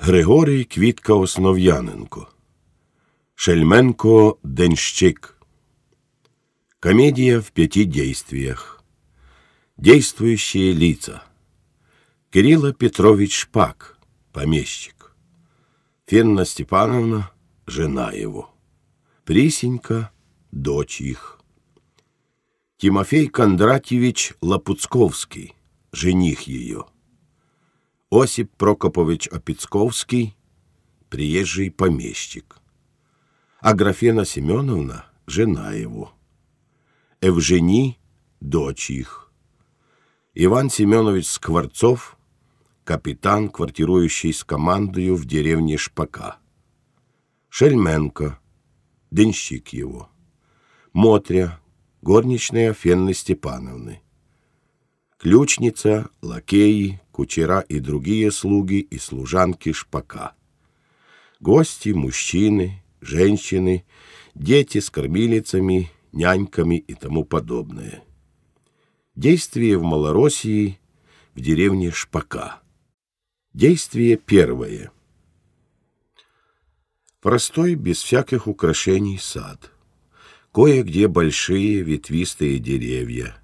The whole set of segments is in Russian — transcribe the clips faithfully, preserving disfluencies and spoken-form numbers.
Григорій Квітка Основ'яненко. Шельменко Денщик. Комедия в пяти действиях. Действующие лица. Кирилла Петрович Шпак, помещик. Фенна Степановна, жена его. Присенька, дочь их. Тимофей Кондратьевич Лапуцковский, жених ее. Осип Прокопович Опицковский, приезжий помещик. Аграфена Семеновна, жена его. Евжени, дочь их. Иван Семенович Скворцов, капитан, квартирующий с командою в деревне Шпака. Шельменко, денщик его. Мотря, горничная Фенны Степановны. Ключница, лакеи, кучера и другие слуги и служанки Шпака. Гости, мужчины, женщины, дети с кормилицами, няньками и тому подобное. Действие в Малороссии, в деревне Шпака. Действие первое. Простой, без всяких украшений сад. Кое-где большие ветвистые деревья.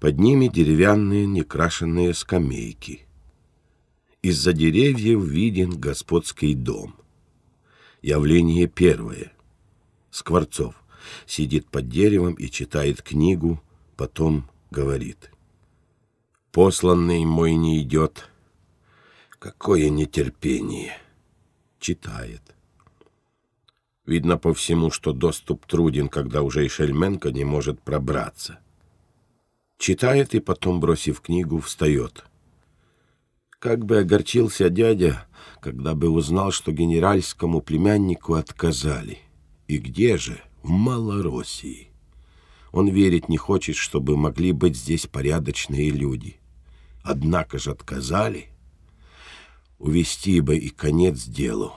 Под ними деревянные некрашенные скамейки. Из-за деревьев виден господский дом. Явление первое. Скворцов сидит под деревом и читает книгу, потом говорит. «Посланный мой не идет. Какое нетерпение!» Читает. Видно по всему, что доступ труден, когда уже и Шельменко не может пробраться. Читает и потом, бросив книгу, встает. Как бы огорчился дядя, когда бы узнал, что генеральскому племяннику отказали. И где же? В Малороссии. Он верить не хочет, чтобы могли быть здесь порядочные люди. Однако же отказали. Увести бы и конец делу.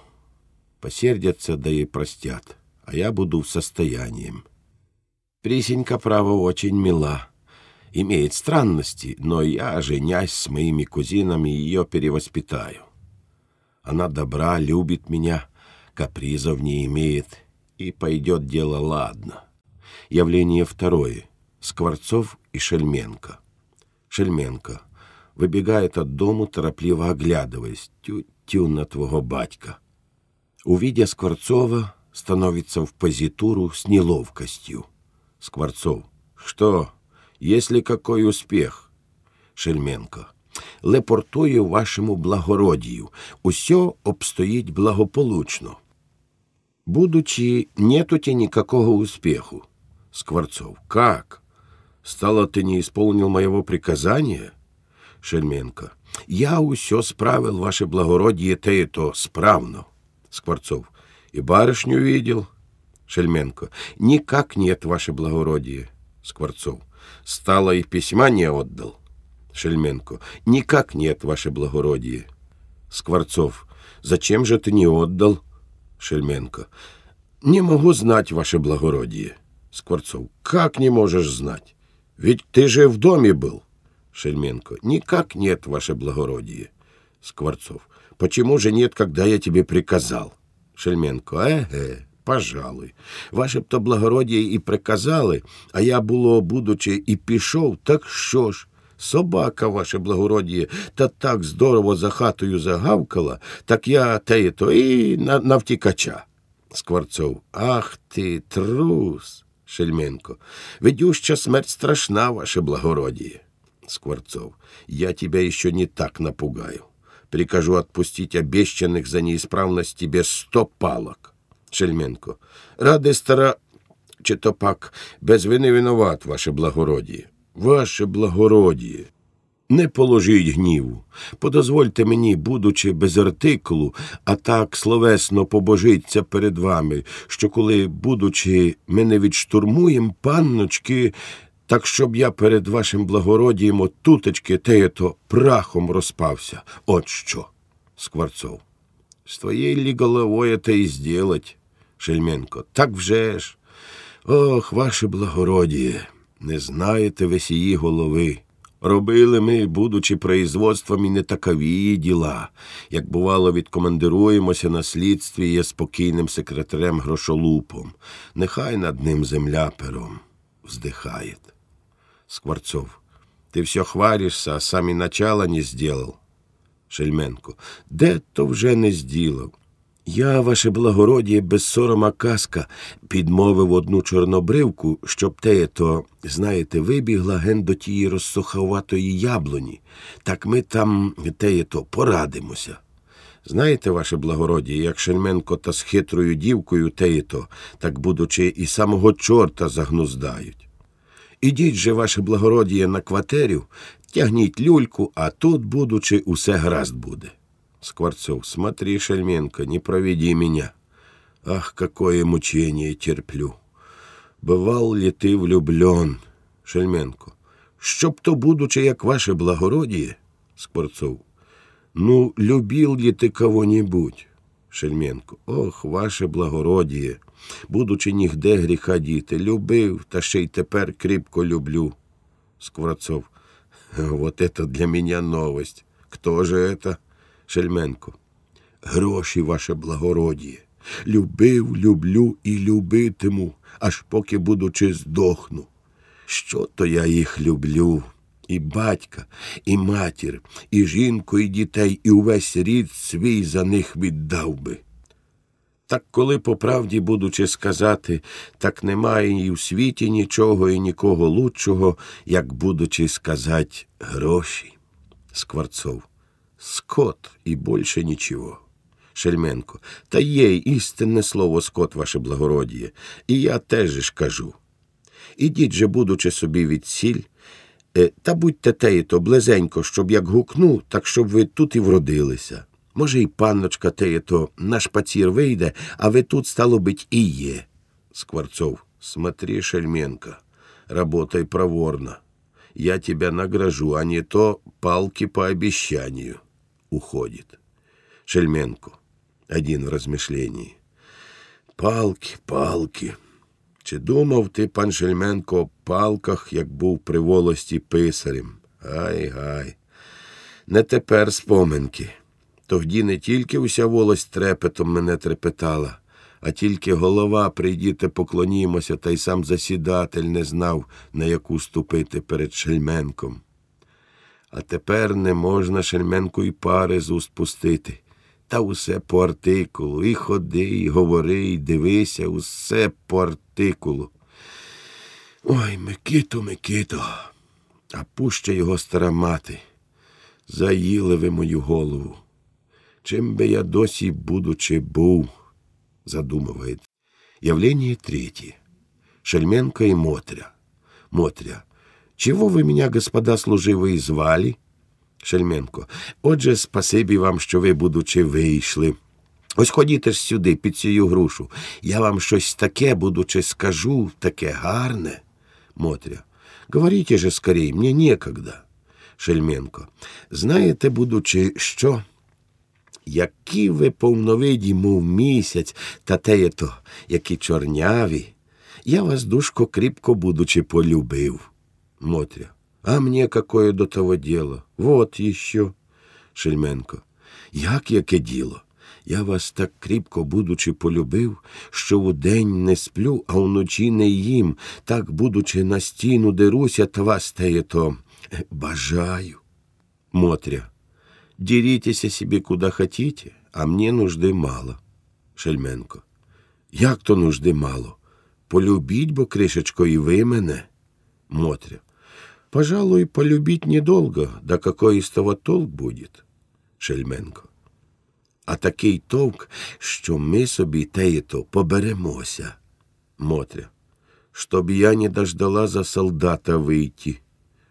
Посердятся, да и простят, а я буду в состоянии. Присенька, право, очень мила. Имеет странности, но я, женясь с моими кузинами, ее перевоспитаю. Она добра, любит меня, капризов не имеет, и пойдет дело ладно. Явление второе. Скворцов и Шельменко. Шельменко выбегает от дому, торопливо оглядываясь. Тю-тю на твого батька. Увидя Скворцова, становится в позитуру с неловкостью. Скворцов. Что? Есть ли какой успех? Шельменко. Лепортую вашему благородію. Усё обстоїть благополучно. Будучи, нету-те никакого успеху. Скворцов. Как? Стало, ты не исполнил моего приказания? Шельменко. Я усё справил, ваше благородие, те и то справно. Скворцов. И барышню видел? Шельменко. Никак нет, ваше благородие. Скворцов. Стало, и письма не отдал. Шельменко. Никак нет, ваше благородие. Скворцов. Зачем же ты не отдал? Шельменко. Не могу знать, ваше благородие. Скворцов. Как не можешь знать? Ведь ты же в доме был. Шельменко. Никак нет, ваше благородие. Скворцов. Почему же нет, когда я тебе приказал? Шельменко. Эге. Пожалуй, ваше б то благородіє і приказали, а я, було, будучи, і пішов, так що ж, собака, ваше благородіє, та так здорово за хатою загавкала, так я те і то, і на, на втікача. Скворцов. Ах ти, трус. Шельменко. Ведюща смерть страшна, ваше благородіє. Скворцов. Я тебя еще не так напугаю. Прикажу отпустить обещанных за неисправность тебе сто палок. Шельменко. Ради стара, чи то пак, без вини виноват, ваше благородіє. Ваше благородіє, не положіть гніву. Подозвольте мені, будучи без артикулу, а так словесно побожиться перед вами, що коли, будучи, ми не відштурмуєм, панночки, так щоб я перед вашим благородієм отутечки те-то прахом розпався. От що. Скворцов. С твоей ли головой это и сделать? Шельменко. Так вже ж. Ох, ваше благородіє, не знаєте ви сії голови. Робили ми, будучи производством, і не такові діла, як, бувало, відкомандируємося на слідстві є спокійним секретарем грошолупом. Нехай над ним земля пером вздихає. Скворцов. Ты все хвалишься, а сам и начала не сделал. Шельменко. Де то вже не зділав. Я, ваше благородіє, без сорома казка, підмовив одну чорнобривку, щоб те, то, знаєте, вибігла ген до тієї розсуховатої яблуні. Так ми там, те, то, порадимося. Знаєте, ваше благородіє, як Шельменко та з хитрою дівкою, те, то, так, будучи, і самого чорта загнуздають. Ідіть же, ваше благородіє, на кватерю, тягніть люльку, а тут, будучи, усе гаразд буде. Скворцов. Смотри, Шельменко, не проведи меня. Ах, какое мучение терплю. Бывал ли ты влюблен? Шельменко. Чтоб то, будучи, як ваше благородие? Скворцов. Ну, любил ли ты кого-нибудь? Шельменко. Ох, ваше благородие, будучи нігде гріха діти, любив, та ще й тепер кріпко люблю. Скворцов. Вот это для меня новость. Кто же это? Шельменко. Гроші, ваше благородіє. Любив, люблю і любитиму, аж поки, будучи, здохну. Що то я їх люблю? І батька, і матір, і жінку, і дітей, і увесь рід свій за них віддав би. Так коли, по правді, будучи сказати, так немає і в світі нічого і нікого лучшого, як, будучи сказати, гроші. Скворцов. Скот і більше нічого. Шельменко. Та є істинне слово скот, ваше благородіє, і я теж ж кажу. Ідіть же, будучи собі від сіль, та будьте теї то близенько, щоб як гукну, так щоб ви тут і вродилися. Може, і панночка теї то на шпацір вийде, а ви тут, стало бить, і є. Скворцов. Смотри, Шельменко, работай проворно. Я тебя награжу, а не то палки по обещанию. Уходит. Шельменко. Один в размышлении. Палки, палки. Чи думав ти, пан Шельменко, о палках, як був при волості писарем? Гай-гай. Не тепер споминки. Тогді не тільки уся волость трепетом мене трепетала, а тільки голова, прийдіте, поклонімося, та й сам засідатель не знав, на яку ступити перед Шельменком. А тепер не можна Шельменку й пари з уст пустити. Та усе по артикулу. І ходи, і говори, і дивися, усе по артикулу. Ой, Микито, Микито, а пуще його стара мати. Заїли ви мою голову. Чим би я досі, будучи, був? Задумывает. Явление третье. Шельменко и Мотря. Мотря. Чего вы меня, господа служивые, звали? Шельменко. Отже, спасибі вам, що ви, будучи, вийшли. Ось ходіте ж сюди, під цю грушу. Я вам щось таке, будучи, скажу, таке гарне. Мотря. Говорите же скорей, мне некогда. Шельменко. Знаєте, будучи, що... Які ви повновиді, мов місяць, та теє то, які чорняві. Я вас, душко, кріпко, будучи, полюбив. Мотря. А мне какое до того діло? Вот еще. Шельменко. Як яке діло? Я вас так кріпко, будучи, полюбив, що удень не сплю, а вночі не їм, так, будучи, на стіну деруся, та вас теє то бажаю. Мотря. Деритеся себе куда хотите, а мне нужды мало. Шельменко. Як то нужди мало? Полюбіть, бо, кришечко, і ви мене. Мотря. Пожалуй, полюбить недолго, да какой из того толк будет? Шельменко. А такий толк, що ми собі теє то поберемося. Мотря. Щоб я не дождала за солдата вийти.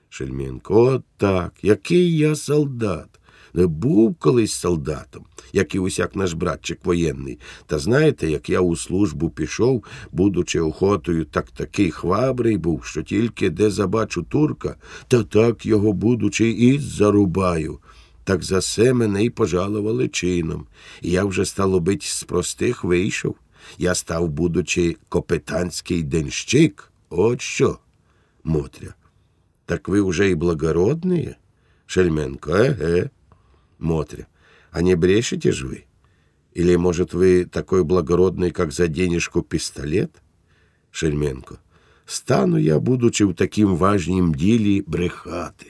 Шельменко. От так, який я солдат. Був колись солдатом, як і усяк наш братчик воєнний. Та знаєте, як я у службу пішов, будучи охотою, так такий хвабрий був, що тільки де забачу турка, та так його, будучи, і зарубаю. Так за все мене й пожалували чином. І я вже, стало бить, з простих вийшов. Я став, будучи, капетанський денщик. От що. Мотря. Так вы уже и благородные? Шельменко, э-э. Мотря, а не брешете же вы? Или, может, вы такой благородный, как за денежку пистолет? Шельменко, стану я, будучи в таким важнім ділі, брехати.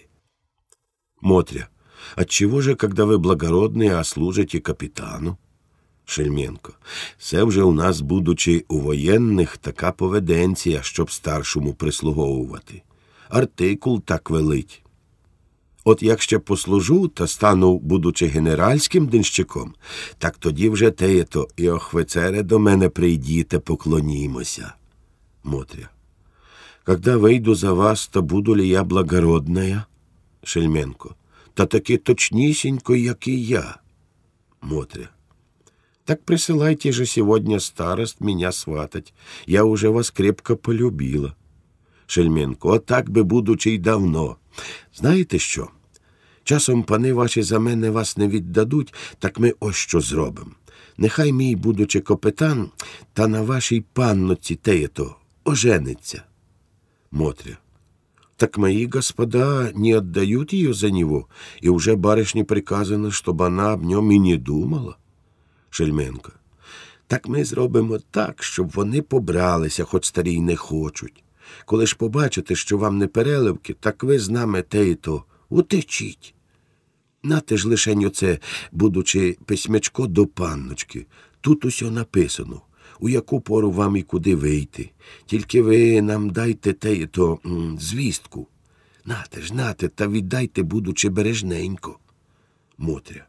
Мотря, отчего же, когда вы благородные, а служите капітану? Шельменко, це вже у нас, будучи у воєнних, така поведенція, щоб старшому прислуговувати. Артикул так велить. От як ще послужу та стану, будучи генеральським денщиком, так тоді вже теє-то і охвицере до мене прийдіте, поклонімося. Мотря, когда вийду за вас, то буду ли я благородная? Шельменко, та таки точнісінько, як і я. Мотря, так присылайте же сегодня старост меня сватать. Я уже вас крепко полюбила. Шельменко, а так би, будучи, й давно. Знаєте що? Часом пани ваші за мене вас не віддадуть, так ми ось що зробимо. Нехай мій, будучи капітан, та на вашій панноці теє-то ожениться. Мотря, так мои господа не отдают ее за него, и уже барышне приказано, чтобы она об нем и не думала. Шельменко, так ми зробимо так, щоб вони побралися, хоч старі й не хочуть. Коли ж побачите, що вам не переливки, так ви з нами те і то утечіть. Нате ж лишень оце, будучи письмячко до панночки. Тут усьо написано, у яку пору вам і куди вийти. Тільки ви нам дайте те і то звістку. Нате ж, нате, та віддайте, будучи бережненько. Мотря,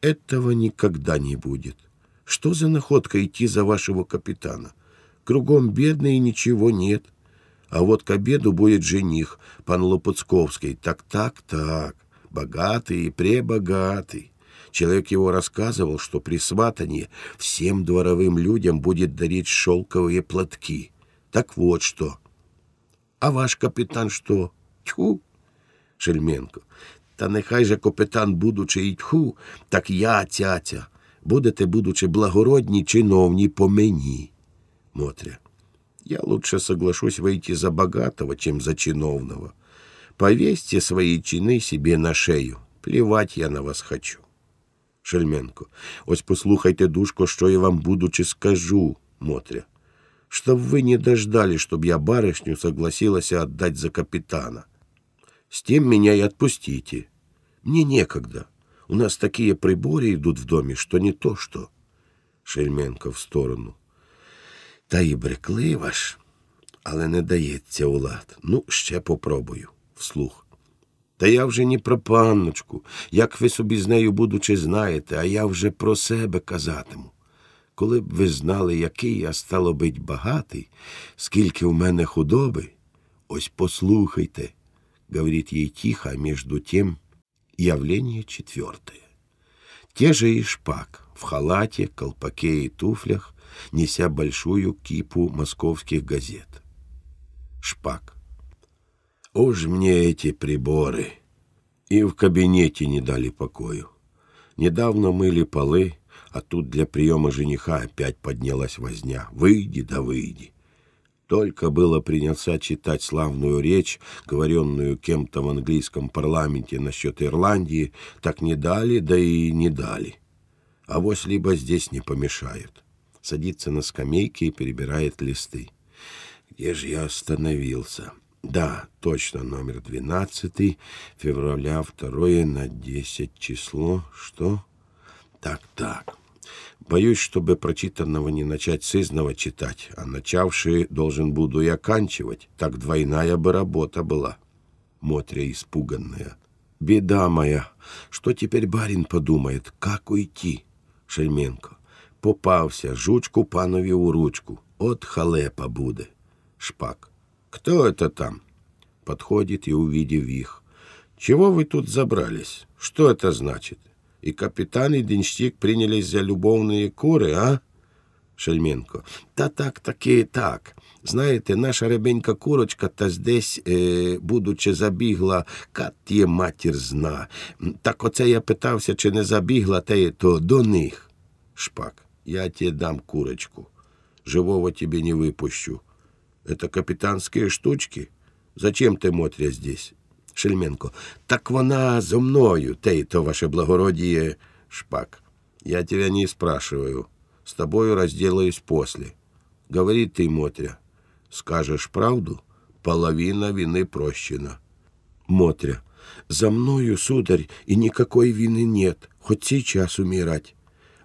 этого никогда не будет. Что за находка идти за вашего капитана? Кругом бедно и ничего нет. А вот к обеду будет жених, пан Лопуцковский. Так, так, так, богатый и пребогатый. Человек его рассказывал, что при сватании всем дворовым людям будет дарить шелковые платки. Так вот что. А ваш капитан что? Тьху. Шельменко, та нехай же капитан, будучи і тьху, так я, тятя, будете, будучи благородні, чиновні по мені. Мотря, я лучше соглашусь выйти за богатого, чем за чиновного. Повесьте свои чины себе на шею. Плевать я на вас хочу. Шельменко, ось послухайте, душко, що я вам, будучи, скажу. Мотря, чтоб вы не дождали, чтоб я барышню согласилась отдать за капитана. С тем меня и отпустите. Мне некогда. У нас такие приборы идут в доме, что не то что. Шельменко в сторону. Та й бреклива ж, але не дається у лад. Ну, ще попробую. Вслух. Та я вже не про панночку, як ви собі з нею, будучи, знаєте, а я вже про себе казатиму. Коли б ви знали, який я, стало бить, багатий, скільки в мене худоби, ось послухайте. Говорит ей тихо, а между тем явление четвертое. Те же и Шпак в халате, колпаке и туфлях, неся большую кипу московских газет. Шпак. Уж мне эти приборы. И в кабинете не дали покою. Недавно мыли полы, а тут для приема жениха опять поднялась возня. Выйди да выйди. Только было принялся читать славную речь, говоренную кем-то в английском парламенте насчет Ирландии, так не дали, да и не дали. Авось либо здесь не помешают. Садится на скамейке и перебирает листы. Где же я остановился? Да, точно, номер двенадцатый, февраля второе на десять число. Что? Так, так. Боюсь, чтобы прочитанного не начать сызного читать, а начавший должен буду и оканчивать. Так двойная бы работа была. Мотря испуганная. Беда моя! Что теперь барин подумает? Как уйти? Шельменко. Попався, жучку панові у ручку. От халепа буде. Шпак. Кто это там? Подходит и, увидев их. Чего вы тут забрались? Что это значит? И капитан, и денщик принялись за любовные куры, а? Шельменко. Та так, таки так. Знаєте, наша рябенька курочка та здесь, е, будучи, забігла, кат є матір зна. Так оце я питався, чи не забігла, те то до них. Шпак. Я тебе дам курочку. Живого тебе не выпущу. Это капитанские штучки. Зачем ти, Мотря, здесь? Шельменко. Так вона за мною, те и то, ваше благородие. Шпак. Я тебя не спрашиваю. С тобою разделаюсь после. Говори ты, Мотря. Скажешь правду, половина вины прощена. Мотря. За мною, сударь, и никакой вины нет. Хоть сейчас умирать.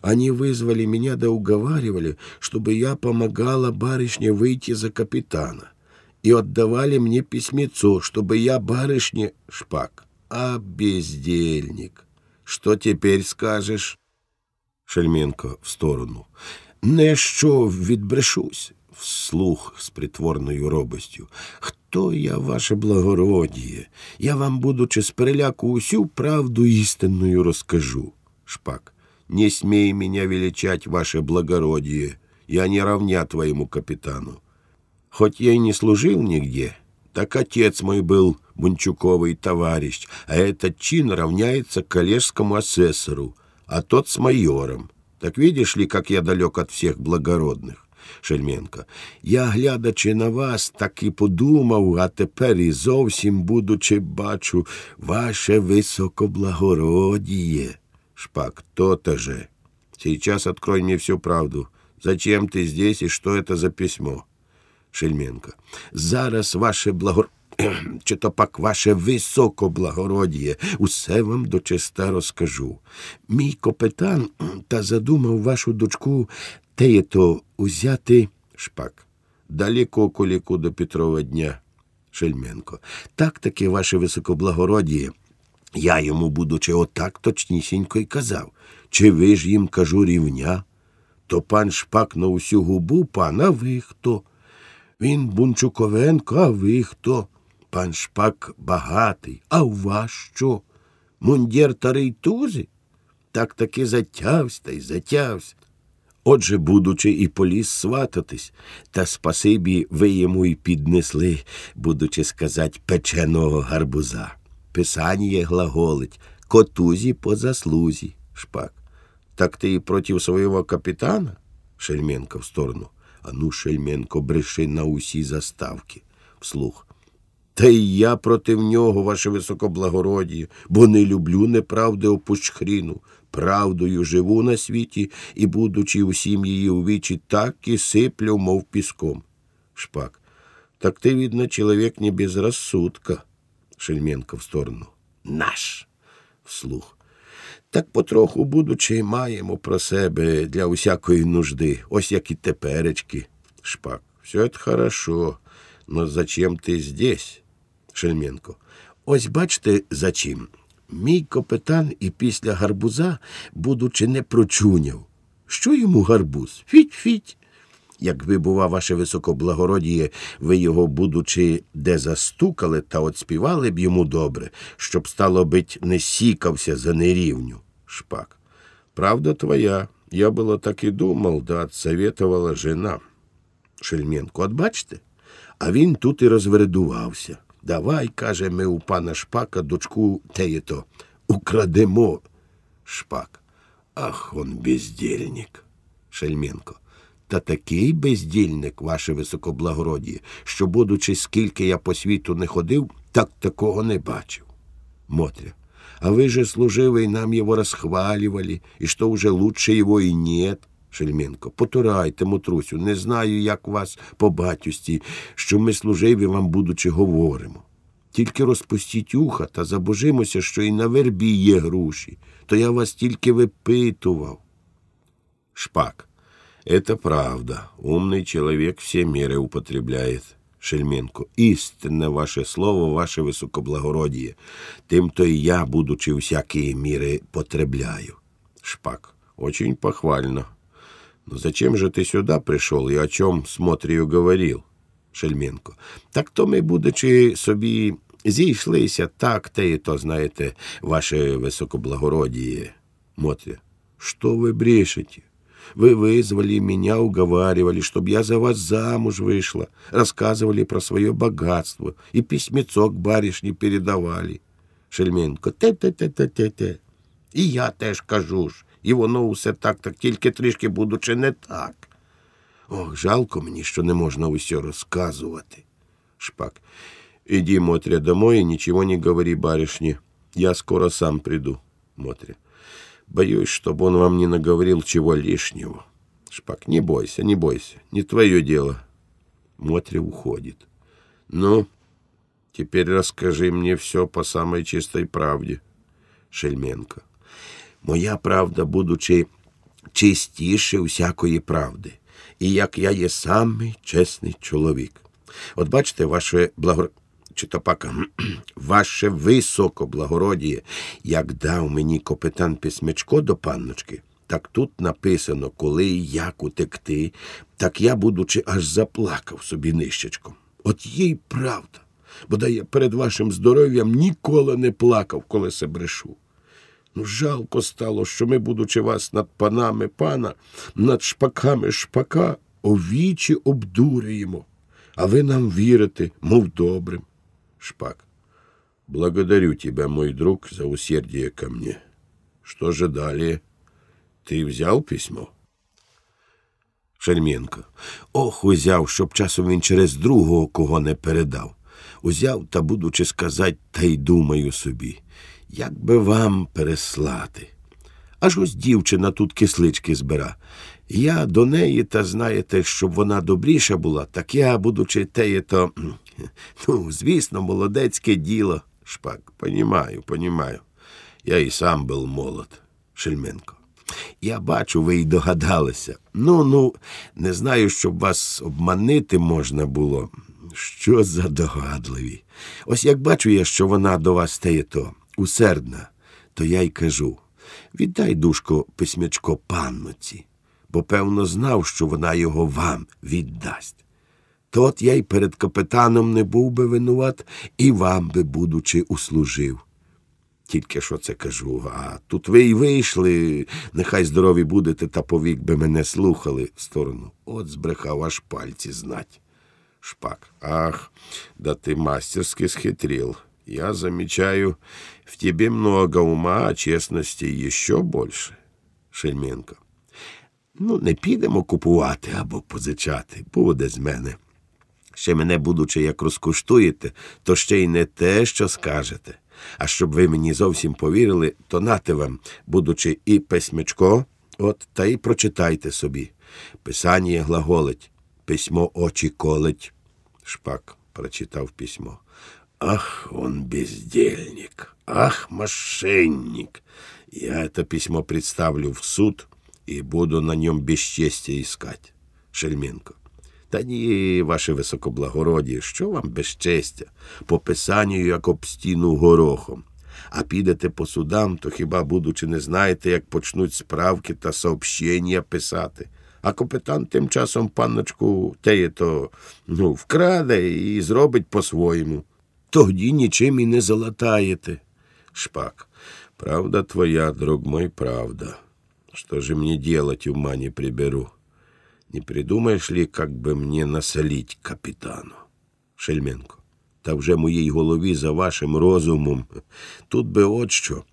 Они вызвали меня да уговаривали, чтобы я помогала барышне выйти за капитана. И отдавали мне письмецо, чтобы я барышне... Шпак. А бездельник. Что теперь скажешь? Шельменко в сторону. Не що відбрешусь. Вслух з притворною робостю. Хто я, ваше благородіє? Я вам, будучи з переляку, усю правду істинною розкажу. Шпак. Не смей меня величать, ваше благородие. Я не равня твоему капитану. Хоть я и не служил нигде, так отец мой был бунчуковый товарищ, а этот чин равняется коллежскому асессору, а тот с майором. Так видишь ли, как я далек от всех благородных? Шельменко. Я, глядачи на вас, так і подумав, а тепер і зовсім, будучи, бачу, ваше високоблагородіє. Шпак. То-то же. Сейчас открой мне всю правду. Зачем ты здесь и что это за письмо? Шельменко. Зараз ваше благор... Чи то пак ваше високоблагородіє, усе вам дочиста розкажу. Мій капітан та задумав вашу дочку те-то узяти... Шпак. Далеко куліку до Петрова дня. Шельменко. Так-таки ваше високоблагородіє. Я йому, будучи отак, точнісінько й казав. Чи ви ж їм, кажу, рівня? То пан Шпак на усю губу, пан, а ви хто? Він Бунчуковенко, а ви хто? Пан Шпак багатий, а у вас що? Мундір та рейтузи? Так-таки затявсь та й затявсь. Отже, будучи, і поліз свататись, та спасибі ви йому й піднесли, будучи сказать, печеного гарбуза. Писання глаголить «котузі по заслузі». Шпак. Так ти і проти свого капітана? Шельменко в сторону. А ну, Шельменко, бреши на усі заставки. Вслух. Та й я проти нього, ваше високоблагородіє, бо не люблю неправди опущхріну. Правдою живу на світі і, будучи усім її у вічі, так і сиплю, мов піском. Шпак. Так ти, видно, чоловік не без розсудка. Шельменко в сторону. Наш. Вслух. Так потроху, будучи, маємо про себе для усякої нужди. Ось як і теперечки. Шпак. Все це хорошо. Но зачем ти здесь? Шельменко. Ось бачите, зачим. Мій капітан і після гарбуза, будучи, не прочуняв. Що йому гарбуз? Фіть-фіть. Якби, бува, ваше високоблагородіє, ви його, будучи, де застукали та отспівали б йому добре, щоб, стало бить, не сікався за нерівню. Шпак. Правда твоя. Я було так і думав, да отсоветувала жена. Шельменко. От бачите? А він тут і розвередувався. Давай, каже, ми у пана Шпака дочку теє-то украдемо. Шпак. Ах, он бездельник. Шельменко. Та такий бездільник, ваше високоблагородіє, що, будучи, скільки я по світу не ходив, так такого не бачив. Мотря. А ви же, служивий, нам його розхвалювали, і що вже лучше його і нет. Шельменко. Потурайте, Мотрусю, не знаю, як вас по батюсті, що ми, служиві, вам, будучи, говоримо. Тільки розпустіть уха та забожимося, що і на вербі є груші. То я вас тільки випитував. Шпак. Это правда. Умный человек все меры употребляет. Шельменко. Истинно ваше слово, ваше высокоблагородие. Тим-то и я, будучи, всякие меры потребляю. Шпак. Очень похвально. Но зачем же ты сюда пришел и о чем с Мотрию говорил? Шельменко. Так то мы, будучи, собі зійшлися так, те и то, знаете, ваше высокоблагородие. Мотря. Что вы брешете? Вы вызвали меня, уговаривали, чтобы я за вас замуж вышла, рассказывали про свое богатство и письмецо к барышне передавали. Шельменко. Те-те-те-те-те-те. И я теж кажу ж, і воно усе так, так тільки трішки будучи не так. Ох, жалко мені, що не можна усе розказувати. Шпак. «Иди, Мотря, домой и ничего не говори барышне. Я скоро сам приду, Мотря. Боюсь, чтобы он вам не наговорил чего лишнего». «Шпак, не бойся, не бойся, не твое дело». Мотря уходит. «Ну, теперь расскажи мне все по самой чистой правде». Шельменко. «Моя правда, будучи чистіше усякої правди, і як я є самий чесний чоловік. От бачите, ваше благо... Чи то пака, ваше високоблагородіє, як дав мені капітан письмечко до панночки, так тут написано, коли і як утекти, так я, будучи, аж заплакав собі нищечком. От їй правда. Бодай я перед вашим здоров'ям ніколи не плакав, коли се брешу. Ну, жалко стало, що ми, будучи вас над панами пана, над шпаками шпака, овічі обдурюємо, а ви нам вірите, мов добрим». Шпак. «Благодарю тебя, мой друг, за усердие ко мне. Что же далее? Ты взял письмо?» Шельменко. «Ох, узяв, щоб часом він через другого кого не передав. Узяв та, будучи сказать, та й думаю собі, як би вам переслати. Аж ось дівчина тут кислички збира. Я до неї, та знаєте, щоб вона добріша була, так я, будучи теє, то... Ну, звісно, молодецьке діло». Шпак. «Понімаю, понімаю. Я і сам був молод». Шельменко. «Я бачу, ви й догадалися. Ну, ну, не знаю, щоб вас обманити можна було. Що за догадливі. Ось як бачу я, що вона до вас теє то усердна, то я й кажу, віддай, душко, письмечко панноці, бо певно знав, що вона його вам віддасть. То от я й перед капітаном не був би винуват, і вам би, будучи, услужив. Тільки що це кажу, а тут ви й вийшли, нехай здорові будете, та повік би мене слухали в сторону. От збрехав, аж пальці знать». Шпак. «Ах, да ты мастерски схитрил. Я замечаю, в тебе много ума, а чесності еще больше». Шельменко. «Ну, не підемо купувати або позичати, буде з мене. Ще мене, будучи, як розкуштуєте, то ще й не те, що скажете. А щоб ви мені зовсім повірили, то нате вам, будучи, і письмечко, от, та й прочитайте собі. Писання глаголить, письмо очі колить». Шпак прочитав письмо. «Ах, он бездельник, ах, мошенник. Я это письмо представлю в суд и буду на нем бесчестие искать». Шельменко. «Та ні, ваше високоблагородіє, що вам безчестя? По писанню, як об стіну горохом. А підете по судам, то хіба, будучи, не знаєте, як почнуть справки та сообщення писати. А капітан тим часом панночку теє то, ну, вкраде і зробить по-своєму. Тоді нічим і не залатаєте». Шпак. «Правда твоя, друг мой, правда. Что же мне делать, ума не приберу. Не придумаешь ли, как бы мне насолить капитану?» Шельменко. «Та вже моїй голові за вашим розумом. Тут би от що.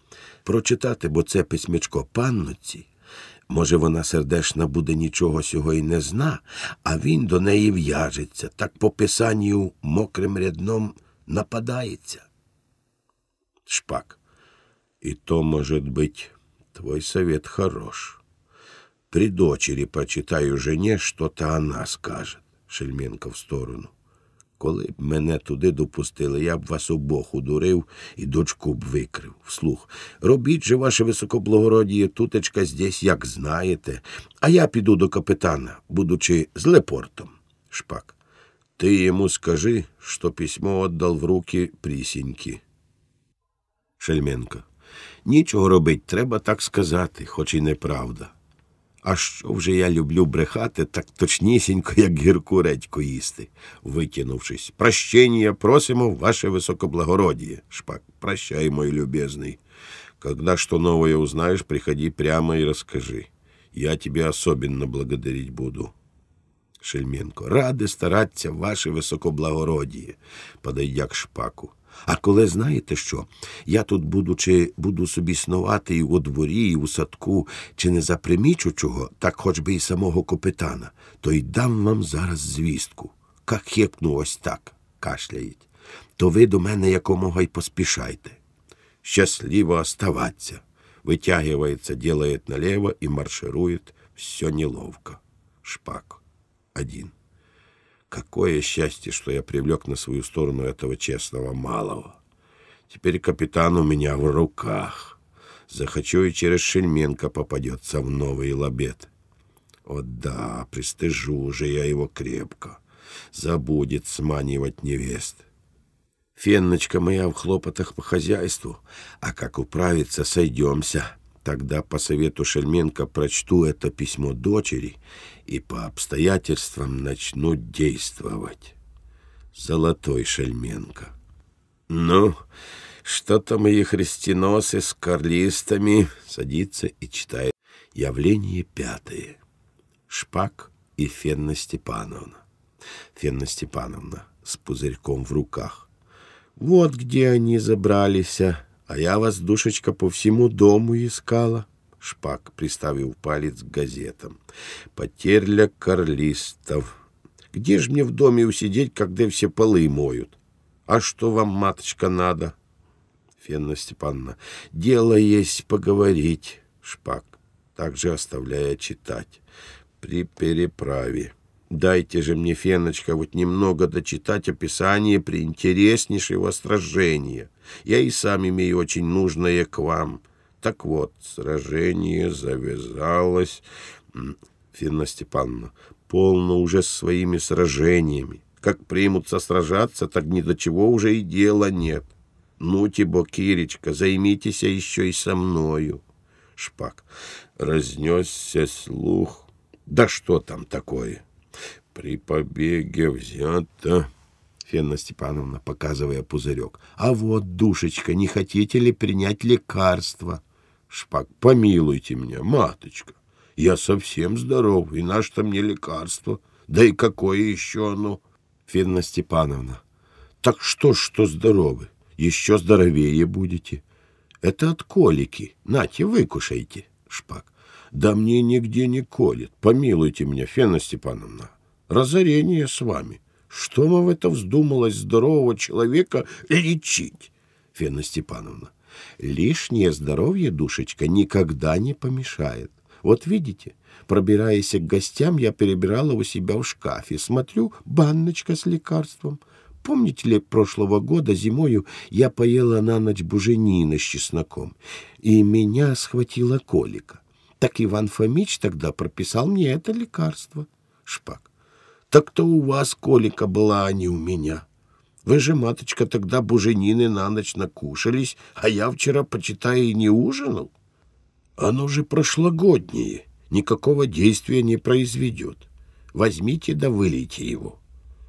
Прочитати, бо це письмечко панноці. Може, вона сердешна буде, нічого сього й не зна, а він до неї в'яжеться, так по писанню мокрим рядном нападається». Шпак. «И то, может быть, твой совет хорош. При дочери почитаю жене, що-то вона скаже». Шельменко в сторону. «Коли б мене туди допустили, я б вас обох удурив і дочку б викрив. Вслух. Робіть же, ваше високоблагородіє, тутечка здесь, як знаєте. А я піду до капітана, будучи з Лепортом». Шпак. «Ти йому скажи, що письмо віддав в руки Прісіньки». Шельменко. «Нічого робить, треба так сказати, хоч і неправда. А що вже я люблю брехати, так точнісінько, як гірку редьку їсти». Викинувшись. «Прощення просимо, ваше високоблагородіє». Шпак. «Прощай, мой любезний. Когда что новое узнаешь, приходи прямо и расскажи. Я тебе особенно благодарить буду». Шельменко. «Ради стараться, ваше високоблагородіє», подойдя к Шпаку. «А коли знаєте що, я тут, будучи, буду собі снувати і у дворі, і у садку, чи не запримічу чого, так хоч би і самого капітана, то й дам вам зараз звістку». Как хекну ось так, кашляє. то ви до мене якомога й поспішайте. Счастливо оставаться. Вытягивается, делает налево и марширует. Все неловко. Шпак. Один. Какое счастье, что я привлек на свою сторону этого честного малого. Теперь капитан у меня в руках. Захочу, и через Шельменко попадется в новый лабет. О да, пристыжу же я его крепко. Забудет сманивать невест. Фенночка моя в хлопотах по хозяйству, а как управиться, сойдемся. Тогда по совету Шельменко прочту это письмо дочери и по обстоятельствам начну действовать. Золотой Шельменко. Ну, что-то мои хрестеносы с карлистами. Садится и читает. Явление пятое. Шпак и Фенна Степановна. Фенна Степановна с пузырьком в руках. Вот где они забрались, а я вас, душечка, по всему дому искала. Шпак, приставив палец к газетам. Потерля карлистов. Где ж мне в доме усидеть, когда все полы моют? А что вам, маточка, надо? Фенна Степановна. Дело есть поговорить. Шпак, также оставляя читать. При переправе. Дайте же мне, Феночка, вот немного дочитать описание приинтереснейшего сражения. Я и сам имею очень нужное к вам. Так вот, сражение завязалось... Фенна Степановна, полно уже с своими сражениями. Как примутся сражаться, так ни до чего уже и дела нет. Ну, тебе, Киречка, займитесь еще и со мною. Шпак, разнесся слух. Да что там такое? При побеге взято. Фенна Степановна, показывая пузырек. А вот, душечка, не хотите ли принять лекарство? Шпак, помилуйте меня, маточка. Я совсем здоров, и на что мне лекарство? Да и какое еще оно? Фенна Степановна. Так что ж, что здоровы? Еще здоровее будете. Это от колики. Нате, выкушайте. Шпак. Да мне нигде не колет. Помилуйте меня, Фенна Степановна. Разорение с вами. Что вам это вздумалось здорового человека лечить? Фенна Степановна. Лишнее здоровье, душечка, никогда не помешает. Вот видите, пробираясь к гостям, я перебирала у себя в шкафе. Смотрю, баночка с лекарством. Помните ли, прошлого года зимою я поела на ночь буженины с чесноком, и меня схватила колика. Так Иван Фомич тогда прописал мне это лекарство. Шпак. Так-то у вас колика была, а не у меня. Вы же, маточка, тогда буженины на ночь накушались, а я вчера, почитай, и не ужинал. Оно же прошлогоднее, никакого действия не произведет. Возьмите да вылейте его.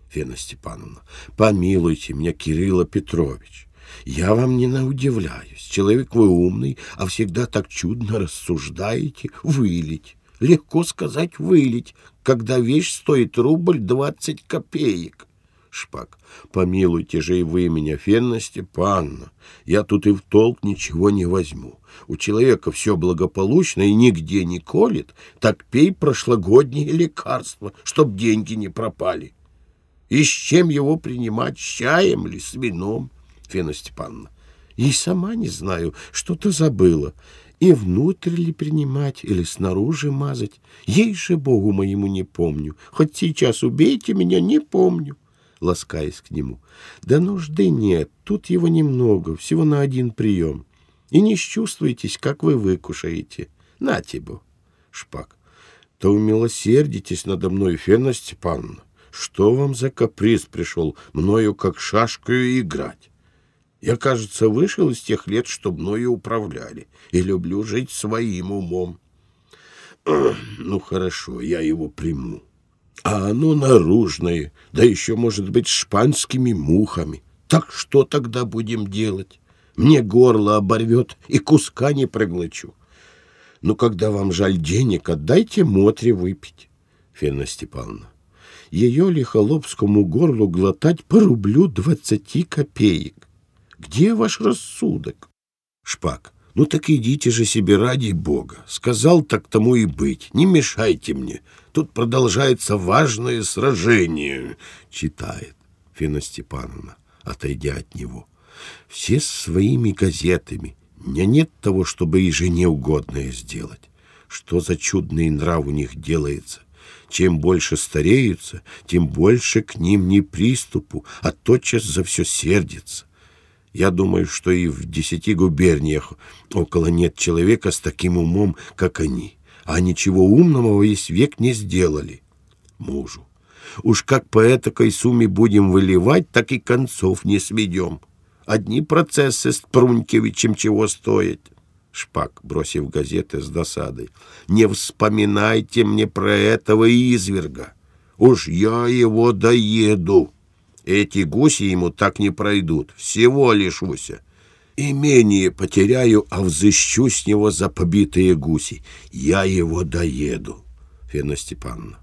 Фенна Степановна, помилуйте меня, Кирилла Петрович. Я вам не наудивляюсь. Человек вы умный, а всегда так чудно рассуждаете. Вылить. Легко сказать вылить, когда вещь стоит рубль двадцать копеек. Шпак, помилуйте же и вы меня, Фенна Степановна. Я тут и в толк ничего не возьму. У человека все благополучно и нигде не колет, так пей прошлогодние лекарства, чтоб деньги не пропали. И с чем его принимать, с чаем ли, с вином? Фенна Степановна, и сама не знаю, что-то забыла. И внутрь ли принимать, или снаружи мазать? Ей же, Богу моему, не помню. Хоть сейчас убейте меня, не помню. Ласкаясь к нему. Да нужды нет, тут его немного, всего на один прием. И не счувствуйтесь, как вы выкушаете. Нате бо. Шпак. То умилосердитесь надо мной, Фенна Степановна. Что вам за каприз пришел мною как шашкою играть? Я, кажется, вышел из тех лет, что мною управляли, и люблю жить своим умом. Ну, хорошо, я его приму. А оно наружное, да еще, может быть, шпанскими мухами. Так что тогда будем делать? Мне горло оборвет и куска не проглочу. Ну, когда вам жаль денег, отдайте мотре выпить. Фенна Степановна, ее ли холопскому горлу глотать по рублю двадцати копеек? Где ваш рассудок? Шпак, ну так идите же себе ради Бога. Сказал, так тому и быть. Не мешайте мне. Тут продолжается важное сражение. Читает Фенна Степановна. отойдя от него. Все с своими газетами. Мне нет того, чтобы и жене угодное сделать. Что за чудный нрав у них делается? Чем больше стареются, тем больше к ним не приступу, а тотчас за все сердится. Я думаю, что и в десяти губерниях около нет человека с таким умом, как они. А ничего умного весь век не сделали. Мужу. Уж как по этакой сумме будем выливать, так и концов не сведем. Одни процессы с Прункевичем чего стоят. Шпак, бросив газеты с досадой. Не вспоминайте мне про этого изверга. Уж я его доеду. Эти гуси ему так не пройдут. Всего лишуся. Имение потеряю, а взыщу с него за побитые гуси. Я его доеду. Фена Степановна.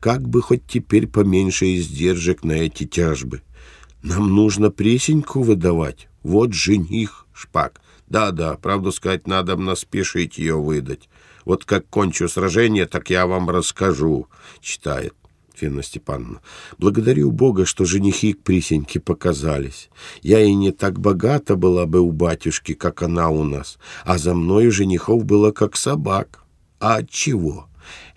Как бы хоть теперь поменьше издержек на эти тяжбы. Нам нужно пресеньку выдавать. Вот жених, Шпак. Да-да, правду сказать, надо бы наспешить ее выдать. Вот как кончу сражение, так я вам расскажу, читает. Фина Степановна. Благодарю Бога, что женихи к присеньке показались. Я и не так богата была бы у батюшки, как она у нас, а за мною женихов было как собак. А отчего?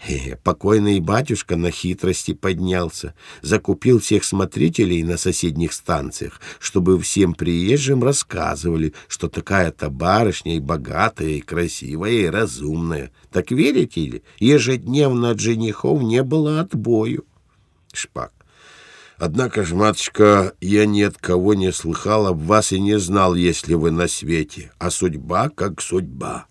Хе-хе, покойный батюшка на хитрости поднялся, закупил всех смотрителей на соседних станциях, чтобы всем приезжим рассказывали, что такая-то барышня и богатая, и красивая, и разумная. Так верите ли? Ежедневно от женихов не было отбою. Шпак. Однако ж, матушка, я ни от кого не слыхал об вас и не знал, если вы на свете, а судьба как судьба.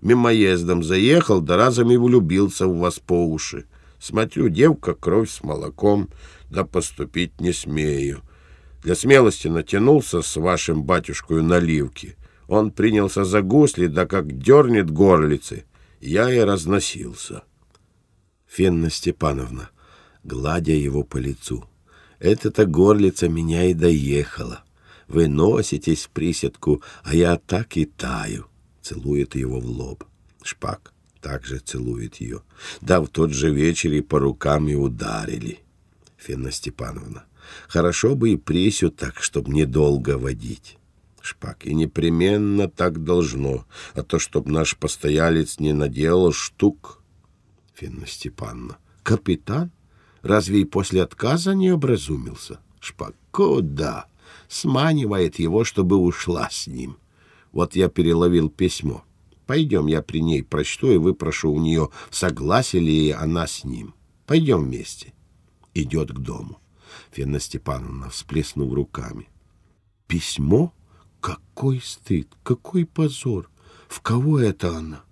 Мимоездом заехал, да разом и влюбился в вас по уши. Смотрю, девка, кровь с молоком, да поступить не смею. Для смелости натянулся с вашим батюшкою наливки. Он принялся за гусли, да как дернет горлицы. Я и разносился. Фенна Степановна, гладя его по лицу. Эта-то горлица меня и доехала. Вы носитесь в приседку, а я так и таю. Целует его в лоб. Шпак также целует ее. Да в тот же вечер и по рукам и ударили. Фенна Степановна. Хорошо бы и прессу так, чтобы недолго водить. Шпак. И непременно так должно, а то, чтоб наш постоялец не наделал штук. Фенна Степановна. Капитан? Разве и после отказа не образумился? Шпак. Куда? Сманивает его, чтобы ушла с ним. Вот я переловил письмо. Пойдем, я при ней прочту и выпрошу у нее, согласен ли она с ним. Пойдем вместе. Идет к дому. Фенна Степановна, всплеснув руками. Письмо? Какой стыд, какой позор! В кого это она?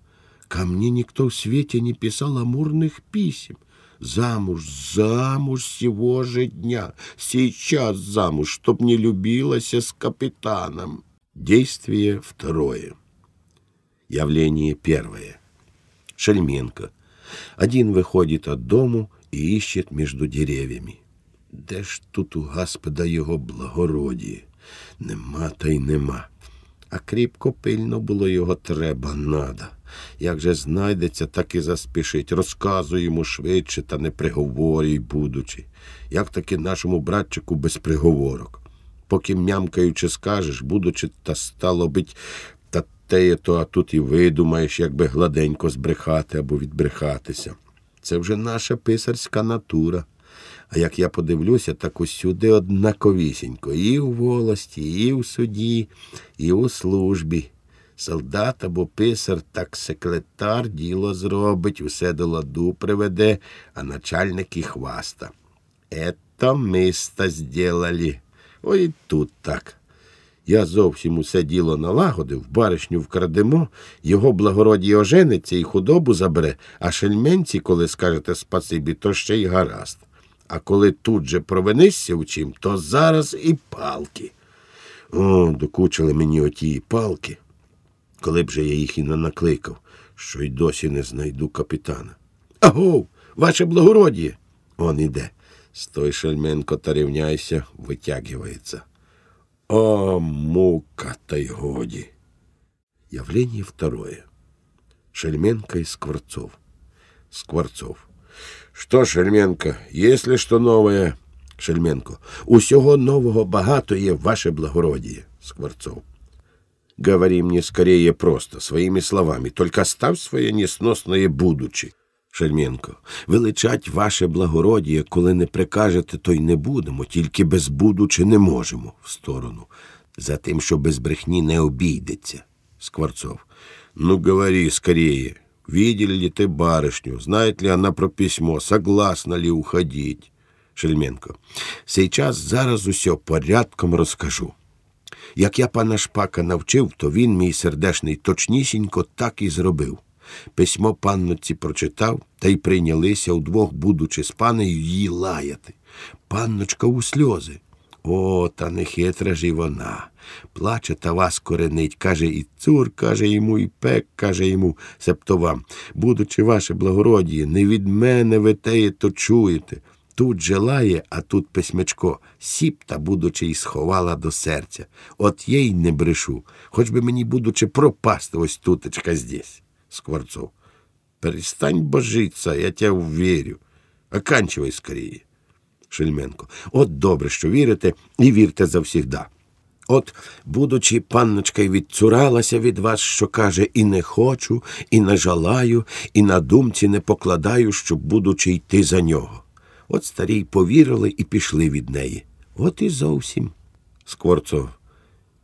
Ко мне никто в свете не писал амурных писем. Замуж, замуж сего же дня. Сейчас замуж, чтоб не любилась с капитаном. Действие второе. Явление первое. Шельменко. Один выходит от дому и ищет между деревьями. Де ж тут у Господа його благородіє? Нема та й нема. А кріпко пильно було його треба, надо. Як же знайдеться, так і заспішить. Розказуй йому швидше та не приговорюй будучи. Як таки нашому братчику без приговорок. Поки мямкаючи скажеш, будучи, та стало бить, та теє то, а тут і видумаєш, як би гладенько збрехати або відбрехатися. Це вже наша писарська натура. А як я подивлюся, так усюди однаковісінько. І в волості, і в суді, і у службі. Солдат або писар, так секретар діло зробить, усе до ладу приведе, а начальник і хваста. «Ето ми ста зділали». Ой, тут так. Я зовсім усе діло налагодив, баришню вкрадемо, його благородіє ожениться і худобу забере, а шельменці, коли скажете спасибі, то ще й гаразд. А коли тут же провинишся у чим, то зараз і палки. О, докучили мені оті палки. Коли б же я їх і не накликав, що й досі не знайду капітана. Агов, ваше благородіє! Он іде. Стой, Шельменко, та рівняйся, витягивається. О, мука, та й годі! Явление второе. Шельменко и Скворцов. Скворцов. Что, Шельменко, есть ли что новое? Шельменко. Усього нового багато є, ваше благородіє. Скворцов. Говори мне скорее просто, своими словами, только оставь своє несносное будучи. Шельменко. Величать ваше благородіє, коли не прикажете, то й не будемо, тільки без будучи не можемо. В сторону. За тим, що без брехні не обійдеться. Скворцов. Ну, говори скорее. Видели ли ты барышню? Знает ли она про письмо? Согласна ли уходить? Шельменко. Сейчас, зараз усе порядком розкажу. Як я пана Шпака навчив, то він, мій сердешний, точнісінько так і зробив. Письмо панноці прочитав, та й прийнялися удвох, будучи з панею, її лаяти. Панночка у сльози. О, та нехитра ж і вона. Плаче та вас коренить, каже і цур, каже йому, і пек, каже йому, себто вам. Будучи ваше благородіє, не від мене ви теє то чуєте. Тут же лає, а тут письмечко. Сіпта, будучи, й сховала до серця. От я й не брешу. Хоч би мені, будучи, пропасти ось тутечка здесь. Скворцов. Перестань божиться, я тебе вірю. Оканчивай скоріє. Шельменко. От добре, що вірите, і вірте завсігда. От, будучи, панночка й відцуралася від вас, що каже, і не хочу, і не жалаю, і на думці не покладаю, щоб, будучи, йти за нього. От старій повірили і пішли від неї. От і зовсім. Скворцов.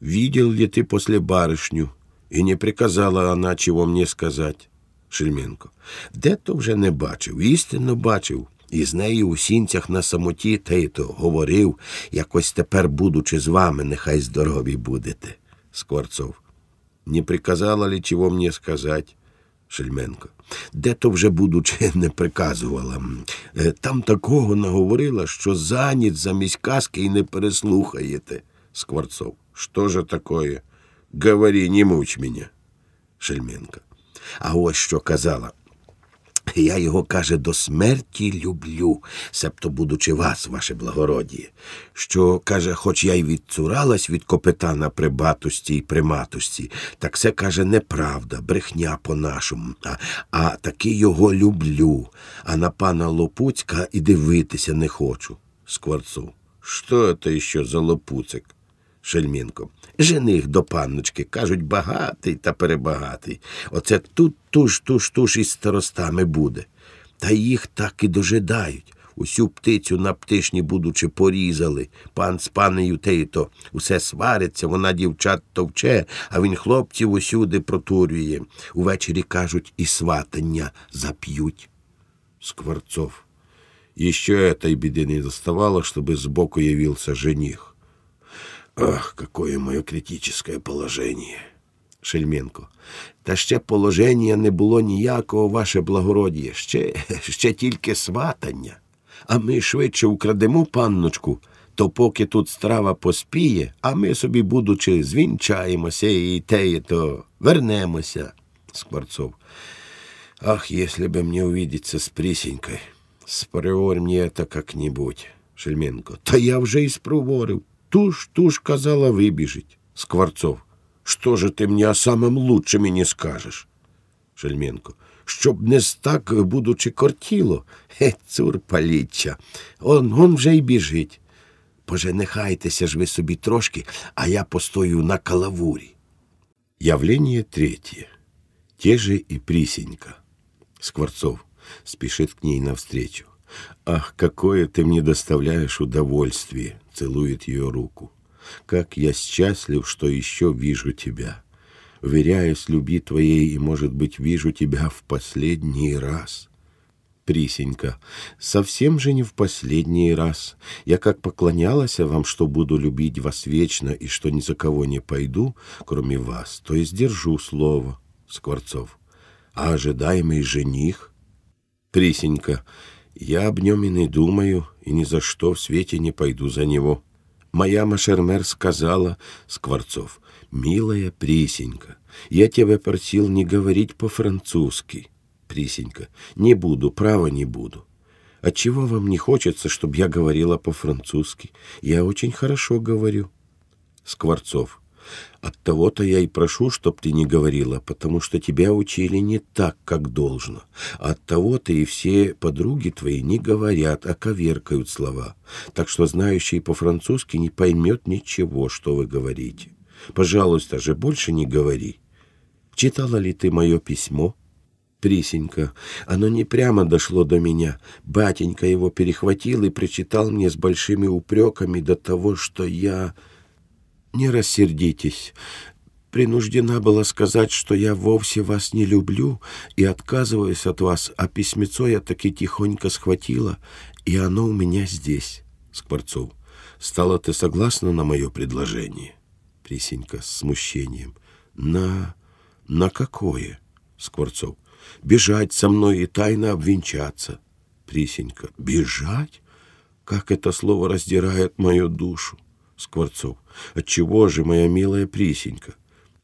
Видел ли ти после барышню? І не приказала вона, чого мені сказати. Шельменко. Де то вже не бачив, істинно бачив. І з нею у сінцях на самоті, та й то говорив, якось тепер, будучи з вами, нехай здорові будете. Скворцов. Не приказала ли, чого мені сказати? Шельменко. Де то вже, будучи, не приказувала. Там такого наговорила, що за ніч замість казки і не переслухаєте. Скворцов. Що же такое? Говори, не муч мене. Шельменко. А ось що казала. Я його, каже, до смерті люблю, себто будучи вас, ваше благородіє. Що, каже, хоч я й відцуралась від капітана при батості й приматості, так це, каже, неправда, брехня по-нашому, а, а таки його люблю, а на пана Лопуцька і дивитися не хочу. Скворцов. Що це ще за Лопуцик? Шельменко. Жених до панночки, кажуть, багатий та перебагатий. Оце тут туж-туж-туж із старостами буде. Та їх так і дожидають. Усю птицю на птишні, будучи, порізали. Пан з панею те й то. Усе свариться, вона дівчат товче, а він хлопців усюди протурює. Увечері, кажуть, і сватання зап'ють. Скворцов. Іще этой біди не доставало, щоби збоку явився жених. Ах, какое моє критичне положення. Шельменко. Та ще положення не було ніякого, ваше благородіє, ще, ще тільки сватання. А ми швидше украдемо панночку, то поки тут страва поспіє, а ми собі, будучи, звінчаємося і теє, то вернемося. Скворцов. Ах, если бы мне увидеться с Прісінькою, спровор мне это как-нибудь. Шельменко. Та я вже і спроворив. Туж, туж, казала, выбежать. Скворцов. Что же ты мне о самом лучшем и не скажешь? Шельменко. Щоб не стак, будучи, кортіло. Е, цур паліччя. Он, он вже й біжить. Поженихайтеся ж ви собі трошки, а я постою на калавурі. Явление третье. Те же и Прісінька. Скворцов спешит к ней навстречу. «Ах, какое ты мне доставляешь удовольствие!» — целует ее руку. «Как я счастлив, что еще вижу тебя! Уверяюсь, люби твоей, и, может быть, вижу тебя в последний раз!» Прісінька. «Совсем же не в последний раз. Я как поклонялась вам, что буду любить вас вечно и что ни за кого не пойду, кроме вас, то есть держу слово». Скворцов. «А ожидаемый жених?» Прісінька. Я об нем и не думаю, и ни за что в свете не пойду за него. Моя Машермер сказала, Скворцов, милая Прісінька, я тебя просил не говорить по-французски. Прісінька, не буду, право не буду. Отчего вам не хочется, чтобы я говорила по-французски? Я очень хорошо говорю. Скворцов, От того-то я и прошу, чтоб ты не говорила, потому что тебя учили не так, как должно. От того-то и все подруги твои не говорят, а коверкают слова. Так что знающий по-французски не поймет ничего, что вы говорите. Пожалуйста же, больше не говори. Читала ли ты мое письмо? Присенька, оно не прямо дошло до меня. Батенька его перехватил и прочитал мне с большими упреками до того, что я... Не рассердитесь. Принуждена была сказать, что я вовсе вас не люблю и отказываюсь от вас, а письмецо я таки тихонько схватила, и оно у меня здесь. Скворцов, стала ты согласна на мое предложение? Присенька с смущением. На... на какое? Скворцов. Бежать со мной и тайно обвенчаться. Присенька. Бежать? Как это слово раздирает мою душу. Скворцов. Отчего же, моя милая Присенька?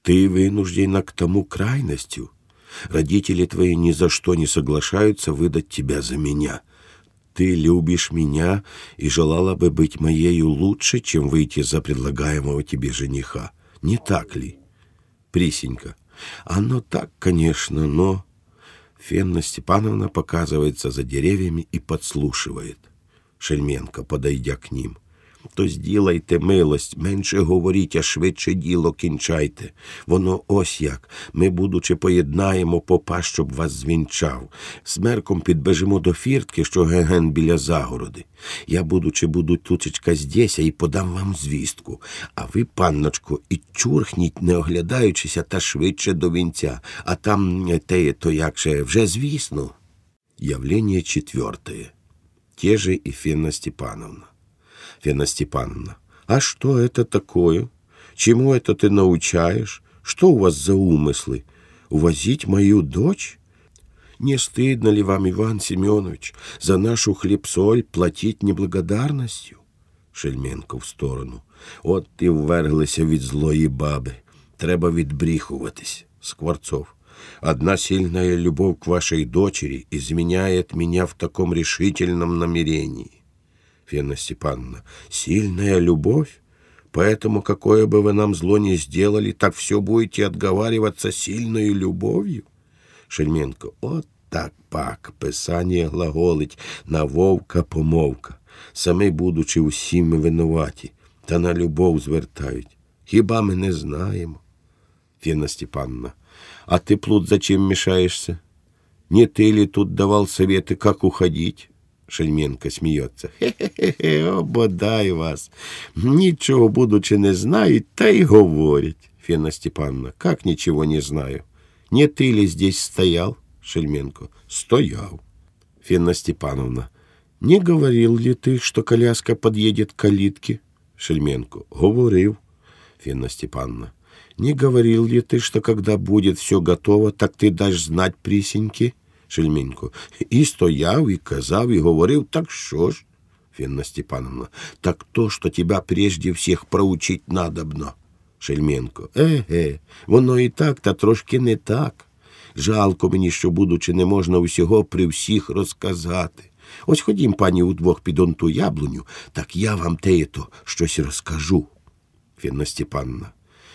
Ты вынуждена к тому крайностью. Родители твои ни за что не соглашаются выдать тебя за меня. Ты любишь меня и желала бы быть моею лучше, чем выйти за предлагаемого тебе жениха. Не так ли? Присенька. Оно так, конечно, но... Фенна Степановна показывается за деревьями и подслушивает. Шельменко, подойдя к ним. То сделайте милость, менше говоріть, а швидше діло кінчайте. Воно ось як. Ми, будучи, поєднаємо попа, щоб вас звінчав. Смерком підбежимо до фіртки, що ген-ген біля загороди. Я, будучи, буду тучечка здеся і подам вам звістку. А ви, панночко, і чурхніть, не оглядаючися, та швидше до вінця. А там те, то як же, вже звісно. Явлення четвертое. Те же і Фенна Степановна. Фена Степановна, а что это такое? Чему это ты научаешь? Что у вас за умыслы? Увозить мою дочь? Не стыдно ли вам, Иван Семенович, за нашу хлеб-соль платить неблагодарностью? Шельменко в сторону. От ти вверглися від злої баби. Треба відбріхуватись. Скворцов. Одна сильная любовь к вашей дочери изменяет меня в таком решительном намерении. Фена Степановна, сильная любовь, поэтому какое бы вы нам зло ни сделали, так все будете отговариваться сильной любовью. Шельменко, от так пак, писание глаголить, на вовка помовка, сами будучи усіми винуваті, та на любов звертають. Хіба ми не знаємо? Фена Степановна, а ты, Плут, зачем мешаешься? Не ты ли тут давал советы, как уходить? Шельменко сміється. Хе-хе-хе, ободай вас. Нічого, будучи, не знають, та й говорять. Фена Степановна, как ничего не знаю? Не ты ли здесь стоял? Шельменко. Стоял. Фена Степановна, не говорил ли ты, что коляска подъедет к калитке? Шельменко. Говорил. Фена Степановна, не говорил ли ты, что когда будет все готово, так ты дашь знать Присеньке? Шельменко, і стояв, і казав, і говорив, так що ж? Фенна Степановна, так то, що тебе прежде всіх проучить надобно. Шельменко, еге, воно і так, та трошки не так. Жалко мені, що, будучи, не можна усього при всіх розказати. Ось ходім, пані, удвох під он ту яблуню, так я вам те-то щось розкажу. Фенна Степановна,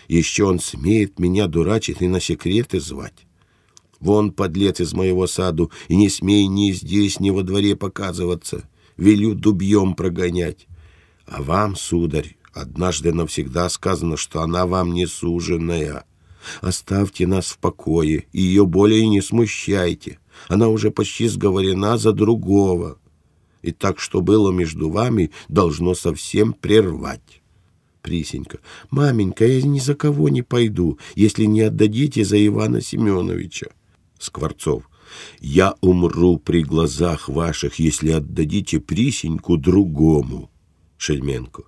і що он сміє мене дурачить і на секрети звати? Вон, подлец, из моего саду, и не смей ни здесь, ни во дворе показываться. Велю дубьем прогонять. А вам, сударь, однажды навсегда сказано, что она вам не суженая. Оставьте нас в покое, и ее более не смущайте. Она уже почти сговорена за другого. И так, что было между вами, должно совсем прервать. Присенька, маменька, я ни за кого не пойду, если не отдадите за Ивана Семеновича. Скворцов, я умру при глазах ваших, если отдадите Присеньку другому. Шельменко,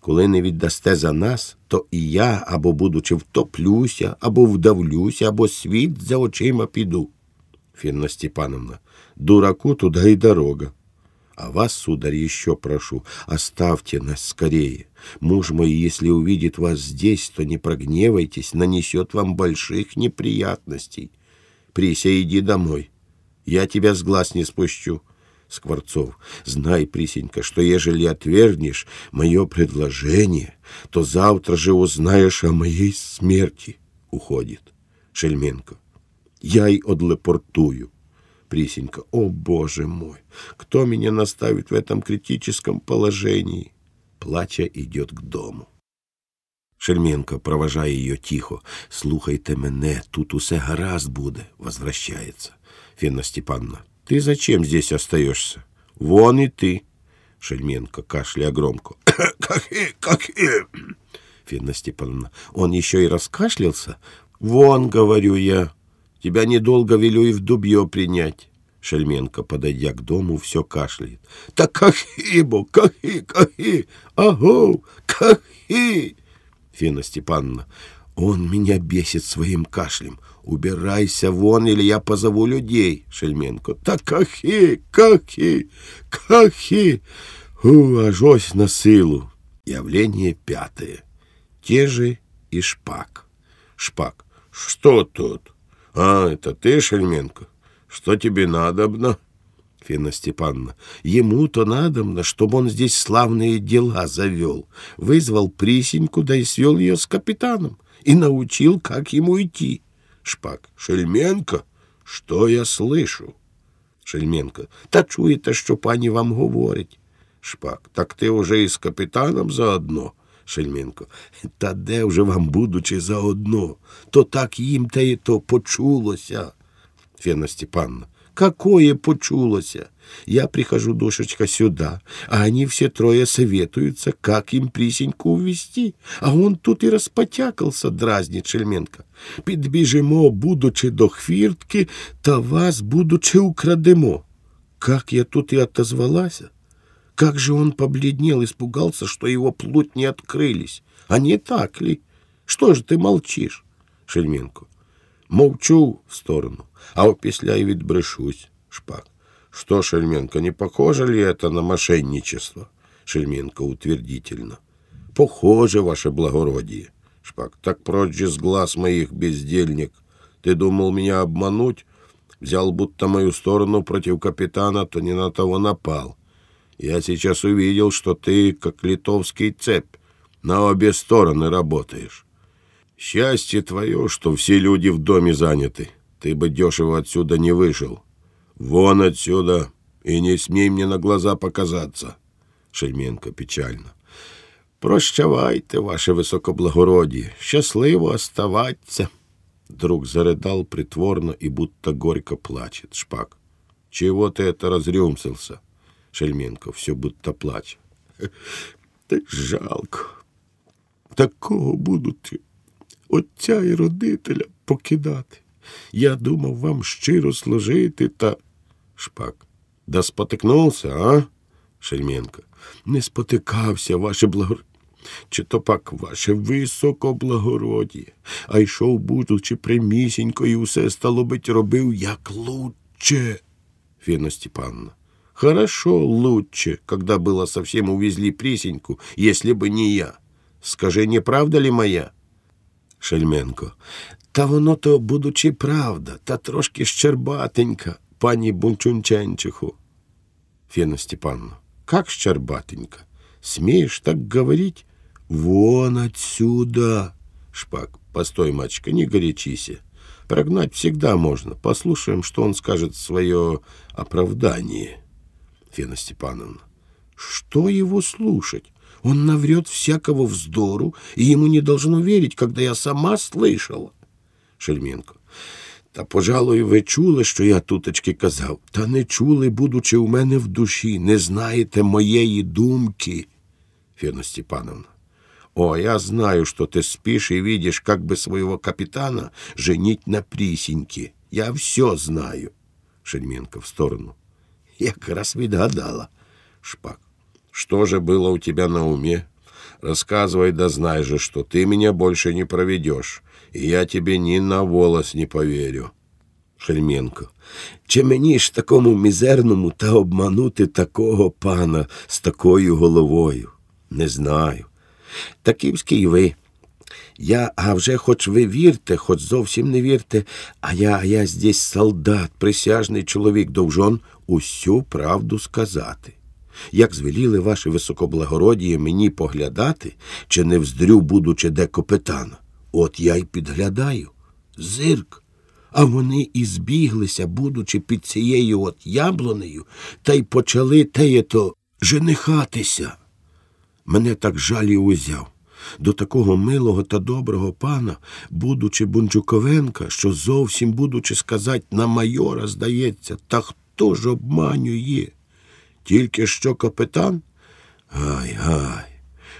коли не віддасте за нас, то і я або, будучи, втоплюся, або вдавлюся, або світ за очима піду. Фенна Степановна, дураку туда и дорога. А вас, сударь, еще прошу, оставьте нас скорее. Муж мой, если увидит вас здесь, то не прогневайтесь, нанесет вам больших неприятностей. Прися, иди домой. Я тебя с глаз не спущу. Скворцов, знай, Присенька, что ежели отвергнешь мое предложение, то завтра же узнаешь о моей смерти. Уходит. Шельменко. Я й одлепортую. Присенька. О, Боже мой! Кто меня наставит в этом критическом положении? Плача идет к дому. Шельменко, провожає її тихо. «Слухайте мене, тут усе гаразд буде», – возвращається. Фенна Степановна. «Ты зачем здесь остаешься? Вон и ты!» Шельменко, кашляя громко. «Какие, какие?» Фенна Степановна. «Он еще и раскашлялся? Вон, говорю я, тебя недолго велю и в дубье принять». Шельменко, подойдя к дому, все кашляет. «Так какие, бо, какие, какие, агу, какие!» Фена Степановна. «Он меня бесит своим кашлем. Убирайся вон, или я позову людей!» Шельменко. «Так кахи, кахи, кахи! Ужось на силу!» Явление пятое. Те же и Шпак. Шпак. «Что тут? А, это ты, Шельменко? Что тебе надобно?» Фена Степановна. «Ему-то надобно, чтобы он здесь славные дела завел. Вызвал Присеньку, да и свел ее с капитаном. И научил, как ему идти». Шпак. «Шельменко, что я слышу?» Шельменко. «Та чуєте, що пані вам говорить». Шпак. «Так ти уже і з капітаном заодно». Шельменко. «Та де вже вам, будучи заодно? То так їм та й то почулося». Фена Степановна. «Какое почулося! Я прихожу, душечка, сюда, а они все трое советуются, как им Присеньку увести. А он тут и распотякался, дразнит Шельменко. Підбіжимо, будучи до хвіртки, та вас, будучи, украдемо. Как я тут и отозвалась? Как же он побледнел, испугался, что его плутни открылись. А не так ли? Что же ты молчишь?» Шельменко. «Мовчу в сторону, а опісля й відбрешусь». Шпак. «Что, Шельменко, не похоже ли это на мошенничество?» Шельменко утвердительно. «Похоже, ваше благородие». Шпак. «Так прочь же с глаз моих, бездельник. Ты думал меня обмануть? Взял будто мою сторону против капитана, то не на того напал. Я сейчас увидел, что ты, как литовский цепь, на обе стороны работаешь. Счастье твое, что все люди в доме заняты. Ты бы дешево отсюда не вышел. Вон отсюда, и не смей мне на глаза показаться». Шельменко печально. «Прощавайте, ваше высокоблагородие, счастливо оставаться». Друг зарыдал притворно и будто горько плачет. Шпак. «Чего ты это разрюмсился?» Шельменко, все будто плачет. «Так жалко. Такого будут отця і родителя покидати. Я думав вам щиро служити та...» Шпак. «Да спотикнувся, а?» Шельменко. «Не спотикався, ваше благородіє, чи то пак ваше високоблагородіє, а йшов, будучи примісінько, і усе, стало бить, робив як лучше». Фена Степановна. «Хорошо, лучше, когда было совсем увезли Присеньку, если бы не я. Скажи, не правда ли моя?» Шельменко. «Та воно-то, будучи правда, та трошки щербатенька, пані Бунчунченчиху». Фена Степановна. «Как щербатенька? Смеешь так говорить? Вон отсюда!» Шпак. «Постой, мачка, не горячися. Прогнать всегда можно. Послушаем, что он скажет свое оправдание». Фена Степановна. «Что его слушать? Он наврет всякого вздору, и ему не должно верить, когда я сама слышала». Шельменко. «Та, пожалуй, ви чули, що я туточки казав. Та не чули, будучи у мене в душі, не знаєте моєї думки». Фена Степановна. «О, я знаю, что ты спишь и видишь, как бы своего капитана женить на Присеньке. Я все знаю». Шельменко в сторону. «Якраз відгадала». Шпак. «Что же было у тебя на уме? Рассказывай, да знай же, что ты меня больше не проведешь, и я тебе ни на волос не поверю». Шельменко. «Чи мені ж такому мізерному та обманути такого пана з такою головою? Не знаю. Таківський ви. Я, а вже хоч ви вірте, хоч зовсім не вірте, а я, а я здесь солдат, присяжний чоловік, довжон усю правду сказати. Як звеліли ваше високоблагородіє мені поглядати, чи не вздрю, будучи де капітана? От я й підглядаю. Зирк. А вони і збіглися, будучи під цією от яблунею, та й почали теє-то женихатися. Мене так жаль і узяв. До такого милого та доброго пана, будучи Бунчуковенка, що зовсім, будучи сказать, на майора, здається, та хто ж обманює? Тільки що капітан? Гай, гай.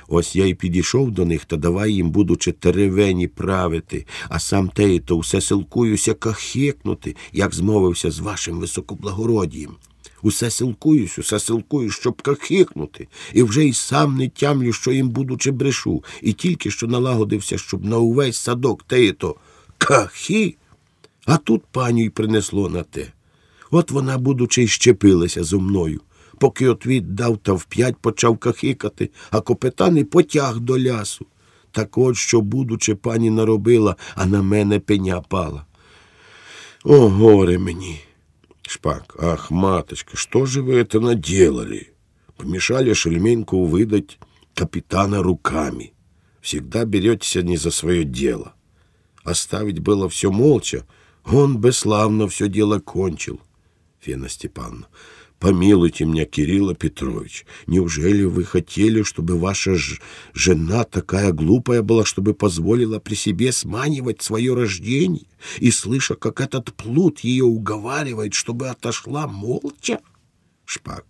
Ось я й підійшов до них та давай їм, будучи теревені, правити, а сам теї то все силкуюся кахикнути, як змовився з вашим високоблагородієм. Усе силкуюсь, усе силкуюсь, щоб кахикнути, і вже й сам не тямлю, що їм, будучи, брешу, і тільки що налагодився, щоб на увесь садок теї то кахи, а тут паню й принесло на те. От вона, будучи, й щепилася зо мною. Поки отвід дав та вп'ять почав кахикати, а капітан і потяг до лясу. Так от, що, будучи, пані наробила, а на мене пеня пала. О, горе мені! Шпак, ах, маточка, что же вы это наделали? Помешали Шельменьку выдать капитана руками. Всегда беретесь не за свое дело. Оставить было все молча, он бесславно все дело кончил. Фена Степановна, помилуйте меня, Кирилла Петрович, неужели вы хотели, чтобы ваша ж... жена такая глупая была, чтобы позволила при себе сманивать свое рождение и, слыша, как этот плут ее уговаривает, чтобы отошла молча? Шпак,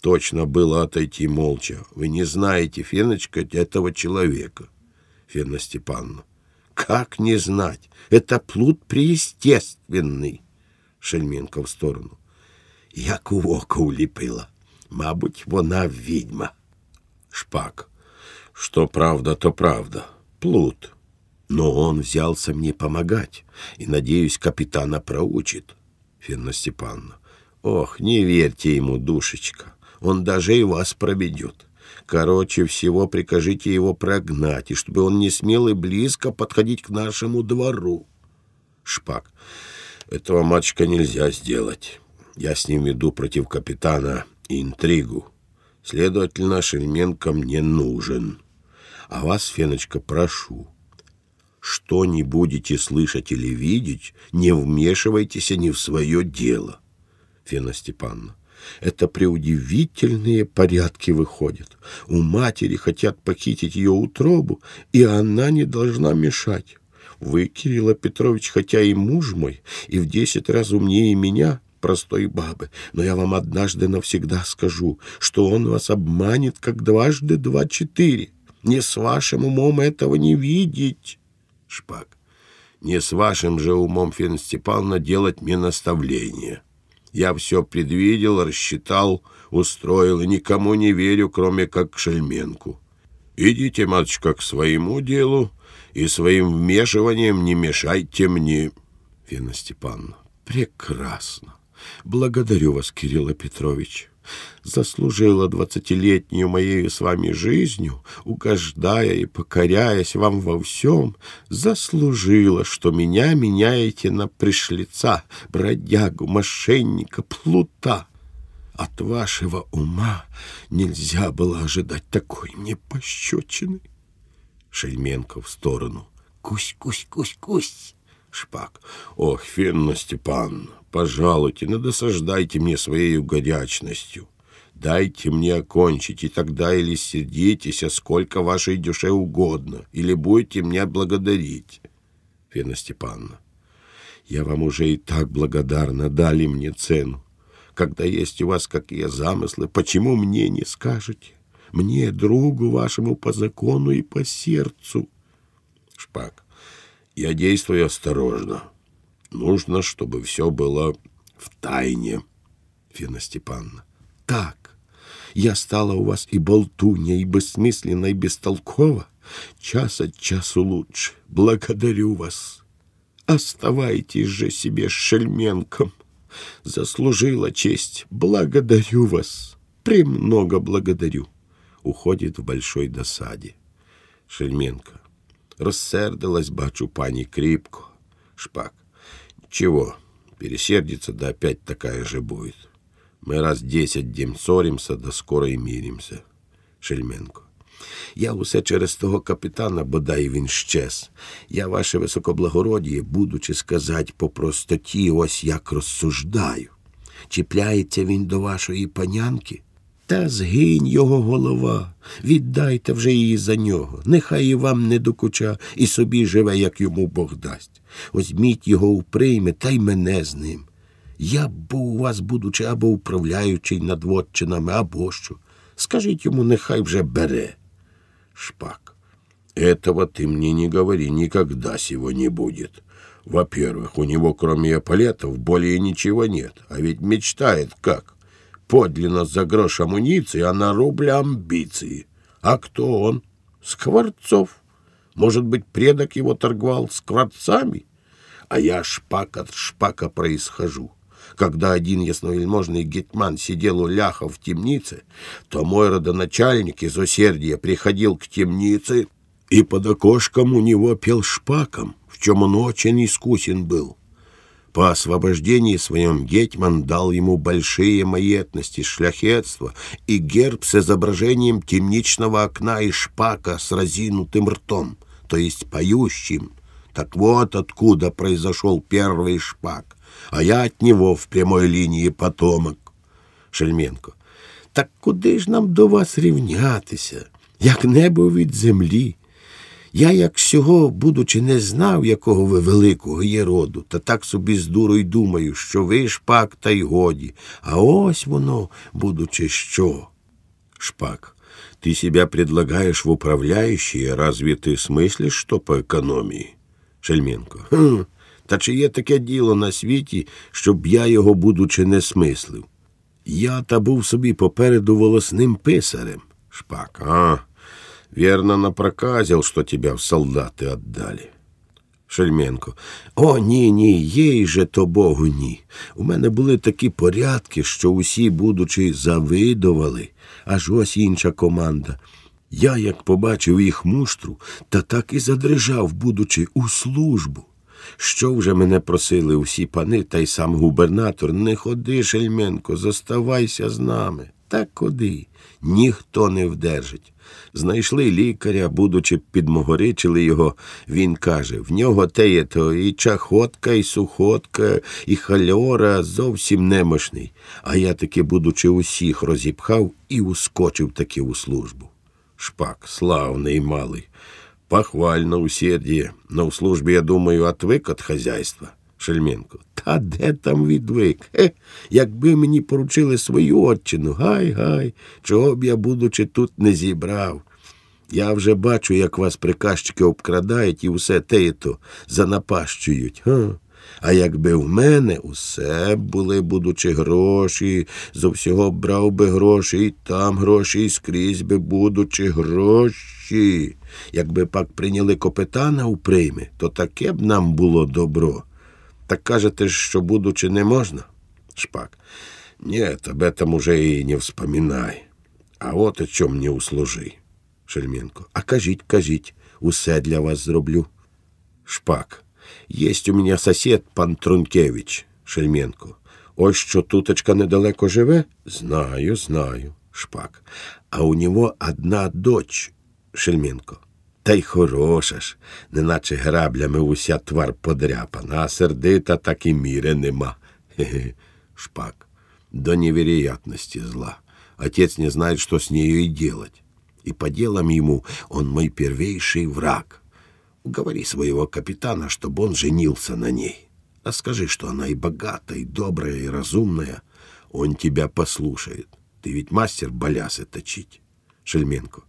точно было отойти молча. Вы не знаете, Феночка, этого человека. Фена Степановна, как не знать? Это плут преестественный. Шельменко в сторону. Як у око вліпила. Мабуть, вона відьма. Шпак. Что правда, то правда. Плут. Но он взялся мне помогать. И, надеюсь, капитана проучит. Фенна Степановна. Ох, не верьте ему, душечка. Он даже и вас проведет. Короче всего, прикажите его прогнать, и чтобы он не смел и близко подходить к нашему двору. Шпак. Этого, матушка, нельзя сделать. Я с ним веду против капитана интригу. Следовательно, Шельменко мне нужен. А вас, Феночка, прошу, что не будете слышать или видеть, не вмешивайтесь ни в свое дело. Фена Степановна, это преудивительные порядки выходят. У матери хотят похитить ее утробу, и она не должна мешать. Вы, Кирилл Петрович, хотя и муж мой, и в десять раз умнее меня, простой бабы, но я вам однажды навсегда скажу, что он вас обманет, как дважды два четыре. Не с вашим умом этого не видеть. Шпак. Не с вашим же умом, Фена Степановна, делать мне наставление. Я все предвидел, рассчитал, устроил, и никому не верю, кроме как к Шельменку. Идите, матушка, к своему делу, и своим вмешиванием не мешайте мне. Фена Степановна. Прекрасно. Благодарю вас, Кирилл Петрович. Заслужила двадцатилетнюю моей с вами жизнью, угождая и покоряясь вам во всем, заслужила, что меня меняете на пришлица, бродягу, мошенника, плута. От вашего ума нельзя было ожидать такой непощечины. Шельменко в сторону. Кусь, кусь, кусь, кусь. Шпак. Ох, Фенна Степановна, пожалуйте, не досаждайте мне своей горячностью. Дайте мне окончить, и тогда или сердитесь, а сколько вашей душе угодно, или будете меня благодарить. Фенна Степановна, я вам уже и так благодарна, дали мне цену. Когда есть у вас какие замыслы, почему мне не скажете? Мне, другу вашему по закону и по сердцу. Шпак. Я действую осторожно. Нужно, чтобы все было в тайне. Фена Степановна. Так, я стала у вас и болтунья, и бессмысленно, и бестолкова. Час от часу лучше. Благодарю вас. Оставайтесь же себе с Шельменком. Заслужила честь. Благодарю вас. Премного благодарю. Уходит в большой досаде. Шельменко. Рассердилась, бачу, пани крепко. Шпак. Ничего, пересердится, да опять такая же будет. Мы раз десять днем ссоримся, да скоро и миримся. Шельменко. Я усе через того капітана, бодай він щез. Я, ваше високоблагородіє, будучи сказати по простоті, ось як розсуждаю. Чіпляється він до вашої панянки? Та згинь його голова, віддайте вже її за нього, нехай і вам не докуча, і собі живе, як йому Бог дасть. Озьміть його уприйме, та й мене з ним. Я бо у вас, будучи або управляючий над вотчинами, або що. Скажіть йому, нехай вже бере. Шпак. Этого ты мне не говори, никогда сего не будет. Во-первых, у него кроме эполетов более ничего нет, а ведь мечтает как? Подлинно за грош амуниции, а на рубль амбиции. А кто он? Скворцов. Может быть, предок его торговал скворцами? А я шпак от шпака происхожу. Когда один ясновельможный гетман сидел у ляха в темнице, то мой родоначальник из усердия приходил к темнице и под окошком у него пел шпаком, в чем он очень искусен был. По освобождении своем гетман дал ему большие маетности, шляхетства и герб с изображением темничного окна и шпака с разинутым ртом, то есть поющим. Так вот откуда произошел первый шпак, а я от него в прямой линии потомок. Шельменко. Так куди ж нам до вас рівнятися, як небо від землі? Я, як всього, будучи, не знав, якого ви великого є роду, та так собі з дурою думаю, що ви шпак та й годі, а ось воно, будучи, що? Шпак, ти себя предлагаєш в управляющие, разве ти смислиш, що по економії? Шельменко, хм, та чи є таке діло на світі, щоб я його, будучи, не смислив? Я та був собі попереду волосним писарем. Шпак, а... Верно напроказил, что тебя в солдаты отдали. Шельменко. О, ні, ні, їй же то Богу ні. У мене були такі порядки, що усі, будучи, завидували. Аж ось інша команда. Я, як побачив їх муштру, та так і задрижав, будучи, у службу. Що вже мене просили усі пани, та й сам губернатор, не ходи, Шельменко, заставайся з нами. Та куди? Ніхто не вдержить. Знайшли лікаря, будучи підмогоричили його, він каже, в нього теє то і чахотка, і сухотка, і хальора, зовсім немощний. А я таки, будучи, усіх розіпхав і ускочив таки у службу. Шпак, славний малий, похвально усердіє, но в службі, я думаю, отвик от хазяйства. Шельменко. Та де там відвик? Хе, якби мені поручили свою отчину, гай-гай, чого б я, будучи, тут не зібрав. Я вже бачу, як вас приказчики обкрадають і усе те і то занапащують. Ха. А якби в мене усе були, будучи, гроші, зо всього брав би гроші, і там гроші, і скрізь би, будучи, гроші. Якби пак прийняли капітана у прийми, то таке б нам було добро. Так кажете, що будучи не можна? Шпак. Нет, об этом уже и не вспоминай. А от о чому не услужи. Шельменко. А кажіть, кажіть, усе для вас зроблю. Шпак. Єсть у мене сусід, пан Трункевич. Шельменко. Ось що туточка недалеко живе? Знаю, знаю. Шпак. А у нього одна дочь. Шельменко. Та й хороша ж, неначе граблями уся твар подряпана, а сердита так і міри нема. Хе-хе. Шпак. До невероятности зла. Отец не знает, что с нею и делать. И по делам ему он мой первейший враг. Уговори своего капитана, чтобы он женился на ней. А скажи, что она и богатая, и добрая, и разумная. Он тебя послушает. Ты ведь мастер балясы точить. Шельменко.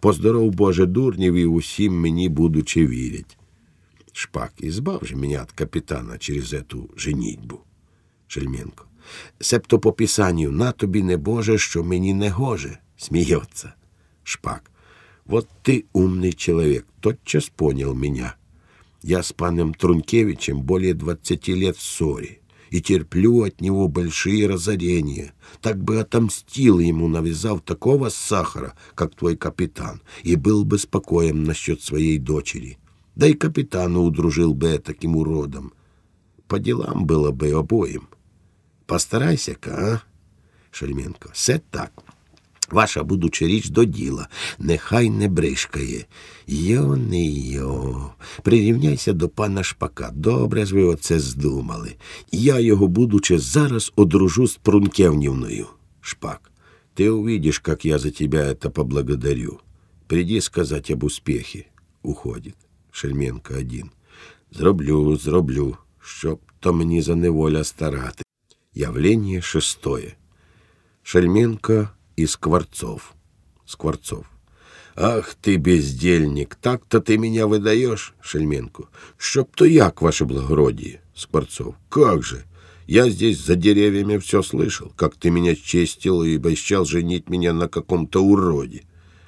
Поздоров, Боже, дурнів, і усім мені, будучи, вірять. Шпак, ізбав же мене від капітана через ету женітьбу. Шельменко. Себто по писанню, на тобі, не Боже, що мені не гоже, сміється. Шпак. Вот ти умний чоловік, тотчас понял меня. Я с паном Трункевичем более двадцати лет в ссоре и терплю от него большие разорения. Так бы отомстил ему, навязав такого сахара, как твой капитан, и был бы спокоен насчет своей дочери. Да и капитана удружил бы таким уродом. По делам было бы обоим. Постарайся-ка, а, Шельменко, все так. Ваша будуча річ до діла, нехай не бришкає. Йо-не-йо, прирівняйся до пана Шпака, добре ж ви оце здумали. Я його, будучи, зараз одружу з Прункевнівною. Шпак, ти увидиш, як я за тебе это поблагодарю. Приди сказать об успехе. Уходит. Шельменко один. Зроблю, зроблю, щоб то мені за неволя старати. Явление шестое. Шельменко и Скворцов. Скворцов. Ах ты, бездельник, так-то ты меня выдаешь, Шельменко. Чтоб-то як, ваше благородие. Скворцов. Как же? Я здесь за деревьями все слышал, как ты меня честил и обещал женить меня на каком-то уроде.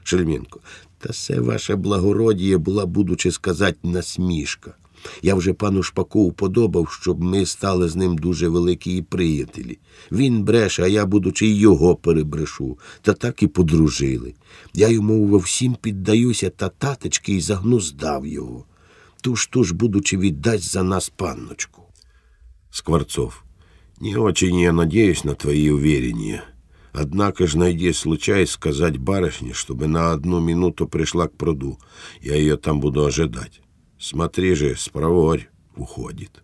Шельменко. Та се, ваше благородие, була, будучи сказать, насмішка. Я вже пану Шпаку уподобав, щоб ми стали з ним дуже великі приятелі. Він бреше, а я, будучи, його перебрешу. Та так і подружили. Я йому во всім піддаюся та татечки і загнуздав його. Туж-туж, будучи, віддасть за нас панночку. Скворцов. Не очень я надеюсь на твои уверения. Однако ж найди случай сказать барышне, чтобы на одну минуту пришла к пруду. Я ее там буду ожидать. Смотри же, спроворь, уходит.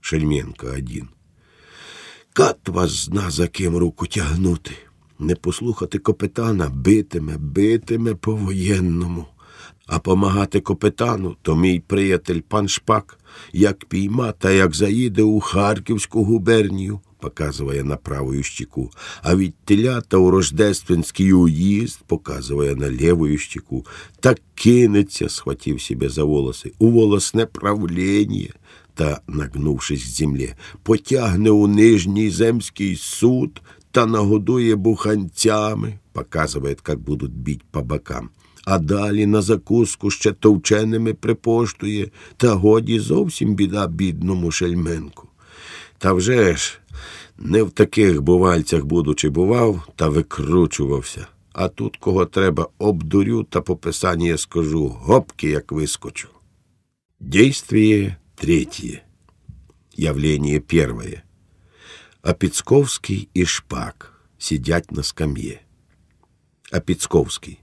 Шельменко один. Кат вас зна, за ким руку тягнути. Не послухати капітана битиме, битиме по-воєнному. А помагати капітану, то мій приятель пан Шпак, як пійма та як заїде у Харківську губернію, показує на правую щеку, а від телята у Рождественський уїзд, показує на лівую щеку, так кинеться, схватив себе за волоси, у волосне правління, та, нагнувшись к землі, потягне у Нижній земський суд та нагодує буханцями, показує, як будуть бить по бокам. А далі на закуску ще товченими припоштує, та годі зовсім біда бідному Шельменку. Та вже ж, не в таких бувальцях будучи бував, та викручувався. А тут кого треба обдурю та по писанні скажу, гопки, як вискочу. Действие третье. Явление первое. Опицковский и Шпак сидят на скамье. Опицковский.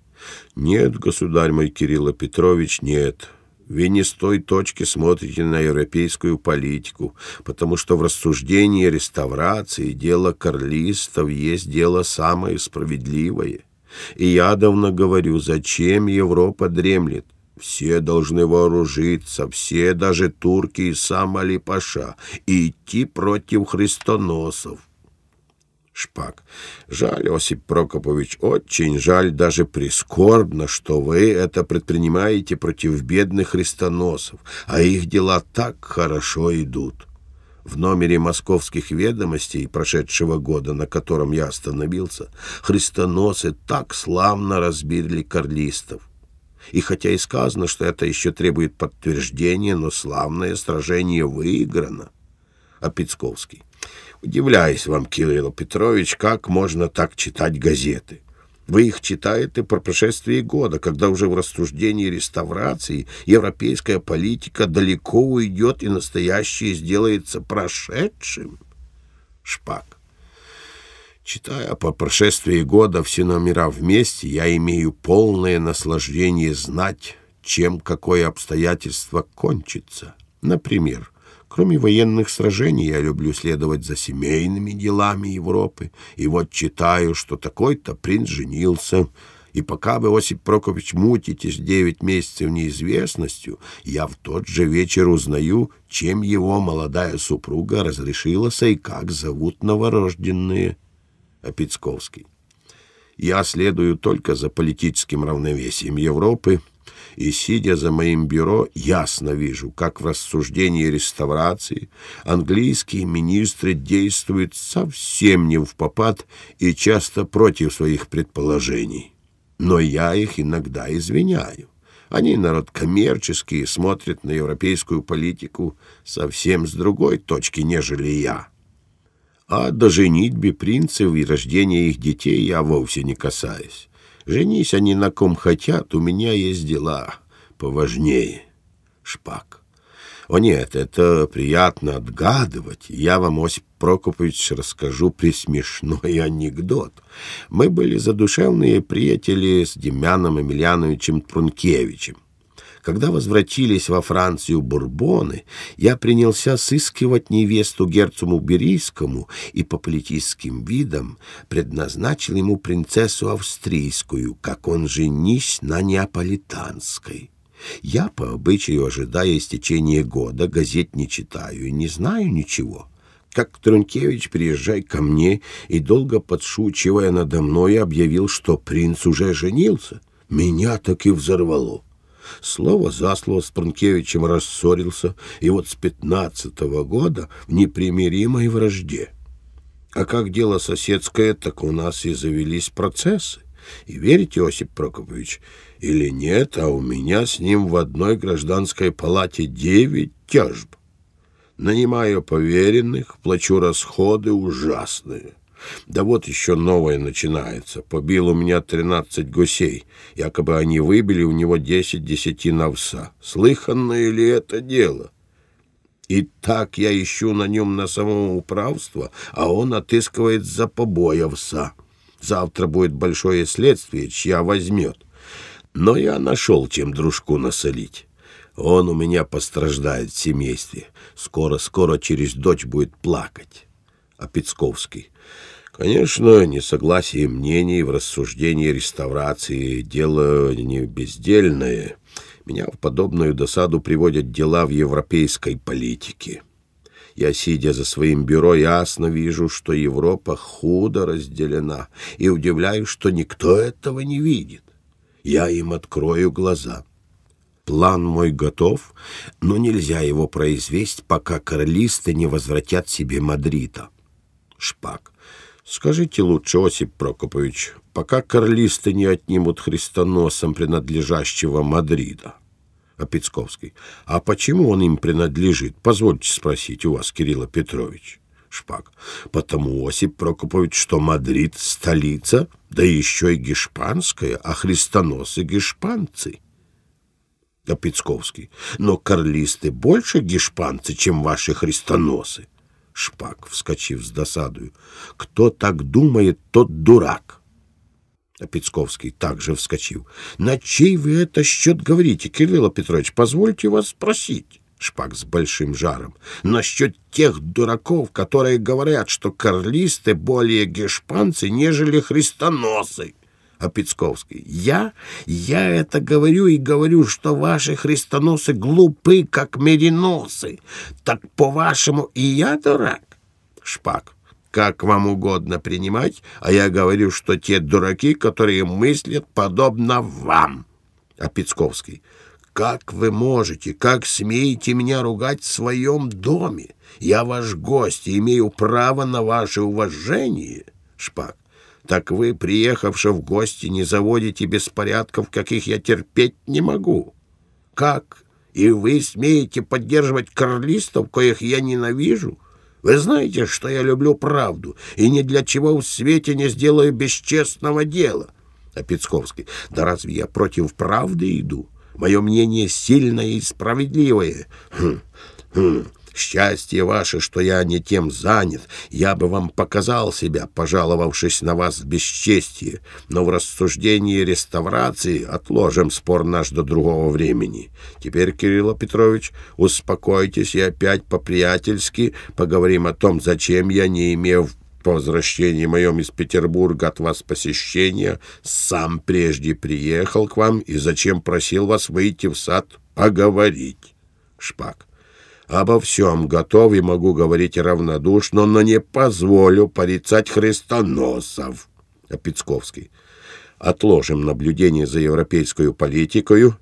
«Нет, государь мой Кирилл Петрович, нет. Вы не с той точки смотрите на европейскую политику, потому что в рассуждении реставрации дело карлистов есть дело самое справедливое. И я давно говорю, зачем Европа дремлет? Все должны вооружиться, все, даже турки и сам Али-паша, и идти против христоносов». Шпак. Жаль, Осип Прокопович, очень жаль, даже прискорбно, что вы это предпринимаете против бедных христоносов, а их дела так хорошо идут. В номере московских ведомостей прошедшего года, на котором я остановился, христоносы так славно разбили карлистов. И хотя и сказано, что это еще требует подтверждения, но славное сражение выиграно. Опицковский. Удивляюсь вам, Кирилл Петрович, как можно так читать газеты. Вы их читаете по прошествии года, когда уже в рассуждении реставрации европейская политика далеко уйдет и настоящее сделается прошедшим. Шпак. Читая по прошествии года все номера вместе, я имею полное наслаждение знать, чем какое обстоятельство кончится. Например, кроме военных сражений, я люблю следовать за семейными делами Европы. И вот читаю, что такой-то принц женился. И пока вы, Осип Прокопович, мутитесь девять месяцев неизвестностью, я в тот же вечер узнаю, чем его молодая супруга разрешилась и как зовут новорожденные. Опицковский. Я следую только за политическим равновесием Европы. И, сидя за моим бюро, ясно вижу, как в рассуждении реставрации английские министры действуют совсем не впопад и часто против своих предположений. Но я их иногда извиняю. Они, народ коммерческий, смотрят на европейскую политику совсем с другой точки, нежели я. А до женитьбы принцев и рождения их детей я вовсе не касаюсь. Женись они на ком хотят, у меня есть дела поважнее. шпаг. О нет, это приятно отгадывать. Я вам, Осип Прокопович, расскажу пресмешной анекдот. Мы были задушевные приятели с Демьяном Емельяновичем Трункевичем. Когда возвратились во Францию бурбоны, я принялся сыскивать невесту герцогу Берийскому и по политическим видам предназначил ему принцессу австрийскую, как он женись на неаполитанской. Я, по обычаю, ожидая истечения года, газет не читаю и не знаю ничего. Как Трункевич, приезжай ко мне, и, долго подшучивая надо мной, объявил, что принц уже женился. Меня так и взорвало. Слово за слово с Трункевичем рассорился, и вот с пятнадцатого года в непримиримой вражде. А как дело соседское, так у нас и завелись процессы. И верите, Осип Прокопович, или нет, а у меня с ним в одной гражданской палате девять тяжб. Нанимаю поверенных, плачу расходы ужасные. Да вот еще новое начинается. Побил у меня тринадцать гусей. Якобы они выбили у него десять десятин овса. Слыханное ли это дело? И так я ищу на нем на самом управство, а он отыскивает за побои овса. Завтра будет большое следствие, чья возьмет. Но я нашел, чем дружку насолить. Он у меня постраждает в семействе. Скоро-скоро через дочь будет плакать. А Пицковский: конечно, несогласие мнений в рассуждении реставрации — дело не бездельное. Меня в подобную досаду приводят дела в европейской политике. Я, сидя за своим бюро, ясно вижу, что Европа худо разделена, и удивляюсь, что никто этого не видит. Я им открою глаза. План мой готов, но нельзя его произвести, пока королисты не возвратят себе Мадрида. Шпак: скажите лучше, Осип Прокопович, пока королисты не отнимут христоносам принадлежащего Мадрида. А Пицковский: а почему он им принадлежит? Позвольте спросить у вас, Кирилла Петрович. Шпак: потому, Осип Прокопович, что Мадрид — столица, да еще и гешпанская, а христоносы — гешпанцы. А Пицковский: но карлисты больше гешпанцы, чем ваши христоносы. Шпак, вскочив с досадою: кто так думает, тот дурак. А Пицковский, также вскочив: на чей вы это счет говорите, Кирилл Петрович? Позвольте вас спросить. Шпак с большим жаром: насчет тех дураков, которые говорят, что карлисты более гешпанцы, нежели христоносы. А Пицковский: я? Я это говорю и говорю, что ваши христоносы глупы, как мериносы. Так, по-вашему, и я дурак? Шпак: как вам угодно принимать, а я говорю, что те дураки, которые мыслят подобно вам. А Пицковский: как вы можете, как смеете меня ругать в своем доме? Я ваш гость и имею право на ваше уважение. Шпак: так вы, приехавши в гости, не заводите беспорядков, каких я терпеть не могу. Как? И вы смеете поддерживать карлистов, коих я ненавижу? Вы знаете, что я люблю правду, и ни для чего в свете не сделаю бесчестного дела. А Пицковский: да разве я против правды иду? Мое мнение сильное и справедливое. Хм, хм. Счастье ваше, что я не тем занят. Я бы вам показал себя, пожаловавшись на вас в бесчестие. Но в рассуждении реставрации отложим спор наш до другого времени. Теперь, Кирилл Петрович, успокойтесь и опять по-приятельски поговорим о том, зачем я, не имею по возвращении моем из Петербурга от вас посещения, сам прежде приехал к вам и зачем просил вас выйти в сад поговорить. Шпак: обо всем готов и могу говорить равнодушно, но не позволю порицать христоносов. А Пицковский: отложим наблюдение за европейскую политикою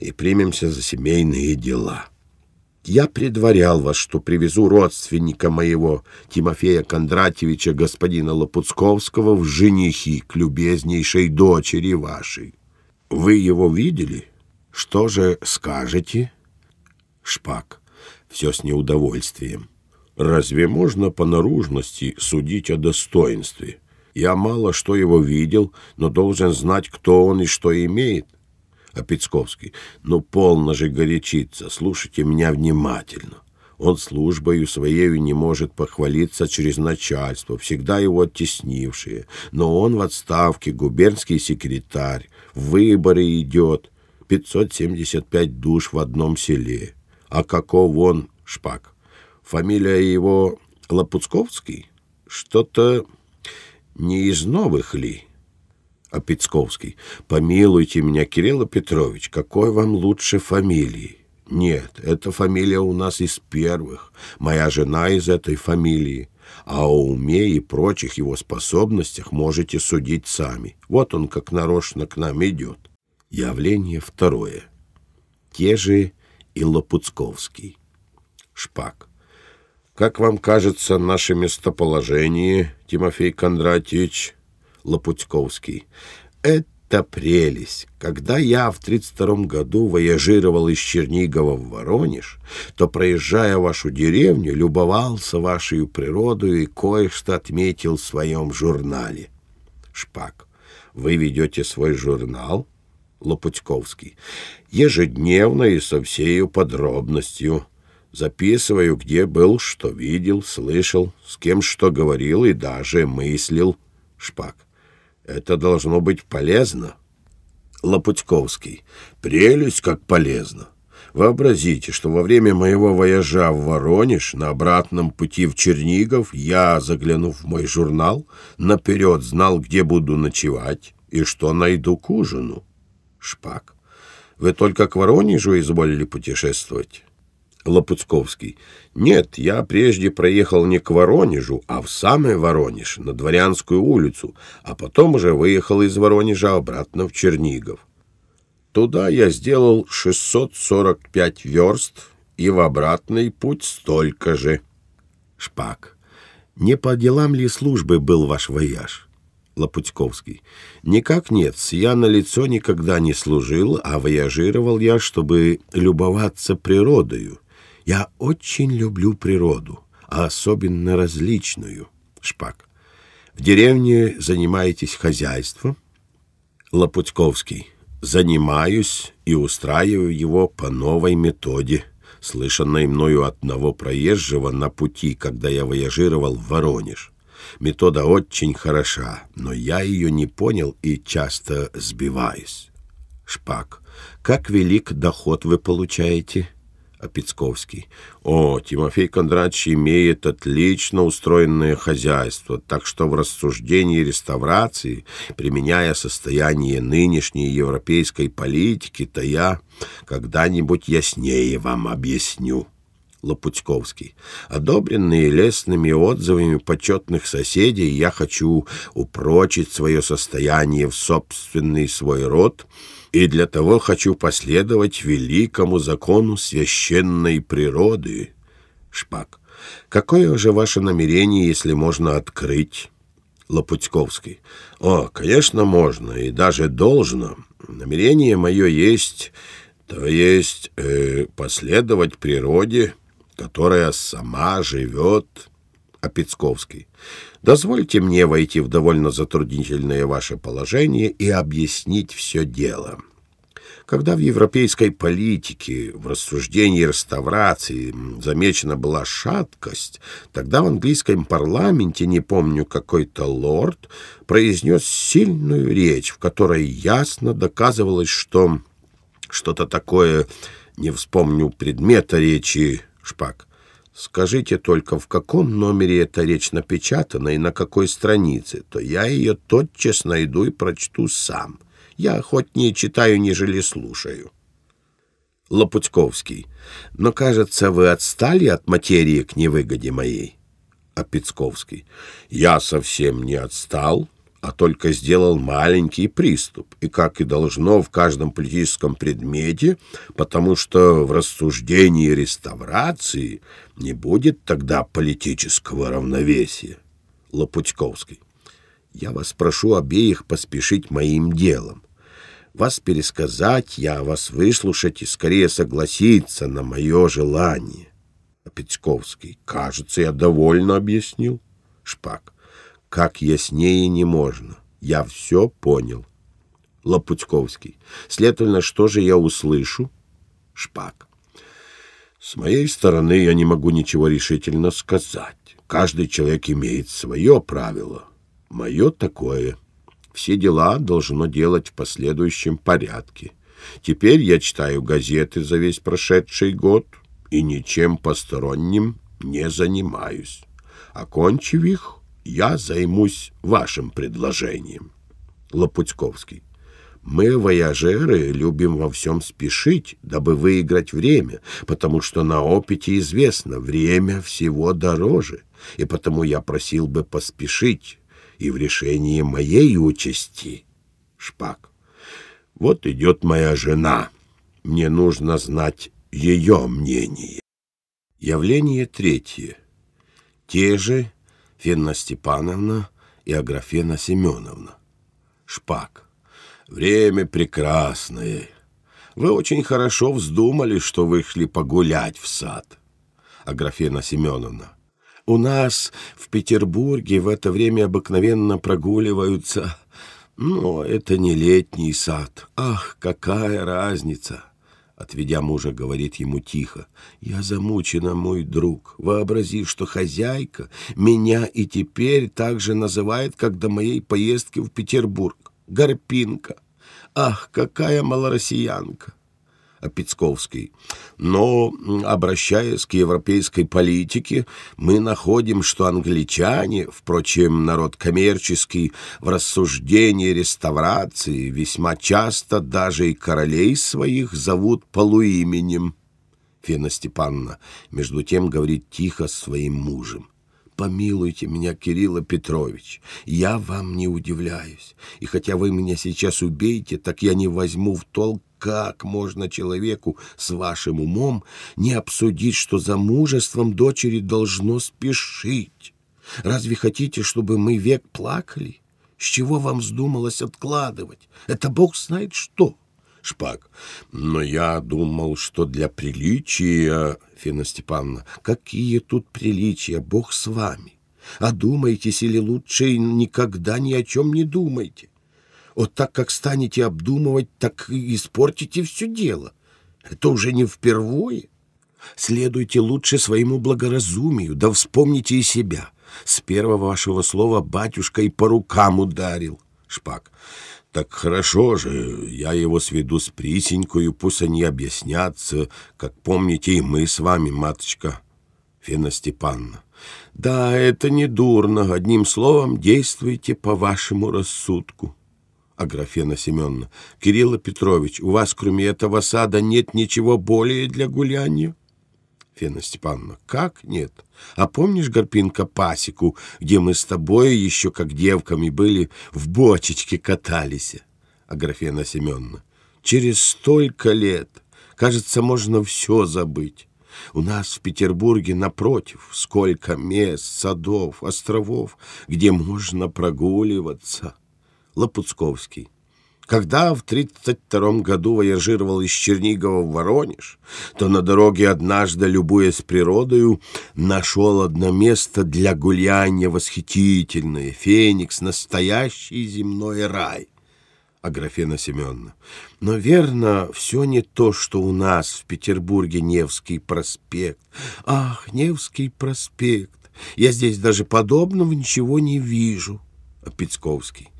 и примемся за семейные дела. Я предварял вас, что привезу родственника моего, Тимофея Кондратьевича, господина Лопуцковского, в женихи к любезнейшей дочери вашей. Вы его видели? Что же скажете? Шпак: все с неудовольствием. Разве можно по наружности судить о достоинстве? Я мало что его видел, но должен знать, кто он и что имеет. а Пицковский: «Ну, полно же горячиться, слушайте меня внимательно. Он службою своею не может похвалиться через начальство, всегда его оттеснившие. Но он в отставке, губернский секретарь, в выборы идет, пятьсот семьдесят пять душ в одном селе. А каков он, Шпак? Фамилия его Лопуцковский? Что-то не из новых ли?» А Пицковский: «Помилуйте меня, Кирилл Петрович, какой вам лучше фамилии? Нет, эта фамилия у нас из первых. Моя жена из этой фамилии. А о уме и прочих его способностях можете судить сами. Вот он как нарочно к нам идет». Явление второе. Те же и Лопуцковский. Шпак: «Как вам кажется наше местоположение, Тимофей Кондратьевич?» Лопуцковский: «Это прелесть. Когда я в тридцать втором году вояжировал из Чернигова в Воронеж, то, проезжая вашу деревню, любовался вашей природой и кое-что отметил в своем журнале». Шпак: «Вы ведете свой журнал?» Лопуцковский: «Ежедневно и со всею подробностью. Записываю, где был, что видел, слышал, с кем что говорил и даже мыслил». Шпак: «Это должно быть полезно». Лопуцковский: «Прелесть, как полезно. Вообразите, что во время моего вояжа в Воронеж на обратном пути в Чернигов я, заглянув в мой журнал, наперед знал, где буду ночевать и что найду к ужину». Шпак: «Вы только к Воронежу изволили путешествовать?» Лопуцковский: «Нет, я прежде проехал не к Воронежу, а в самый Воронеж, на Дворянскую улицу, а потом уже выехал из Воронежа обратно в Чернигов. Туда я сделал шестьсот сорок пять верст и в обратный путь столько же». Шпак: «Не по делам ли службы был ваш вояж?» Лопуцковский: «Никак нет, я на лицо никогда не служил, а вояжировал я, чтобы любоваться природою. Я очень люблю природу, а особенно различную». Шпак: «В деревне занимаетесь хозяйством?» Лопуцковский: «Занимаюсь и устраиваю его по новой методе, слышанной мною одного проезжего на пути, когда я вояжировал в Воронеж. Метода очень хороша, но я ее не понял и часто сбиваюсь». Шпак: «Как велик доход вы получаете?» А Пицковский: «О, Тимофей Кондратьевич имеет отлично устроенное хозяйство, так что в рассуждении реставрации, применяя состояние нынешней европейской политики-то я когда-нибудь яснее вам объясню». Лопуцковский: «Одобренные лестными отзывами почетных соседей, я хочу упрочить свое состояние в собственный свой род, и для того хочу последовать великому закону священной природы». Шпак: «Какое же ваше намерение, если можно открыть?» Лопуцковский: «О, конечно, можно, и даже должно. Намерение мое есть, то есть э, последовать природе, которая сама живет». А Пицковский: «Дозвольте мне войти в довольно затруднительное ваше положение и объяснить все дело. Когда в европейской политике, в рассуждении реставрации замечена была шаткость, тогда в английском парламенте, не помню, какой-то лорд произнес сильную речь, в которой ясно доказывалось, что что-то такое, не вспомню предмета речи». Шпак: «Скажите только, в каком номере эта речь напечатана и на какой странице, то я ее тотчас найду и прочту сам. Я охотнее читаю, нежели слушаю». Лопуцковский: «Но, кажется, вы отстали от материи к невыгоде моей». А Пицковский: «Я совсем не отстал, а только сделал маленький приступ, и, как и должно в каждом политическом предмете, потому что в рассуждении реставрации не будет тогда политического равновесия». Лопуцковский: «Я вас прошу обеих поспешить моим делом. Вас пересказать я, вас выслушать и скорее согласиться на мое желание». Пицковский: «Кажется, я довольно объяснил». Шпак: «Как яснее не можно. Я все понял». Лопутьковский. Следовательно, что же я услышу? Шпак. С моей стороны я не могу ничего решительно сказать. Каждый человек имеет свое правило. Мое такое. Все дела должно делать в последующем порядке. Теперь я читаю газеты за весь прошедший год и ничем посторонним не занимаюсь. Окончив их, я займусь вашим предложением. Лопутьковский. Мы, вояжеры, любим во всем спешить, дабы выиграть время, потому что на опыте известно, время всего дороже, и потому я просил бы поспешить и в решении моей участи. Шпак. Вот идет моя жена. Мне нужно знать ее мнение. Явление третье. Те же Фенна Степановна и Аграфена Семеновна. Шпак. Время прекрасное. Вы очень хорошо вздумали, что вышли погулять в сад. Аграфена Семеновна. У нас в Петербурге в это время обыкновенно прогуливаются. Но это не летний сад. Ах, какая разница! Отведя мужа, говорит ему тихо. «Я замучена, мой друг. Вообрази, что хозяйка меня и теперь так же называет, как до моей поездки в Петербург. Гарпинка. Ах, какая малороссиянка!» Опецковский. «Но, обращаясь к европейской политике, мы находим, что англичане, впрочем, народ коммерческий, в рассуждении реставрации весьма часто даже и королей своих зовут полуименем». Фена Степановна между тем говорит тихо с своим мужем. «Помилуйте меня, Кирилл Петрович, я вам не удивляюсь, и хотя вы меня сейчас убейте, так я не возьму в толк, как можно человеку с вашим умом не обсудить, что замужеством дочери должно спешить? Разве хотите, чтобы мы век плакали? С чего вам вздумалось откладывать? Это бог знает что!» Шпак. «Но я думал, что для приличия...» Фена Степановна. «Какие тут приличия? Бог с вами! Одумайтесь или лучше никогда ни о чем не думайте. Вот так как станете обдумывать, так и испортите все дело. Это уже не впервые. Следуйте лучше своему благоразумию, да вспомните и себя. С первого вашего слова батюшка и по рукам ударил». Шпак. «Так хорошо же, я его сведу с Присенькою, пусть они объяснятся, как помните и мы с вами, маточка». Фена Степановна. «Да, это не дурно. Одним словом, действуйте по вашему рассудку». Аграфена Семеновна. «Кирилл Петрович, у вас, кроме этого сада, нет ничего более для гуляния?» Фена Степановна. «Как нет? А помнишь, Гарпинка, пасеку, где мы с тобой еще как девками были, в бочечке катались?» Аграфена Семеновна. «Через столько лет, кажется, можно все забыть. У нас в Петербурге, напротив, сколько мест, садов, островов, где можно прогуливаться». Лопутьковский. Когда в тридцать втором году вояжировал из Чернигова в Воронеж, то на дороге однажды, любуясь природою, нашел одно место для гуляния восхитительное. Феникс, настоящий земной рай. Аграфена Семеновна. Но верно, все не то, что у нас в Петербурге Невский проспект. Ах, Невский проспект. Я здесь даже подобного ничего не вижу. Опецковский.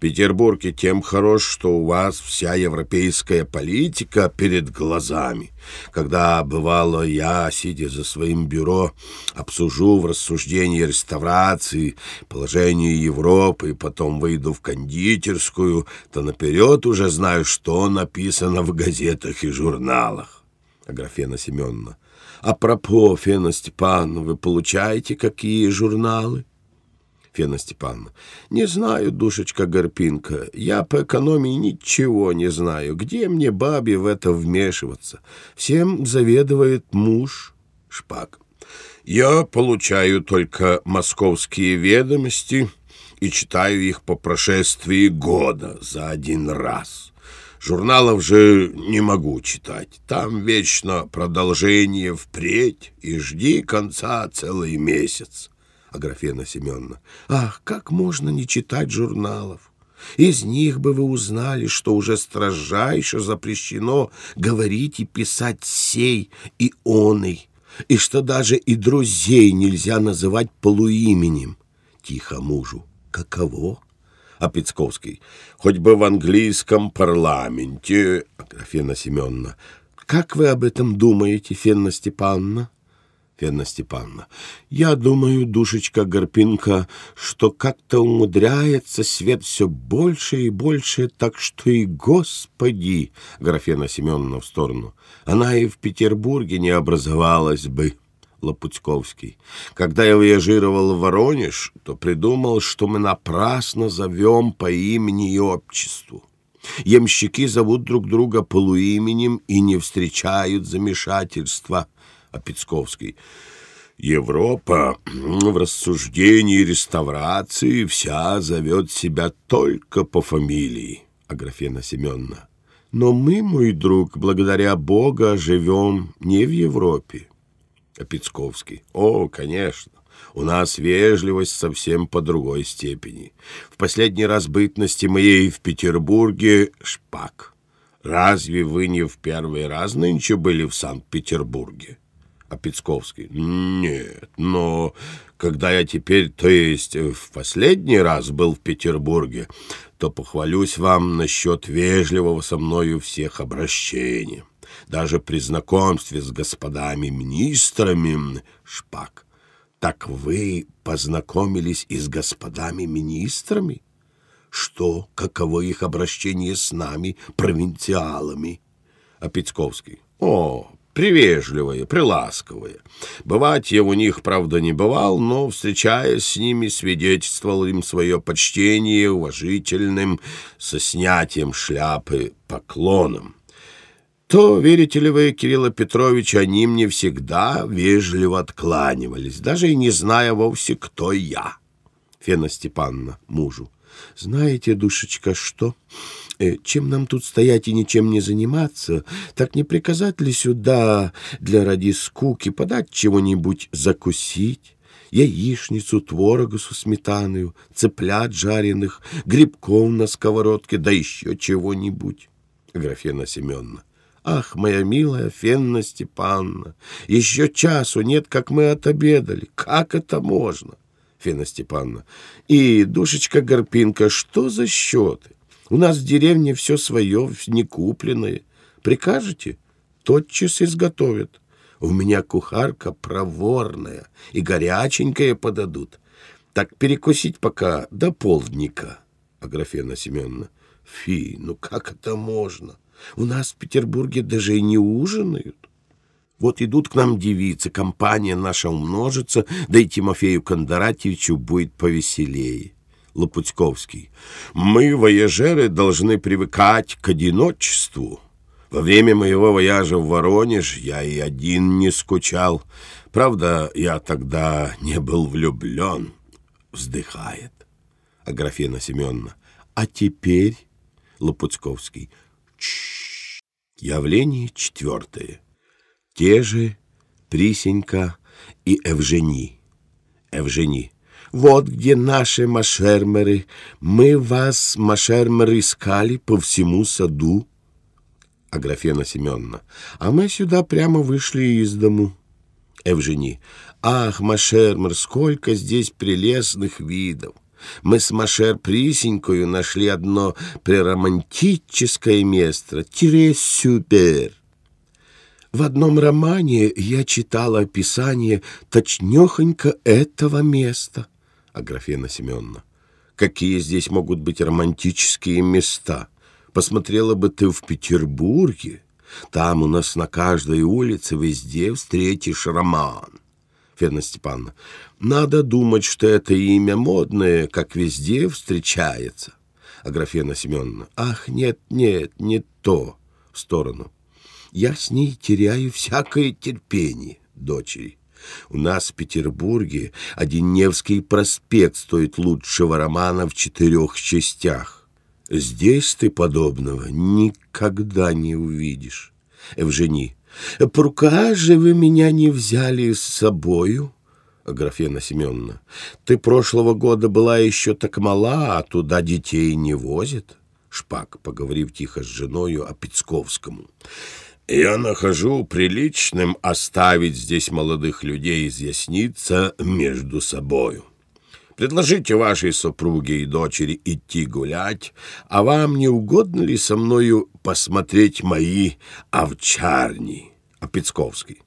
«Петербург и тем хорош, что у вас вся европейская политика перед глазами. Когда, бывало, я, сидя за своим бюро, обсужу в рассуждении реставрации положение Европы, потом выйду в кондитерскую, то наперед уже знаю, что написано в газетах и журналах». Аграфена Семеновна. «Апропо, Фена Степановна, вы получаете какие журналы?» Фена Степановна. «Не знаю, душечка Гарпинка, я по экономии ничего не знаю. Где мне, бабе, в это вмешиваться? Всем заведует муж». Шпак. «Я получаю только московские ведомости и читаю их по прошествии года за один раз. Журналов же не могу читать. Там вечно продолжение впредь и жди конца целый месяц». Аграфена Семеновна. «Ах, как можно не читать журналов? Из них бы вы узнали, что уже строжайше запрещено говорить и писать сей и оный, и что даже и друзей нельзя называть полуименем. Тихо мужу. Каково? А Пицковский. Хоть бы в английском парламенте. Аграфена Семеновна. Как вы об этом думаете, Фенна Степановна? Фенна Степановна. Я думаю, душечка Горпинка, что как-то умудряется свет все больше и больше, так что и господи, Графена Семеновна в сторону, она и в Петербурге не образовалась бы. Лопуцковский. Когда я выезжировал в Воронеж, то придумал, что мы напрасно зовем по имени и обществу. Ямщики зовут друг друга полуименем и не встречают замешательства. Пицковский. Европа в рассуждении реставрации вся зовет себя только по фамилии. Аграфена Семеновна. Но мы, мой друг, благодаря Бога живем не в Европе. Пицковский. О, конечно. У нас вежливость совсем по другой степени. В последний раз бытности моей в Петербурге Шпак. Разве вы не в первый раз нынче были в Санкт-Петербурге? А Пицковский. Нет, но когда я теперь, то есть в последний раз был в Петербурге, то похвалюсь вам насчет вежливого со мною всех обращений. Даже при знакомстве с господами министрами Шпак. Так вы познакомились и с господами министрами? Что, каково их обращение с нами, провинциалами? А Пицковский. О, привежливые, приласковые. Бывать я у них, правда, не бывал, но, встречаясь с ними, свидетельствовал им свое почтение уважительным со снятием шляпы поклоном. То, верите ли вы, Кирилла Петровича, они мне всегда вежливо откланивались, даже и не зная вовсе, кто я. Фена Степановна мужу. Знаете, душечка, что? Чем нам тут стоять и ничем не заниматься, так не приказать ли сюда для ради скуки подать чего-нибудь закусить? Яичницу, творогу со сметаною, цыплят жареных, грибков на сковородке, да еще чего-нибудь. Графена Семеновна. Ах, моя милая Фенна Степановна, еще часу нет, как мы отобедали. Как это можно? Фена Степановна. И, душечка Горпинка, что за счеты? У нас в деревне все свое, не купленное. Прикажете? Тотчас изготовят. У меня кухарка проворная, и горяченькое подадут. Так перекусить пока до полдника. Аграфена Семеновна. Фи, ну как это можно? У нас в Петербурге даже и не ужинают. Вот идут к нам девицы, компания наша умножится, да и Тимофею Кондратьевичу будет повеселее. Лопуцковский. Мы, вояжеры, должны привыкать к одиночеству. Во время моего вояжа в Воронеж я и один не скучал. Правда, я тогда не был влюблен. Вздыхает. Аграфена Семеновна. А теперь? Лопуцковский. Чш. Явление четвертое. Те же Присенька и Эвжени. Эвжени. Вот где наши машермеры. Мы вас, машермеры, искали по всему саду. Аграфена Семеновна. А мы сюда прямо вышли из дому. Эвжени. Ах, машермер, сколько здесь прелестных видов. Мы с Машер Присенькою нашли одно преромантическое место. Тире-сюпер. В одном романе я читала описание точнёхонько этого места. Аграфена Семеновна. Какие здесь могут быть романтические места? Посмотрела бы ты в Петербурге. Там у нас на каждой улице везде встретишь роман. Фена Степановна. Надо думать, что это имя модное, как везде встречается. Аграфена Семеновна. Ах, нет, нет, не то. В сторону. Я с ней теряю всякое терпение, дочери. У нас в Петербурге один Невский проспект стоит лучшего романа в четырех частях. Здесь ты подобного никогда не увидишь. Эвжени. Порука же вы меня не взяли с собою? Аграфена Семеновна. Ты прошлого года была еще так мала, а туда детей не возят. Шпак, поговорив тихо с женою о Пицковскому. Я нахожу приличным оставить здесь молодых людей изъясниться между собою. Предложите вашей супруге и дочери идти гулять, а вам не угодно ли со мною посмотреть мои овчарни? О Пицковской.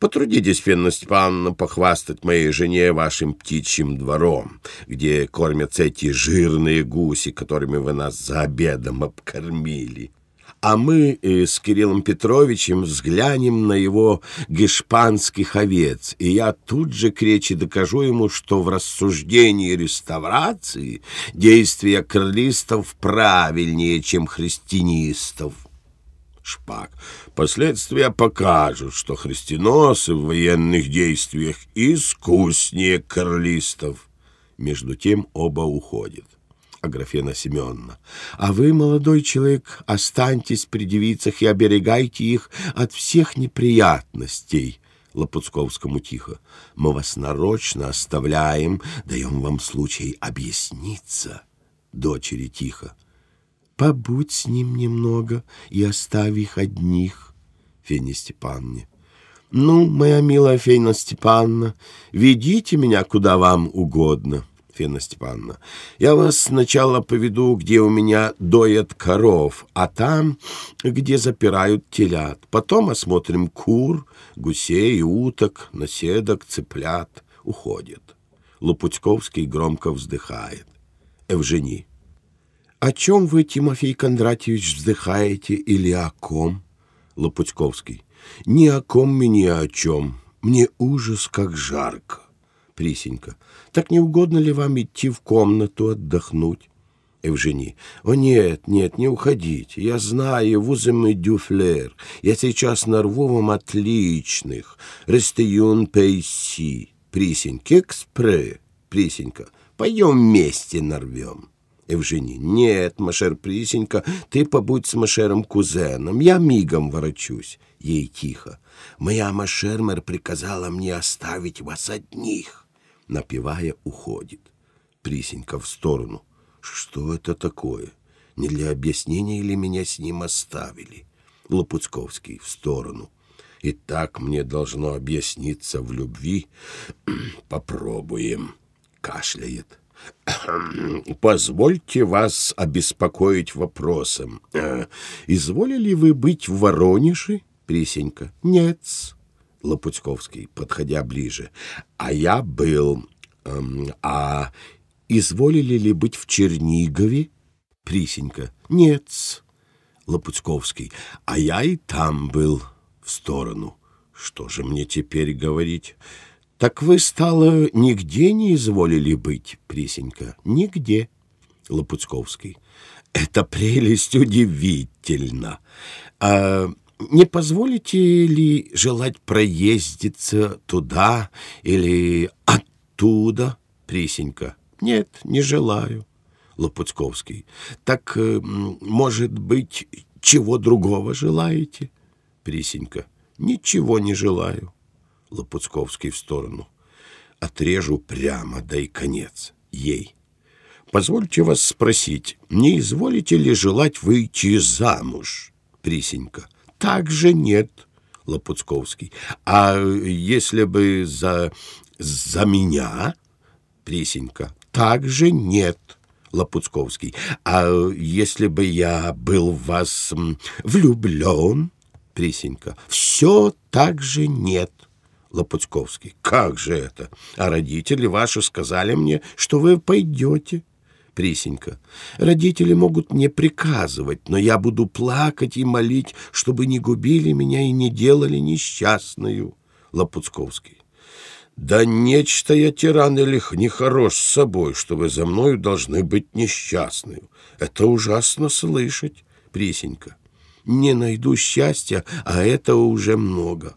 Потрудитесь, Фенна Степановна, похвастать моей жене вашим птичьим двором, где кормятся эти жирные гуси, которыми вы нас за обедом обкормили. А мы с Кириллом Петровичем взглянем на его гешпанских овец, и я тут же к речи докажу ему, что в рассуждении реставрации действия крылистов правильнее, чем христианистов. Шпак. Последствия покажут, что христианосы в военных действиях искуснее крылистов. Между тем оба уходят. Аграфена Семеновна. А вы, молодой человек, останьтесь при девицах и оберегайте их от всех неприятностей. Лопуцковскому тихо. Мы вас нарочно оставляем, даем вам случай объясниться. Дочери тихо. Побудь с ним немного и оставь их одних. Феня Степановна. Ну, моя милая Феня Степановна, ведите меня куда вам угодно. Фена Степановна, я вас сначала поведу, где у меня доят коров, а там, где запирают телят. Потом осмотрим кур, гусей, уток, наседок, цыплят. Уходит. Лопутьковский громко вздыхает. Евжени. О чем вы, Тимофей Кондратьевич, вздыхаете или о ком? Лопутьковский. Ни о ком и ни о чем. Мне ужас, как жарко. Присенька. Так не угодно ли вам идти в комнату отдохнуть? Евжени. О, нет, нет, не уходите. Я знаю, vous aimez du flair. Я сейчас нарву вам отличных. Restez paysi. Присенька. Экспре. Присенька. Пойдем вместе нарвем. Евжени. Нет, машер Присенька, ты побудь с машером кузеном. Я мигом ворочусь. Ей тихо. Моя машермер приказала мне оставить вас одних. Напевая, уходит. Присенька в сторону. Что это такое? Не для объяснения или меня с ним оставили? Лопуцковский в сторону. И так мне должно объясниться в любви. Попробуем. Кашляет. Позвольте вас обеспокоить вопросом. Изволили вы быть в Воронеже? Присенька. Нет-с. Лопуцковский, подходя ближе. А я был... Эм, а изволили ли быть в Чернигове? Присенька. Нет-с. Лопуцковский. А я и там был. В сторону. Что же мне теперь говорить? Так вы, стало, нигде не изволили быть? Присенька. Нигде. Лопуцковский. Это прелесть удивительно. А... Не позволите ли желать проездиться туда или оттуда? Присенька. Нет, не желаю. Лопуцковский. Так, может быть, чего другого желаете? Присенька. Ничего не желаю. Лопуцковский в сторону. Отрежу прямо, дай конец. Ей. Позвольте вас спросить, не изволите ли желать выйти замуж? Присенька. Также нет, Лопуцковский. А если бы за, за меня, Присенька, также нет, Лопуцковский. А если бы я был в вас влюблен, Присенька, все так же нет, Лопуцковский. Как же это? А родители ваши сказали мне, что вы пойдете. Присенька. Родители могут мне приказывать, но я буду плакать и молить, чтобы не губили меня и не делали несчастную. Лопуцковский. Да нечто я тиран или нехорош с собой, что вы за мною должны быть несчастную. Это ужасно слышать. Присенька. Не найду счастья, а этого уже много.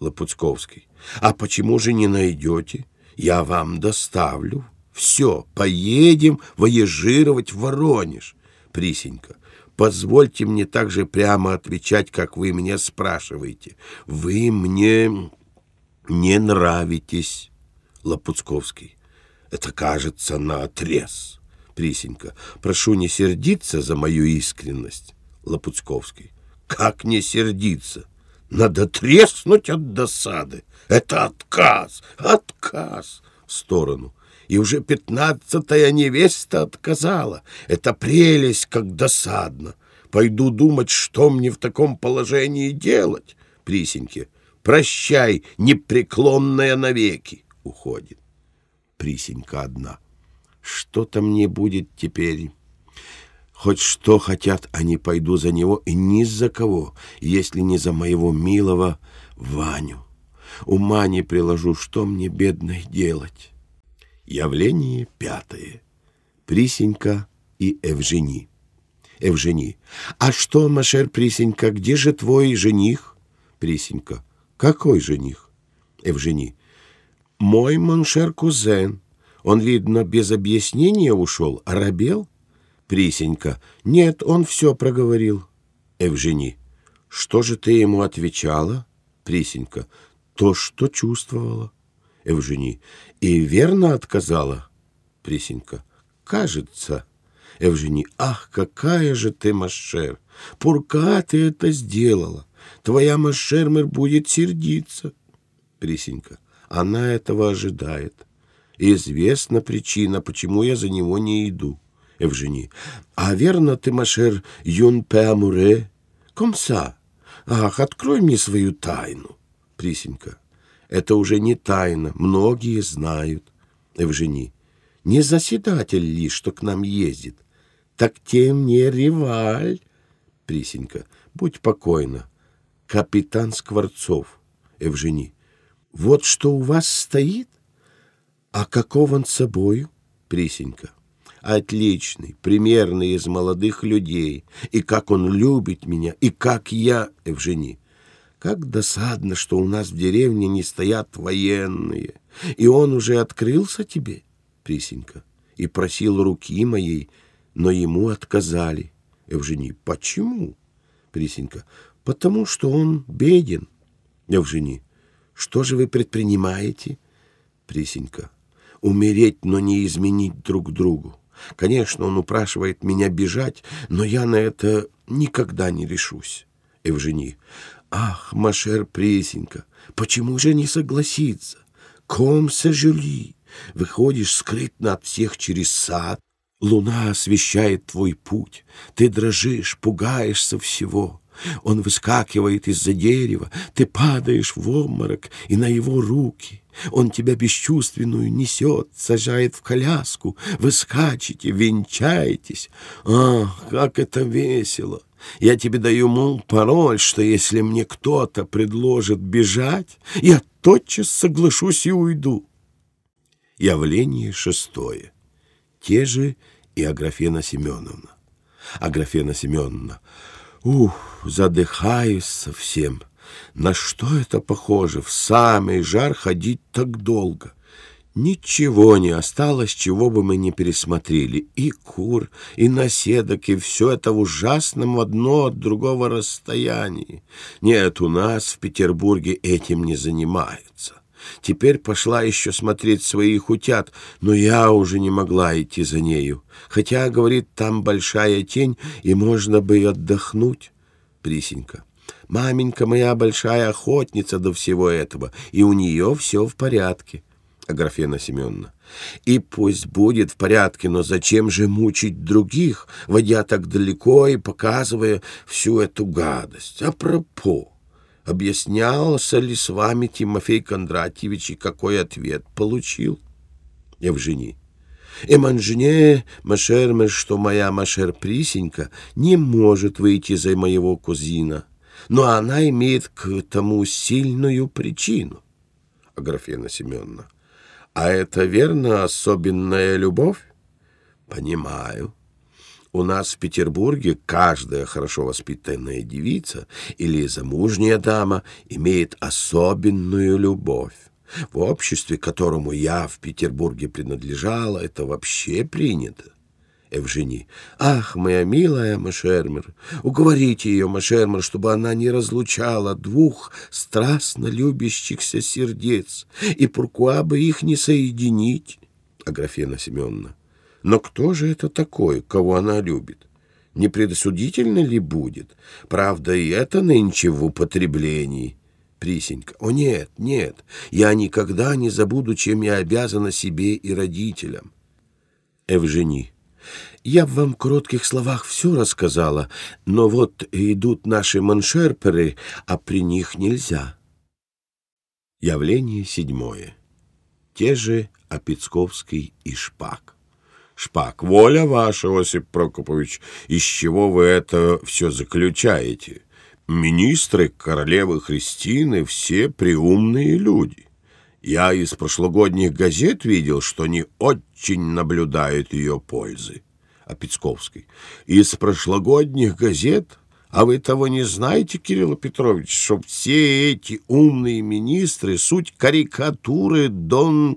Лопуцковский. А почему же не найдете? Я вам доставлю. Все, поедем воежировать в Воронеж. Присенька, позвольте мне так же прямо отвечать, как вы меня спрашиваете. Вы мне не нравитесь. Лопуцковский. Это, кажется, наотрез. Присенька. Прошу не сердиться за мою искренность. Лопуцковский. Как не сердиться? Надо треснуть от досады. Это отказ, отказ. В сторону. И уже пятнадцатая невеста отказала. Это прелесть, как досадно. Пойду думать, что мне в таком положении делать. Присеньке. Прощай, непреклонная навеки. Уходит. Присенька одна. Что-то мне будет теперь. Хоть что хотят, а не пойду за него и ни за кого, если не за моего милого Ваню. Ума не приложу, что мне, бедной, делать. Явление пятое. Присенька и Евжени. Евжени. А что, машер Присенька, где же твой жених? Присенька. Какой жених? Евжени. Мой моншер кузен. Он, видно, без объяснения ушел, оробел? Присенька. Нет, он все проговорил. Евжени. Что же ты ему отвечала? Присенька. То, что чувствовала. Евжени. И верно отказала? Присенька. Кажется. Евжени. Ах, какая же ты машер! Пурка ты это сделала. Твоя машермер будет сердиться. Присенька. Она этого ожидает. Известна причина, почему я за него не иду. Евжени. А верно ты, машер, юн пе амуре? Комса. Ах, открой мне свою тайну. Присенька. Это уже не тайна, многие знают. Евжени. Не заседатель ли, что к нам ездит? Так тем не реваль. Присенька. Будь покойна. Капитан Скворцов. Евжени. Вот что у вас стоит? А каков он собою? Присенька. Отличный, примерный из молодых людей. И как он любит меня, и как я, Евжени. Как досадно, что у нас в деревне не стоят военные. И он уже открылся тебе, Присенька, и просил руки моей, но ему отказали. Евжени. Почему? Присенька. Потому что он беден. Евжени. Что же вы предпринимаете? Присенька. Умереть, но не изменить друг другу. Конечно, он упрашивает меня бежать, но я на это никогда не решусь. Евжени. Ах, машер Присенька, почему же не согласиться? Ком се жюли? Выходишь скрытно от всех через сад. Луна освещает твой путь. Ты дрожишь, пугаешься всего. Он выскакивает из-за дерева, ты падаешь в обморок и на его руки. Он тебя бесчувственную несет, сажает в коляску, вы скачете, венчаетесь. Ах, как это весело! Я тебе даю, мол, пароль, что если мне кто-то предложит бежать, я тотчас соглашусь и уйду. Явление шестое. Те же и Аграфена Семеновна. Аграфена Семеновна. Ух, задыхаюсь совсем. На что это похоже? В самый жар ходить так долго. Ничего не осталось, чего бы мы не пересмотрели. И кур, и наседок, и все это в ужасном одно от другого расстоянии. Нет, у нас в Петербурге этим не занимаются. Теперь пошла еще смотреть своих утят, но я уже не могла идти за нею. Хотя, говорит, там большая тень, и можно бы и отдохнуть. Присенька. Маменька моя большая охотница до всего этого, и у нее все в порядке. Аграфена Семеновна. И пусть будет в порядке, но зачем же мучить других, водя так далеко и показывая всю эту гадость? Апропо. Объяснялся ли с вами Тимофей Кондратьевич и какой ответ получил? Евжени. Эманжене, машермер, что моя машер Присенька не может выйти за моего кузина, но она имеет к тому сильную причину. Аграфена Семеновна. А это верно особенная любовь? Понимаю. У нас в Петербурге каждая хорошо воспитанная девица или замужняя дама имеет особенную любовь. В обществе, которому я в Петербурге принадлежала, это вообще принято. Эвжени. «Ах, моя милая Машермер, уговорите ее, Машермер, чтобы она не разлучала двух страстно любящихся сердец, и пуркуа бы их не соединить». Аграфена Семеновна. «Но кто же это такой, кого она любит? Не предосудительно ли будет? Правда, и это нынче в употреблении». Присенька. «О, нет, нет, я никогда не забуду, чем я обязана себе и родителям». Эвжени. «Я в вам коротких словах все рассказала, но вот идут наши маншерперы, а при них нельзя». Явление седьмое. Те же Опецковский и Шпак. Шпак. «Воля ваша, Осип Прокопович, из чего вы это все заключаете? Министры королевы Христины все преумные люди. Я из прошлогодних газет видел, что они очень наблюдают ее пользы». Опецковский. «Из прошлогодних газет? А вы того не знаете, Кирилл Петрович, что все эти умные министры — суть карикатуры Дон...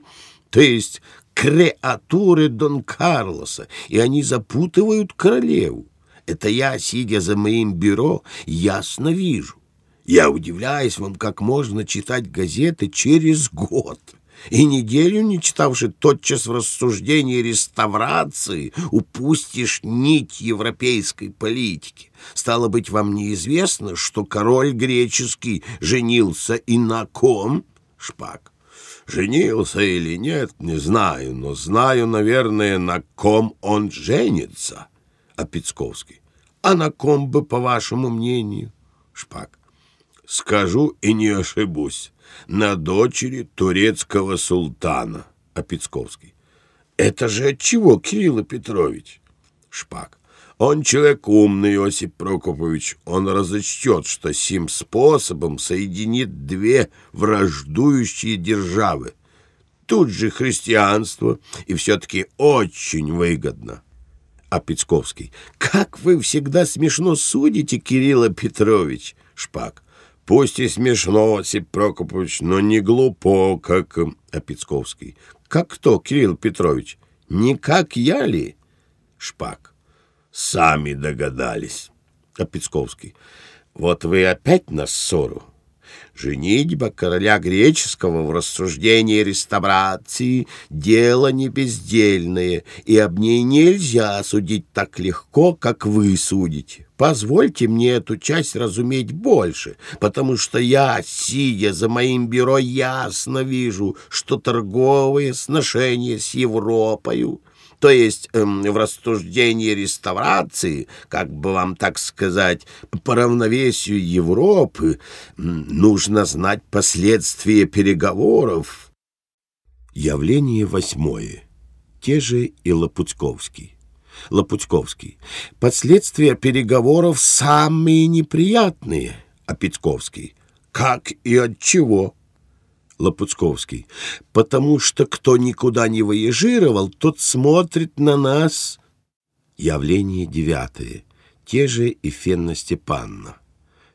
то есть креатуры Дон Карлоса, и они запутывают королеву. Это я, сидя за моим бюро, ясно вижу. Я удивляюсь вам, как можно читать газеты через год. И неделю не читавши, тотчас в рассуждении реставрации упустишь нить европейской политики. Стало быть, вам неизвестно, что король греческий женился и на ком?» Шпак. «Женился или нет, не знаю, но знаю, наверное, на ком он женится». Опецковский. «А на ком бы, по вашему мнению?» Шпак. «Скажу и не ошибусь. На дочери турецкого султана». Опецковский. «Это же отчего, Кирилл Петрович?» Шпак. «Он человек умный, Осип Прокопович. Он разочтет, что сим способом соединит две враждующие державы. Тут же христианство, и все-таки очень выгодно». Опецковский. «Как вы всегда смешно судите, Кирилл Петрович!» Шпак. «Пусть и смешно, Осип Прокопович, но не глупо, как...» Опецковский. «Как кто, Кирилл Петрович? Не как я ли?» Шпак. «Сами догадались». Опецковский. «Вот вы опять на ссору. Женитьба короля греческого в рассуждении реставрации — дело не бездельное, и об ней нельзя судить так легко, как вы судите. Позвольте мне эту часть разуметь больше, потому что я, сидя за моим бюро, ясно вижу, что торговые сношения с Европою, то есть эм, в рассуждении реставрации, как бы вам так сказать, по равновесию Европы, нужно знать последствия переговоров». Явление восьмое. Те же и Лопутьковский. Лопутьковский. «Последствия переговоров самые неприятные». Опецковский. «Как и от чего?» Лопуцковский. «Потому что кто никуда не выезжировал, тот смотрит на нас». Явление девятое. Те же и Фенна Степанна.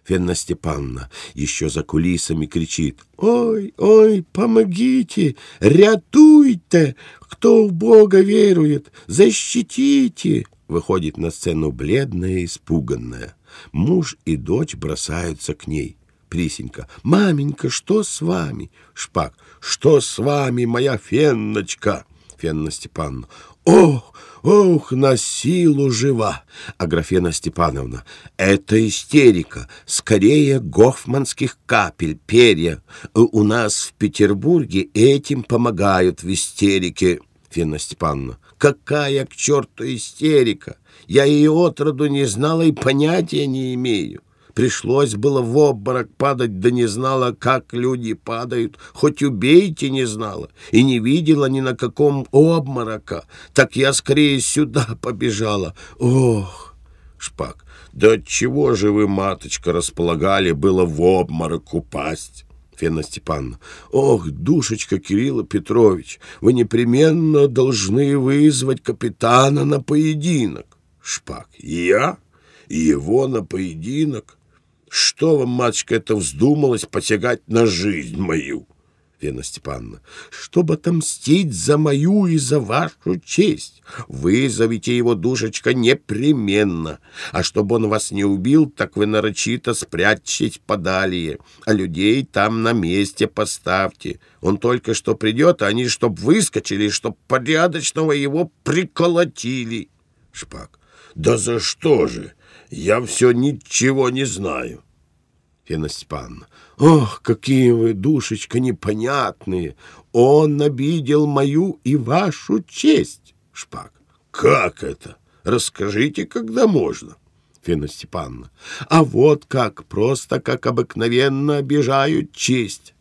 Фенна Степанна еще за кулисами кричит: «Ой, ой, помогите, рятуйте, кто в Бога верует, защитите!» Выходит на сцену бледная и испуганная. Муж и дочь бросаются к ней. Присенька. «Маменька, что с вами?» Шпак. «Что с вами, моя Фенночка?» Фенна Степановна. «Ох, ох, на силу жива!» Аграфена Степановна. «Это истерика. Скорее гофманских капель, перья. У нас в Петербурге этим помогают в истерике». Фенна Степановна. «Какая к черту истерика? Я ее отроду не знала и понятия не имею. Пришлось было в обморок падать, да не знала, как люди падают. Хоть убейте, не знала. И не видела ни на каком обморока. Так я скорее сюда побежала. Ох!» Шпак. «Да отчего же вы, маточка, располагали было в обморок упасть?» Фена Степановна. «Ох, душечка Кирилла Петрович, вы непременно должны вызвать капитана на поединок». Шпак. «Я? Его на поединок? Что вам, матушка, это вздумалось посягать на жизнь мою?» Лена Степановна, чтобы отомстить за мою и за вашу честь. Вызовите его, душечка, непременно. А чтобы он вас не убил, так вы нарочито спрячьтесь подалее, а людей там на месте поставьте. Он только что придет, а они чтоб выскочили, чтоб порядочного его приколотили. Шпак. Да за что же? Я все ничего не знаю. Фена Степановна. Ох, какие вы, душечка, непонятные! Он обидел мою и вашу честь. Шпак. Как это? Расскажите, когда можно. Фена Степановна. А вот как, просто как обыкновенно обижают честь.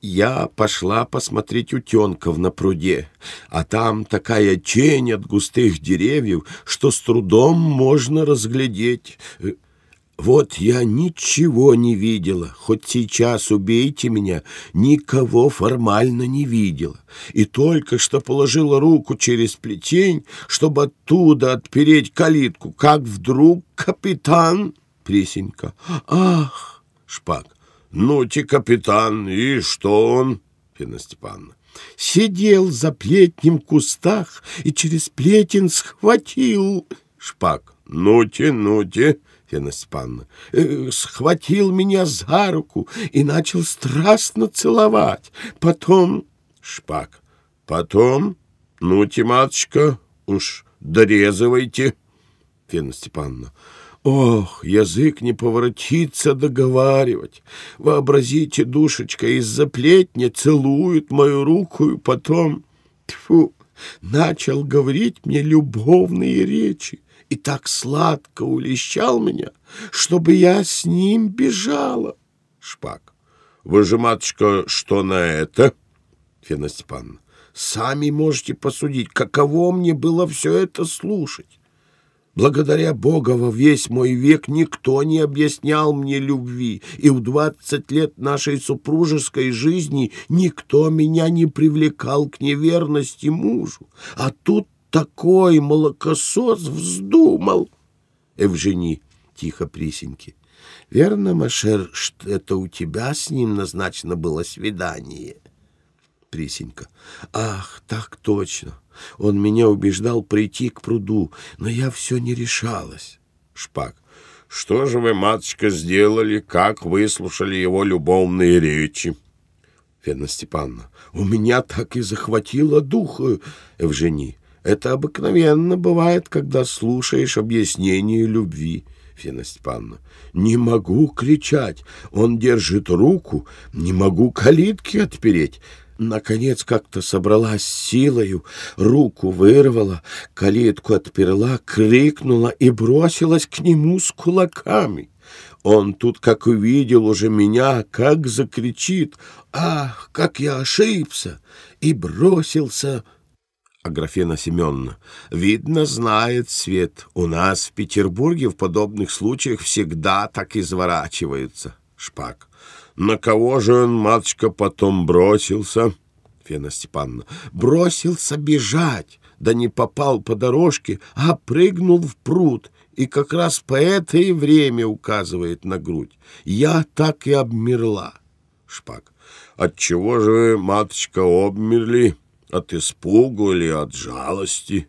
Я пошла посмотреть утенков на пруде, а там такая тень от густых деревьев, что с трудом можно разглядеть. Вот я ничего не видела, хоть сейчас убейте меня, никого формально не видела. И только что положила руку через плетень, чтобы оттуда отпереть калитку, как вдруг капитан... Пресенька. Ах! Шпак. Ну-те, капитан, и что он? Фина Степановна. Сидел за плетнем в кустах и через плетень схватил. Шпак. Ну-те, ну-те. Фина Степановна. Э, схватил меня за руку и начал страстно целовать. Потом... Шпак. Потом? Ну-те, матушка, уж дорезывайте. Фина Степановна. Ох, язык не поворотится договаривать. Вообразите, душечка, из-за плетня целует мою руку и потом... Тьфу! Начал говорить мне любовные речи и так сладко улещал меня, чтобы я с ним бежала. Шпак. Вы же, матушка, что на это? Фена Степановна. Сами можете посудить, каково мне было все это слушать. Благодаря Богу во весь мой век никто не объяснял мне любви, и в двадцать лет нашей супружеской жизни никто меня не привлекал к неверности мужу. А тут такой молокосос вздумал. Эвжени, тихо Присеньки. Верно, Машер, что это у тебя с ним назначено было свидание? Присенька. Ах, так точно. Он меня убеждал прийти к пруду, но я все не решалась. Шпак. Что же вы, матушка, сделали, как выслушали его любовные речи? Фена Степановна. У меня так и захватило дух. Эвжени. Это обыкновенно бывает, когда слушаешь объяснение любви. Фена Степановна. Не могу кричать. Он держит руку, не могу калитки отпереть. Наконец как-то собралась силою, руку вырвала, калитку отперла, крикнула и бросилась к нему с кулаками. Он тут, как увидел уже меня, как закричит: «Ах, как я ошибся!» и бросился. Аграфена Семеновна. Видно, знает свет. У нас в Петербурге в подобных случаях всегда так изворачиваются. Шпак. На кого же он, матушка, потом бросился? Фена Степановна. Бросился бежать, да не попал по дорожке, а прыгнул в пруд, и как раз по этой время указывает на грудь. Я так и обмерла. Шпак. Отчего же вы, матушка, обмерли? От испугу или от жалости?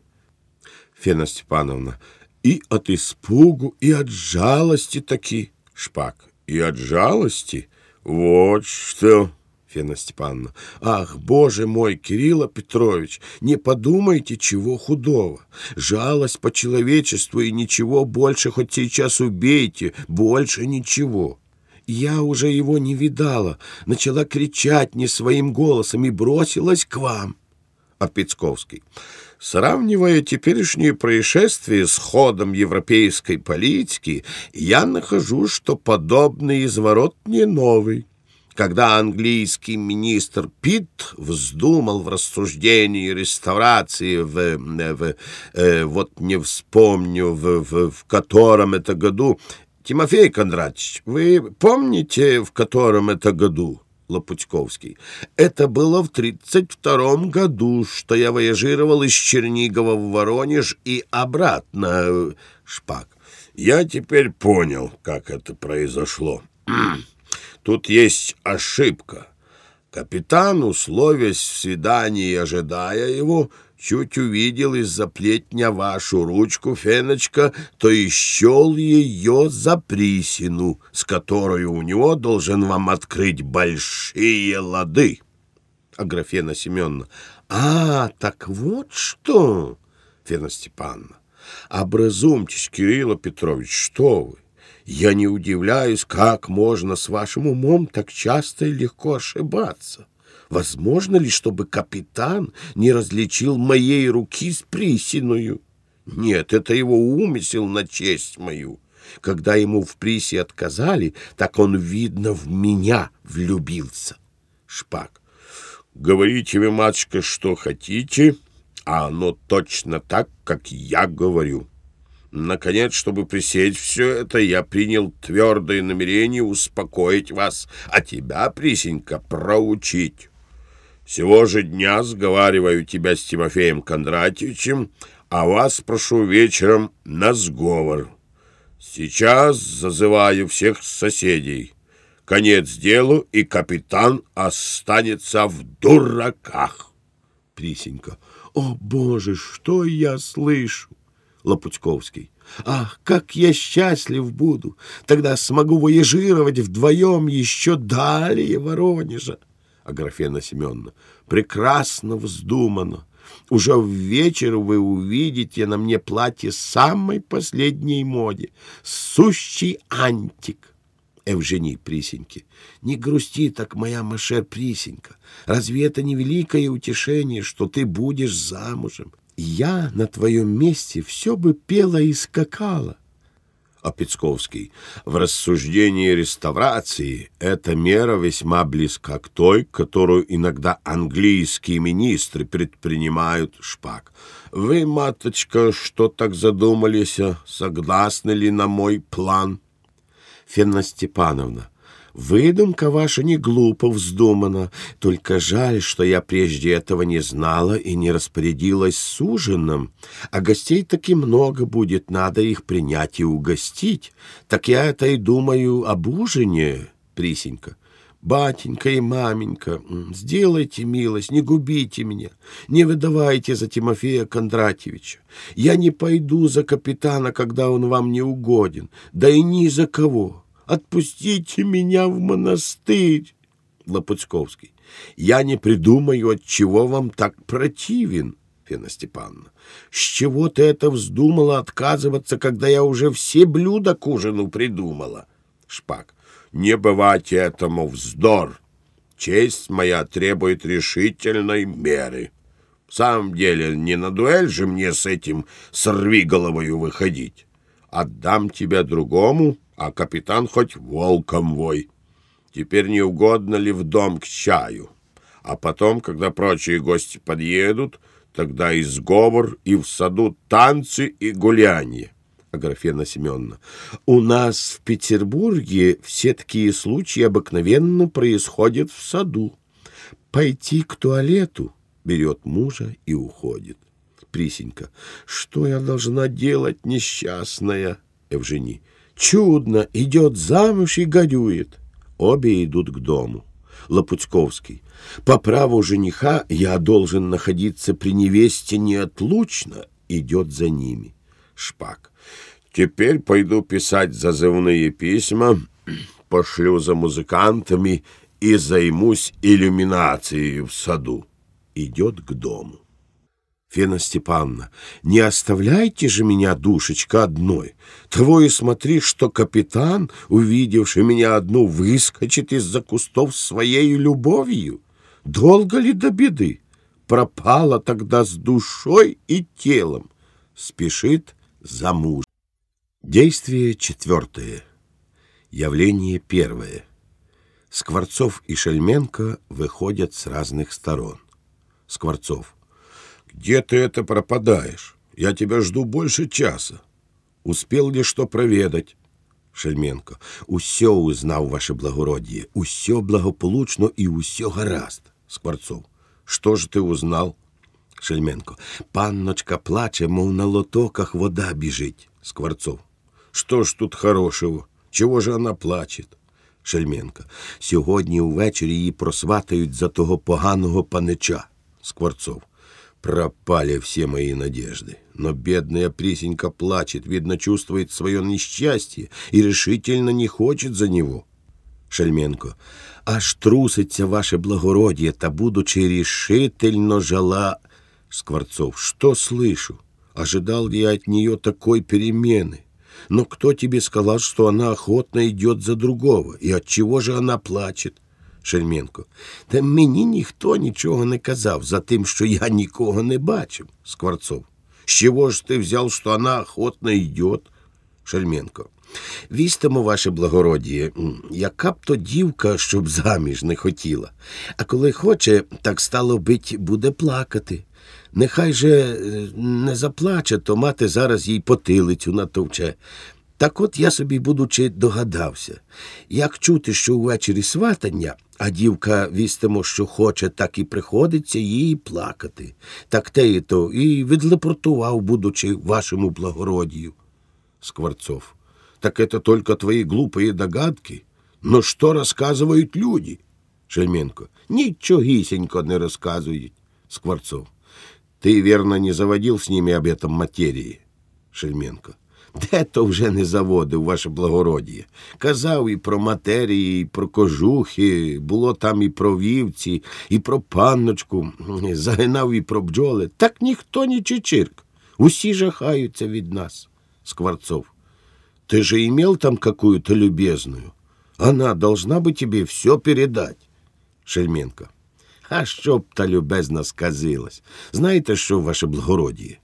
Фена Степановна. И от испугу, и от жалости таки. Шпак. И от жалости? Вот что, Фена Степановна. Ах, боже мой, Кирилла Петрович, не подумайте, чего худого. Жалость по человечеству и ничего больше, хоть сейчас убейте, больше ничего. Я уже его не видала, начала кричать не своим голосом и бросилась к вам. А Пицковский. Сравнивая теперешние происшествия с ходом европейской политики, я нахожу, что подобный изворот не новый. Когда английский министр Питт вздумал в рассуждении реставрации, в, в, э, вот не вспомню, в, в, в котором это году... Тимофей Кондратьевич, вы помните, в котором это году? Лопутьковский. Это было в тридцать втором году, что я вояжировал из Чернигова в Воронеж и обратно. Шпак. Я теперь понял, как это произошло. Тут есть ошибка. Капитан, условясь в свидании и ожидая его, чуть увидел из-за плетня вашу ручку, Феночка, то и счел ее за присину, с которой у него должен вам открыть большие лады. Аграфена Семеновна. А, так вот что, Фена Степановна. Образумьтесь, Кирилл Петрович, что вы. Я не удивляюсь, как можно с вашим умом так часто и легко ошибаться. Возможно ли, чтобы капитан не различил моей руки с присиною? Нет, это его умысел на честь мою. Когда ему в присе отказали, так он, видно, в меня влюбился. Шпак. Говорите вы, матушка, что хотите, а оно точно так, как я говорю. Наконец, чтобы пресечь все это, я принял твердое намерение успокоить вас, а тебя, Присенька, проучить. Сего же дня сговариваю тебя с Тимофеем Кондратьевичем, а вас прошу вечером на сговор. Сейчас зазываю всех соседей. Конец делу, и капитан останется в дураках. Присенька. О, Боже, что я слышу! Лопутьковский. Ах, как я счастлив буду! Тогда смогу вояжировать вдвоем еще далее Воронежа. Аграфена Семеновна. Прекрасно вздумано. Уже в вечер вы увидите на мне платье самой последней моде. Сущий антик. Евжений Присеньки. Не грусти так, моя Машер Присенька. Разве это не великое утешение, что ты будешь замужем? Я на твоем месте все бы пела и скакала. Опецковский. В рассуждении реставрации эта мера весьма близка к той, которую иногда английские министры предпринимают. Шпак. Вы, маточка, что так задумались? Согласны ли на мой план? Фенна Степановна. Выдумка ваша не глупо вздумана, только жаль, что я прежде этого не знала и не распорядилась с ужином, а гостей таки много будет, надо их принять и угостить. Так я это и думаю об ужине, Присенька. Батенька и маменька, сделайте милость, не губите меня, не выдавайте за Тимофея Кондратьевича. Я не пойду за капитана, когда он вам не угоден, да и ни за кого». Отпустите меня в монастырь, Лопуцковский. Я не придумаю, от чего вам так противен, Фена Степановна. С чего ты это вздумала отказываться, когда я уже все блюда к ужину придумала? Шпак. Не бывать этому вздор. Честь моя требует решительной меры. В самом деле, не на дуэль же мне с этим сорвиголовою выходить. Отдам тебя другому, а капитан хоть волком вой. Теперь не угодно ли в дом к чаю? А потом, когда прочие гости подъедут, тогда и сговор, и в саду танцы и гулянье. Аграфена Семеновна. У нас в Петербурге все такие случаи обыкновенно происходят в саду. Пойти к туалету, берет мужа и уходит. Присенька. Что я должна делать, несчастная? Евжений. Чудно, идет замуж и горюет. Обе идут к дому. Лопуцковский. По праву жениха я должен находиться при невесте неотлучно. Идет за ними. Шпак. Теперь пойду писать зазывные письма, пошлю за музыкантами и займусь иллюминацией в саду. Идет к дому. Фена Степановна, не оставляйте же меня, душечка, одной. Того и смотри, что капитан, увидевший меня одну, выскочит из-за кустов своей любовью. Долго ли до беды? Пропала тогда с душой и телом. Спешит за мужем. Действие четвертое. Явление первое. Скворцов и Шельменко выходят с разных сторон. Скворцов. «Где ты это пропадаешь? Я тебя жду больше часа. Успел ли что проведать?» Шельменко. «Усё узнал, ваше благородие, усё благополучно и усё гаразд». Скворцов. «Что ж ты узнал?» Шельменко. «Панночка плаче, мол, на лотоках вода бежит». Скворцов. «Что ж тут хорошего? Чего же она плачет?» Шельменка. Сьогодні увечері її просватають за того поганого панича. Скворцов. Пропали все мои надежды. Но бедная Присенька плачет, видно, чувствует свое несчастье и решительно не хочет за него. Шельменко. Аж труситься, ваше благородие, та, будучи решительно жала... Скворцов. Что слышу? Ожидал я от нее такой перемены. Но кто тебе сказал, что она охотно идет за другого? И отчего же она плачет? Шельменко. Та мені ніхто нічого не казав за тим, що я нікого не бачив. Скворцов. З чого ж ти взяв, що вона охотно йде? Шельменко. Вістимо, ваше благородіє, яка б то дівка, щоб заміж не хотіла. А коли хоче, так стало бить, буде плакати. Нехай же не заплаче, то мати зараз їй потилицю натовче. Так от я собі, будучи, догадався. Як чути, що увечері сватання, а дівка, вістимо, що хоче, так і приходиться їй плакати. Так те і то, і відлепортував, будучи, вашому благородію. Скворцов. Так это только твои глупые догадки? Но что рассказывают люди? Шельменко. Ничогисенько не рассказывают. Скворцов. Ты, верно, не заводил с ними об этом материи? Шельменко. Де то вже не заводив, ваше благородіє. Казав і про матерії, і про кожухи, було там і про вівці, і про панночку, загинав і про бджоли. Так ніхто не чичирк. Усі жахаються від нас. Скворцов. Ти же імел там какую-то любезную? Она должна би тобі все передать. Шельменко. А що б та любезна сказилась? Знаєте що, ваше благородіє?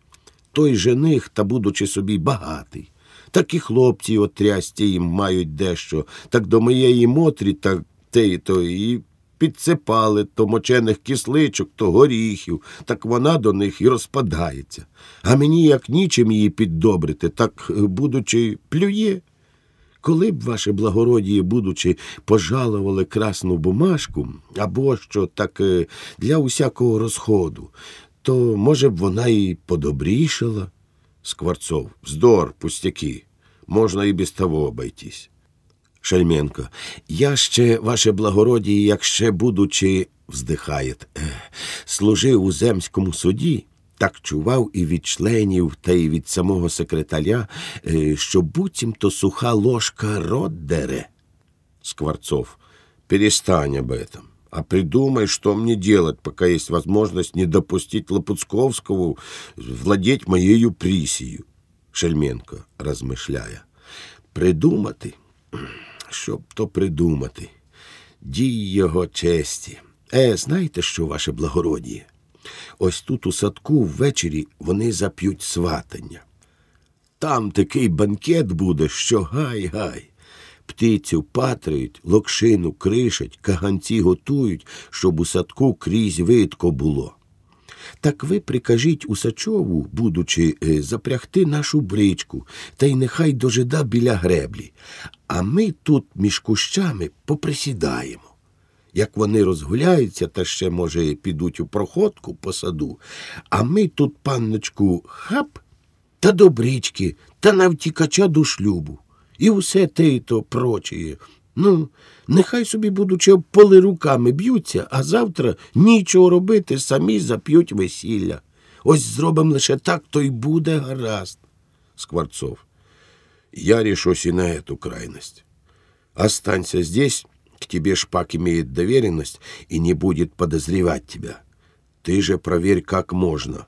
Той жених, та будучи собі багатий, так і хлопці от трясті їм мають дещо, так до моєї мотрі, так те і то, і підсипали то мочених кисличок, то горіхів, так вона до них і розпадається. А мені як нічим її піддобрити, так, будучи, плює. Коли б, ваше благородіє, будучи, пожалували красну бумажку, або що, так для усякого розходу, то, може б, вона і подобрішала. Скворцов. Вздор, пустяки. Можна і без того обійтись. Шельменко. Я ще, ваше благородіє, як ще будучи, вздихає, служив у земському суді, так чував і від членів, та й від самого секретаря, що буцімто суха ложка рот дере. Скворцов. Перестань об этом. А придумай, что мне делать, пока есть возможность не допустить Лопуцковского владеть моею Присею. Шельменко, размышляя. Придумати? Щоб то придумати. Дій його честі. Е, знаєте що, ваше благородіє? Ось тут у садку ввечері вони зап'ють сватання. Там такий банкет буде, що гай-гай. Птицю патрають, локшину кришать, каганці готують, щоб у садку крізь видко було. Так ви прикажіть Усачову, будучи, запрягти нашу бричку, та й нехай дожида біля греблі. А ми тут між кущами поприсідаємо. Як вони розгуляються, та ще, може, підуть у проходку по саду, а ми тут панночку хап, та до брички, та на втікача до шлюбу. І усе те й то прочеє. Ну, нехай собі, будучи, об поли руками б'ються, а завтра нічого робити, самі зап'ють весілля. Ось зробим лише так, то й буде гаразд. Скворцов. Я рішусь і на эту крайность. Останься здесь, к тебе Шпак имеет доверенность и не будет подозревать тебя. Ты же проверь как можно.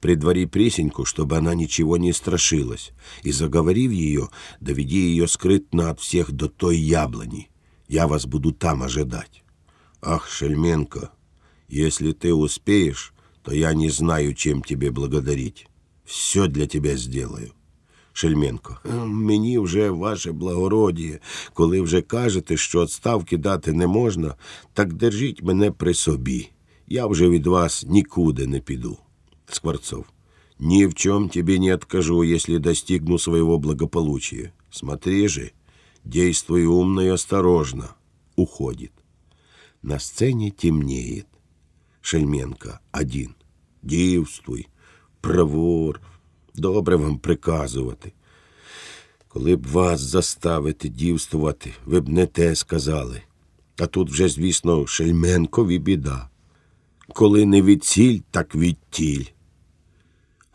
Предвари Присеньку, чтобы она ничего не страшилась, и, заговорив ее, доведи ее скрытно от всех до той яблони. Я вас буду там ожидать. Ах, Шельменко, если ты успеешь, то я не знаю, чем тебе благодарить. Все для тебя сделаю. Шельменко. Мені вже, ваше благородіє, коли вже кажете, що відставки дати не можна, так держіть мене при собі. Я вже від вас нікуди не піду. Скворцов. Ни в чем тебе не откажу, если достигну своего благополучия. Смотри же, действуй умно и осторожно. Уходит. На сцене темнеет. Шельменко. Один. Действуй. Провор. Добре вам приказувати. Коли б вас заставити дівствувати, ви б не те сказали. А тут вже, звісно, Шельменкові біда. Коли не від ціль, так від тіль.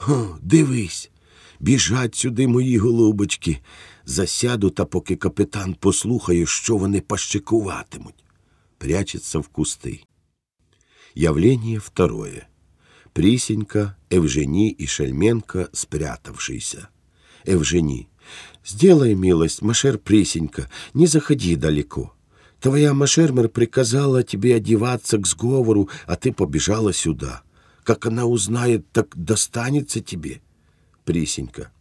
О, дивись, біжать сюди мої голубочки. Засяду, та поки капітан послухає, що вони пащикуватимуть. Прячеться в кусты. Явление второе. Присенька, Евжени и Шельменко, спрятавшийся. Евжени. «Сделай милость, машер Присенька, не заходи далеко. Твоя машермер приказала тебе одеваться к сговору, а ты побежала сюда. Как она узнает, так достанется тебе». Присенька.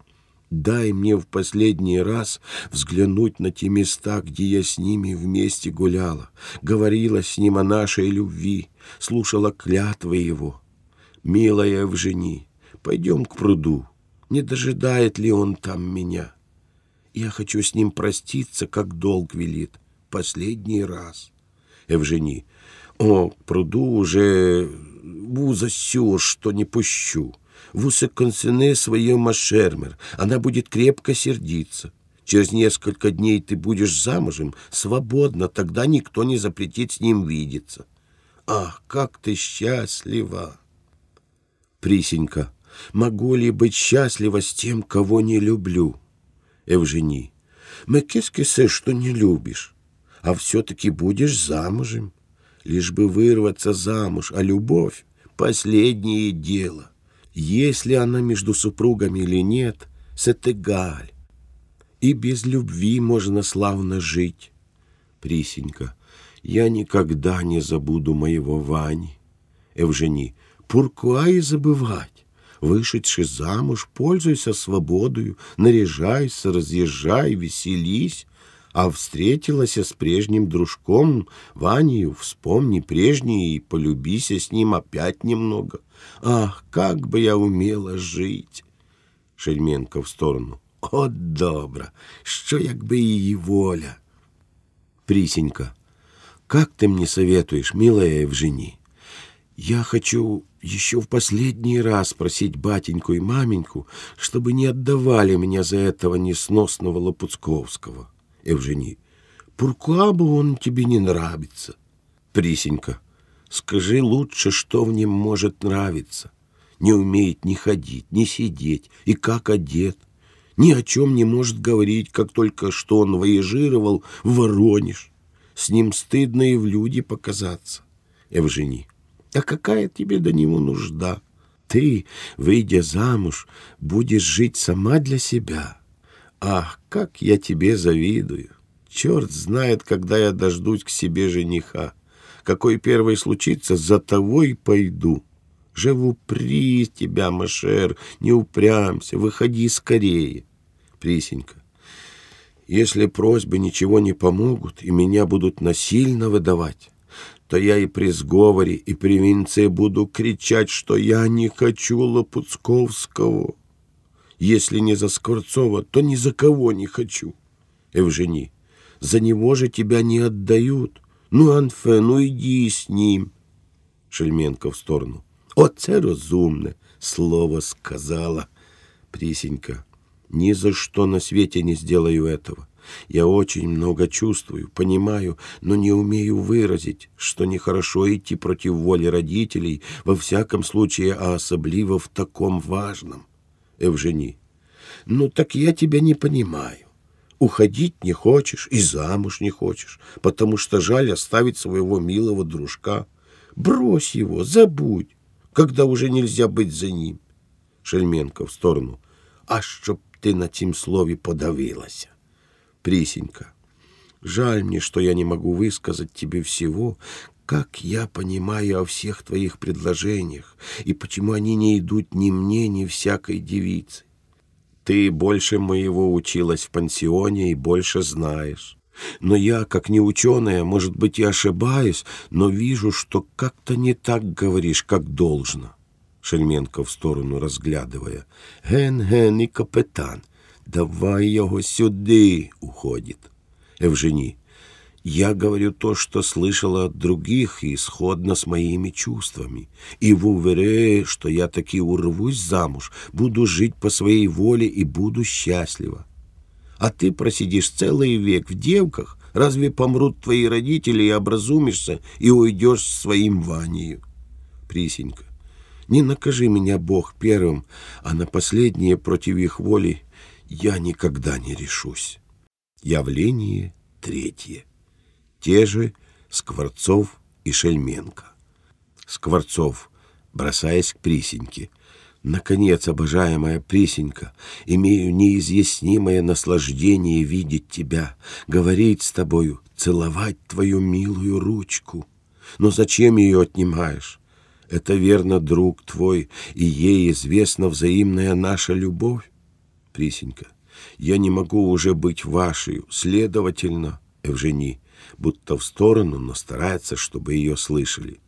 «Дай мне в последний раз взглянуть на те места, где я с ними вместе гуляла, говорила с ним о нашей любви, слушала клятвы его. Милая Евжени, пойдем к пруду. Не дожидает ли он там меня? Я хочу с ним проститься, как долг велит. Последний раз». Евжени. «О, к пруду уже вуза сё, что не пущу. Вусы консене своем машермер. Она будет крепко сердиться. Через несколько дней ты будешь замужем, свободно, тогда никто не запретит с ним видеться. Ах, как ты счастлива!» Присенька. «Могу ли быть счастлива с тем, кого не люблю?» Евжени. «Ме кес-кесе, что не любишь, а все-таки будешь замужем. Лишь бы вырваться замуж, а любовь — последнее дело. Если она между супругами или нет, сетегаль. И без любви можно славно жить». Присенька. «Я никогда не забуду моего Вани». Евжени. «Пуркуа и забывать. Вышедши замуж, пользуйся свободою, наряжайся, разъезжай, веселись. А встретилася с прежним дружком Ванею, вспомни прежнее и полюбися с ним опять немного. Ах, как бы я умела жить!» Шельменко в сторону. «От добра, що якби її воля!» Присенька. «Как ты мне советуешь, милая Евжени? Я хочу еще в последний раз просить батеньку и маменьку, чтобы не отдавали меня за этого несносного Лопуцковского». Евжени. «Пуркуа бы он тебе не нравится». Присенька. «Скажи лучше, что в нем может нравиться. Не умеет ни ходить, ни сидеть, и как одет. Ни о чем не может говорить, как только что он вояжировал в Воронеж. С ним стыдно и в люди показаться». Евжени. «А какая тебе до него нужда? Ты, выйдя замуж, будешь жить сама для себя. Ах, как я тебе завидую! Черт знает, когда я дождусь к себе жениха. Какой первый случится, за того и пойду. Живу при тебя, машер, не упрямся, выходи скорее». Присенька. «Если просьбы ничего не помогут и меня будут насильно выдавать, то я и при сговоре, и при венце буду кричать, что я не хочу Лопуцковского. Если не за Скворцова, то ни за кого не хочу». Евжени. «За него же тебя не отдают. Ну, Анфе, ну иди с ним». Шельменко в сторону. «Оце розумне слово сказала». Присенька. «Ни за что на свете не сделаю этого. Я очень много чувствую, понимаю, но не умею выразить, что нехорошо идти против воли родителей, во всяком случае, а особливо в таком важном». Евжени. «Ну так я тебя не понимаю. Уходить не хочешь и замуж не хочешь, потому что жаль оставить своего милого дружка. Брось его, забудь, когда уже нельзя быть за ним». Шельменко в сторону. «А чтоб ты на тім слове подавилася». Присенька. «Жаль мне, что я не могу высказать тебе всего, как я понимаю о всех твоих предложениях и почему они не идут ни мне, ни всякой девице. Ты больше моего училась в пансионе и больше знаешь. Но я, как не ученая, может быть, и ошибаюсь, но вижу, что как-то не так говоришь, как должно». Шельменко в сторону, разглядывая. «Ген-ген и капитан. Давай его сюда!» уходит. Евжени. «Я говорю то, что слышала от других и сходно с моими чувствами. И в увере, что я таки урвусь замуж, буду жить по своей воле и буду счастлива. а ты просидишь целый век в девках, разве помрут твои родители и образумишься, и уйдешь своим Ванею? Присенька, не накажи меня Бог первым, а на последнее против их воли я никогда не решусь. Явление третье. Те же Скворцов и Шельменко. Скворцов, бросаясь к Присеньке. «Наконец, обожаемая Присенька, имею неизъяснимое наслаждение видеть тебя, говорить с тобою, целовать твою милую ручку. Но зачем ее отнимаешь? Это, верно, друг твой, и ей известна взаимная наша любовь. Присенька, я не могу уже быть вашей, следовательно, Евжени, будто в сторону, но старается, чтобы ее слышали.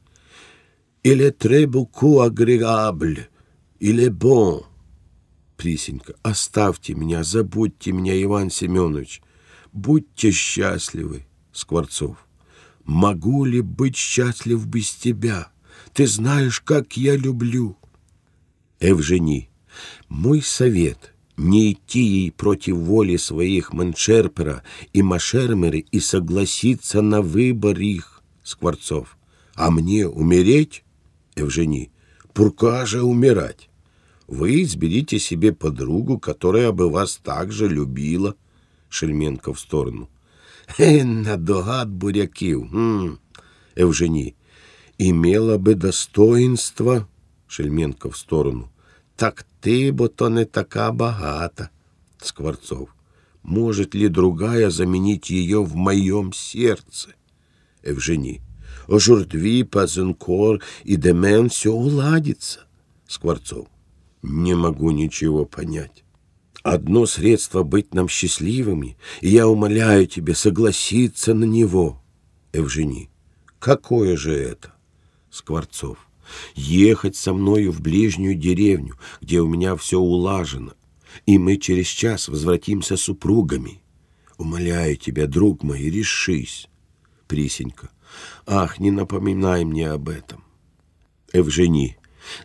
«Il est très beaucoup agréable». «Или бон!» Присенька, оставьте меня, забудьте меня, Иван Семенович. Будьте счастливы, Скворцов. Могу ли быть счастлив без тебя? Ты знаешь, как я люблю. Евжени, мой совет — не идти ей против воли своих Маншерпера и Машермеры и согласиться на выбор их, Скворцов. А мне умереть, Евжени? Пурка же умирать. Вы изберите себе подругу, которая бы вас так же любила. Шельменко в сторону. Э, надогад буряків. М-м. Евжені. Имела бы достоинство. Шельменко в сторону. Так ты, бо то не така богата. Скворцов. Может ли другая заменить ее в моем сердце? Евжені. Aujourd'hui, pas encore, и demain все уладится. Скворцов. Не могу ничего понять. Одно средство быть нам счастливыми, и я умоляю тебя согласиться на него. Евжени. Какое же это? Скворцов. Ехать со мною в ближнюю деревню, где у меня все улажено, и мы через час возвратимся супругами. Умоляю тебя, друг мой, решись. Присенька. Ах, не напоминай мне об этом. Евжени.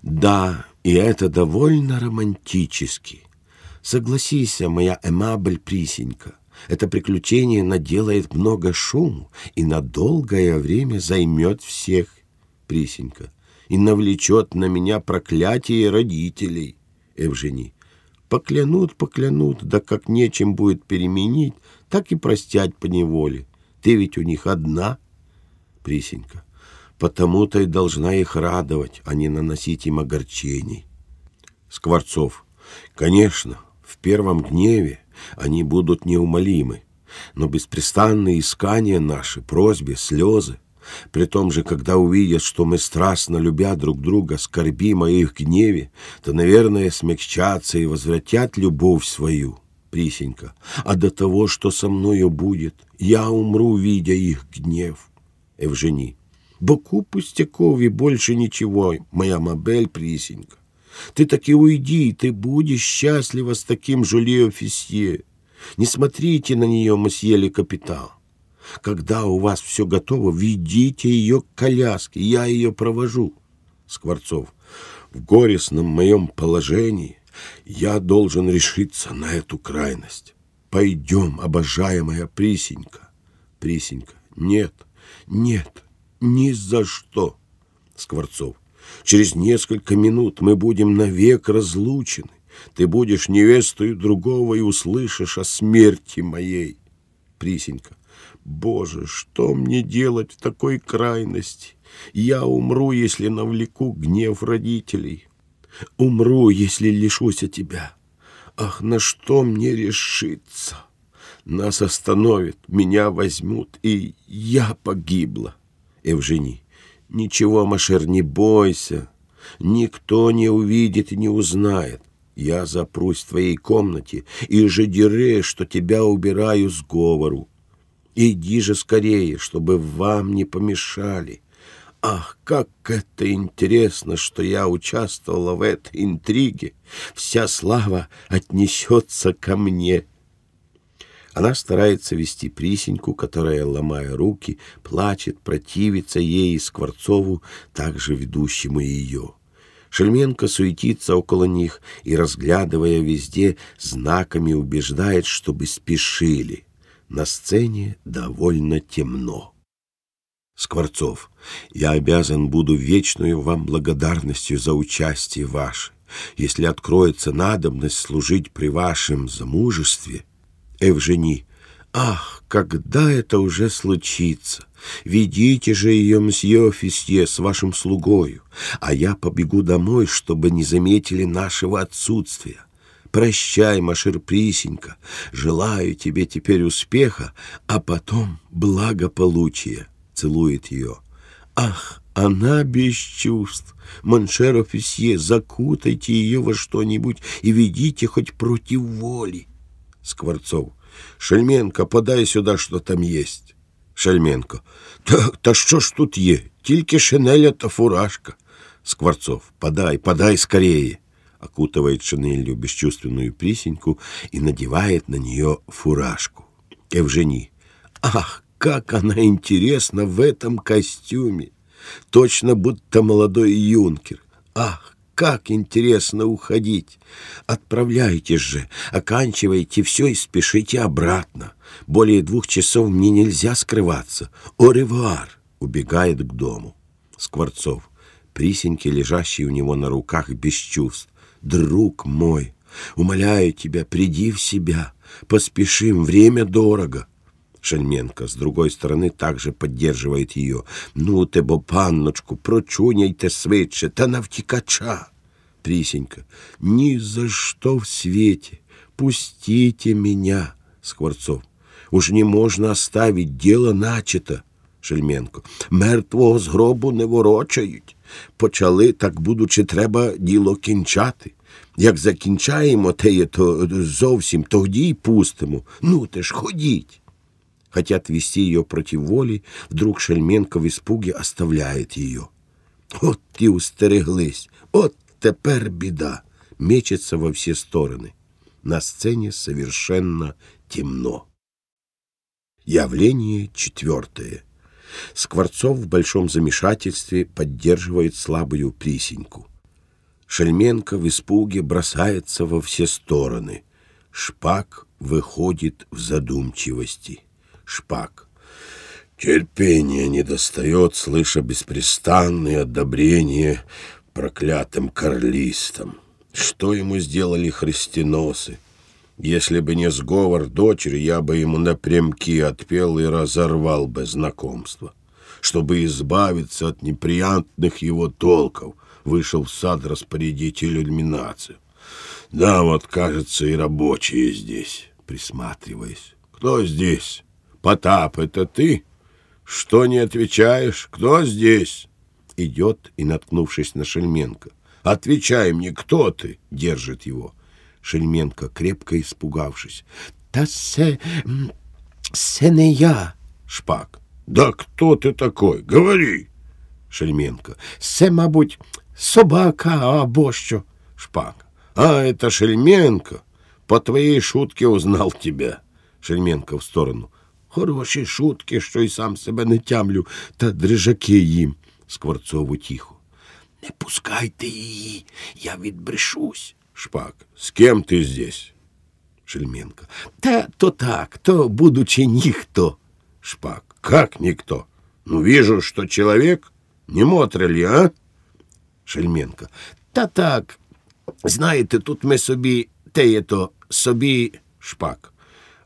Да, и это довольно романтически. Согласись, моя эмабль Присенька, это приключение наделает много шуму и на долгое время займет всех, Присенька, и навлечет на меня проклятие родителей. Евжени. Поклянут, поклянут, да как нечем будет переменить, так и простят поневоле. Ты ведь у них одна. Присенька, потому-то и должна их радовать, а не наносить им огорчений. Скворцов, конечно, в первом гневе они будут неумолимы, но беспрестанные искания наши, просьбы, слезы, при том же, когда увидят, что мы страстно любя друг друга, скорбим о их гневе, то, наверное, смягчатся и возвратят любовь свою. Присенька, а до того, что со мною будет, я умру, видя их гнев. Евжени. Боку пустяков и больше ничего, моя мабель Присенька. Ты таки уйди, ты будешь счастлива с таким Жюлье Фисье. Не смотрите на нее, мосье ле капитан. Когда у вас все готово, ведите ее к коляске, я ее провожу. Скворцов. В горестном моем положении я должен решиться на эту крайность. Пойдем, обожаемая Присенька. Присенька. Нет. «Нет, ни за что!» Скворцов. «Через несколько минут мы будем навек разлучены. Ты будешь невестою другого и услышишь о смерти моей!» Присенька. «Боже, что мне делать в такой крайности? Я умру, если навлеку гнев родителей. Умру, если лишусь от тебя. Ах, на что мне решиться?» Нас остановят, меня возьмут, и я погибла. Евжени. Ничего, Машер, не бойся. Никто не увидит и не узнает. Я запрусь в твоей комнате, и же дире, что тебя убираю с говору. Иди же скорее, чтобы вам не помешали. Ах, как это интересно, что я участвовала в этой интриге. Вся слава отнесется ко мне. Она старается вести Присеньку, которая, ломая руки, плачет, противится ей и Скворцову, также ведущему ее. Шельменко суетится около них и, разглядывая везде, знаками убеждает, чтобы спешили. На сцене довольно темно. Скворцов, я обязан буду вечную вам благодарностью за участие ваше. Если откроется надобность служить при вашем замужестве, Евжени, ах, когда это уже случится? Ведите же ее, мсье Фисье, с вашим слугою, а я побегу домой, чтобы не заметили нашего отсутствия. Прощай, Машир Присенька, желаю тебе теперь успеха, а потом благополучия. Целует ее. Ах, она без чувств. Моншер Фисье, закутайте ее во что-нибудь и ведите хоть против воли. Скворцов. Шельменко, подай сюда, что там есть. Шельменко. Та, та що ж тут є? Тільки шинеля та фуражка. Скворцов. Подай, подай скорее. Окутывает шинелью бесчувственную Присеньку и надевает на нее фуражку. Евжени. Ах, как она интересна в этом костюме! Точно будто молодой юнкер. Ах, как интересно уходить! Отправляйтесь же, оканчивайте все и спешите обратно. Более двух часов мне нельзя скрываться. Au revoir! Убегает к дому. Скворцов. Присеньки, лежащие у него на руках без чувств. Друг мой, умоляю тебя, приди в себя. Поспешим, время дорого. Шельменко, с другой стороны, также поддерживает ее. «Ну, те, бо, панночку, прочуняйте свитше, та навтекача!» Присенька, «Ни за что в свете! Пустите меня!» Скворцов, «Уж не можно оставить, дело начато!» Шельменко, «Мертвого з гробу не ворочають! Почали, так будучи, треба діло кінчати! Як закінчаємо теє, то зовсім тоді й пустимо! Ну, те ж ходіть!» Хотят вести ее против воли, вдруг Шельменко в испуге оставляет ее. «От ты устереглись! От теперь беда!» Мечется во все стороны. На сцене совершенно темно. Явление четвертое. Скворцов в большом замешательстве поддерживает слабую Присеньку. Шельменко в испуге бросается во все стороны. Шпак выходит в задумчивости. Шпак. Терпение недостает, слыша беспрестанные одобрения проклятым карлистам. Что ему сделали христиносы? Если бы не сговор дочери, я бы ему напрямки отпел и разорвал бы знакомство. Чтобы избавиться от неприятных его толков, вышел в сад распорядитель иллюминации. Да, вот, кажется, и рабочие здесь, присматриваясь. Кто здесь? «Потап, это ты? Что не отвечаешь? Кто здесь?» Идет и, наткнувшись на Шельменко. «Отвечай мне, кто ты?» — держит его. Шельменко, крепко испугавшись. «Да се... се не я!» Шпак. «Да кто ты такой? Говори!» Шельменко. «Се, мабуть, собака або що!» Шпак. «А, это Шельменко! По твоей шутке узнал тебя!» Шельменко в сторону. Хороші шутки, що й сам себе не тямлю, та дрижаки їм. Скворцову тихо. Не пускайте її, я відбрешусь. Шпак. З ким ти здесь? Шельменко. Та то так, то будучи ніхто. Шпак. Как никто? Ну, вижу, что человек. Не мотрили, а? Шельменко. Та так, знаєте, тут ми собі, теє то, собі... Шпак.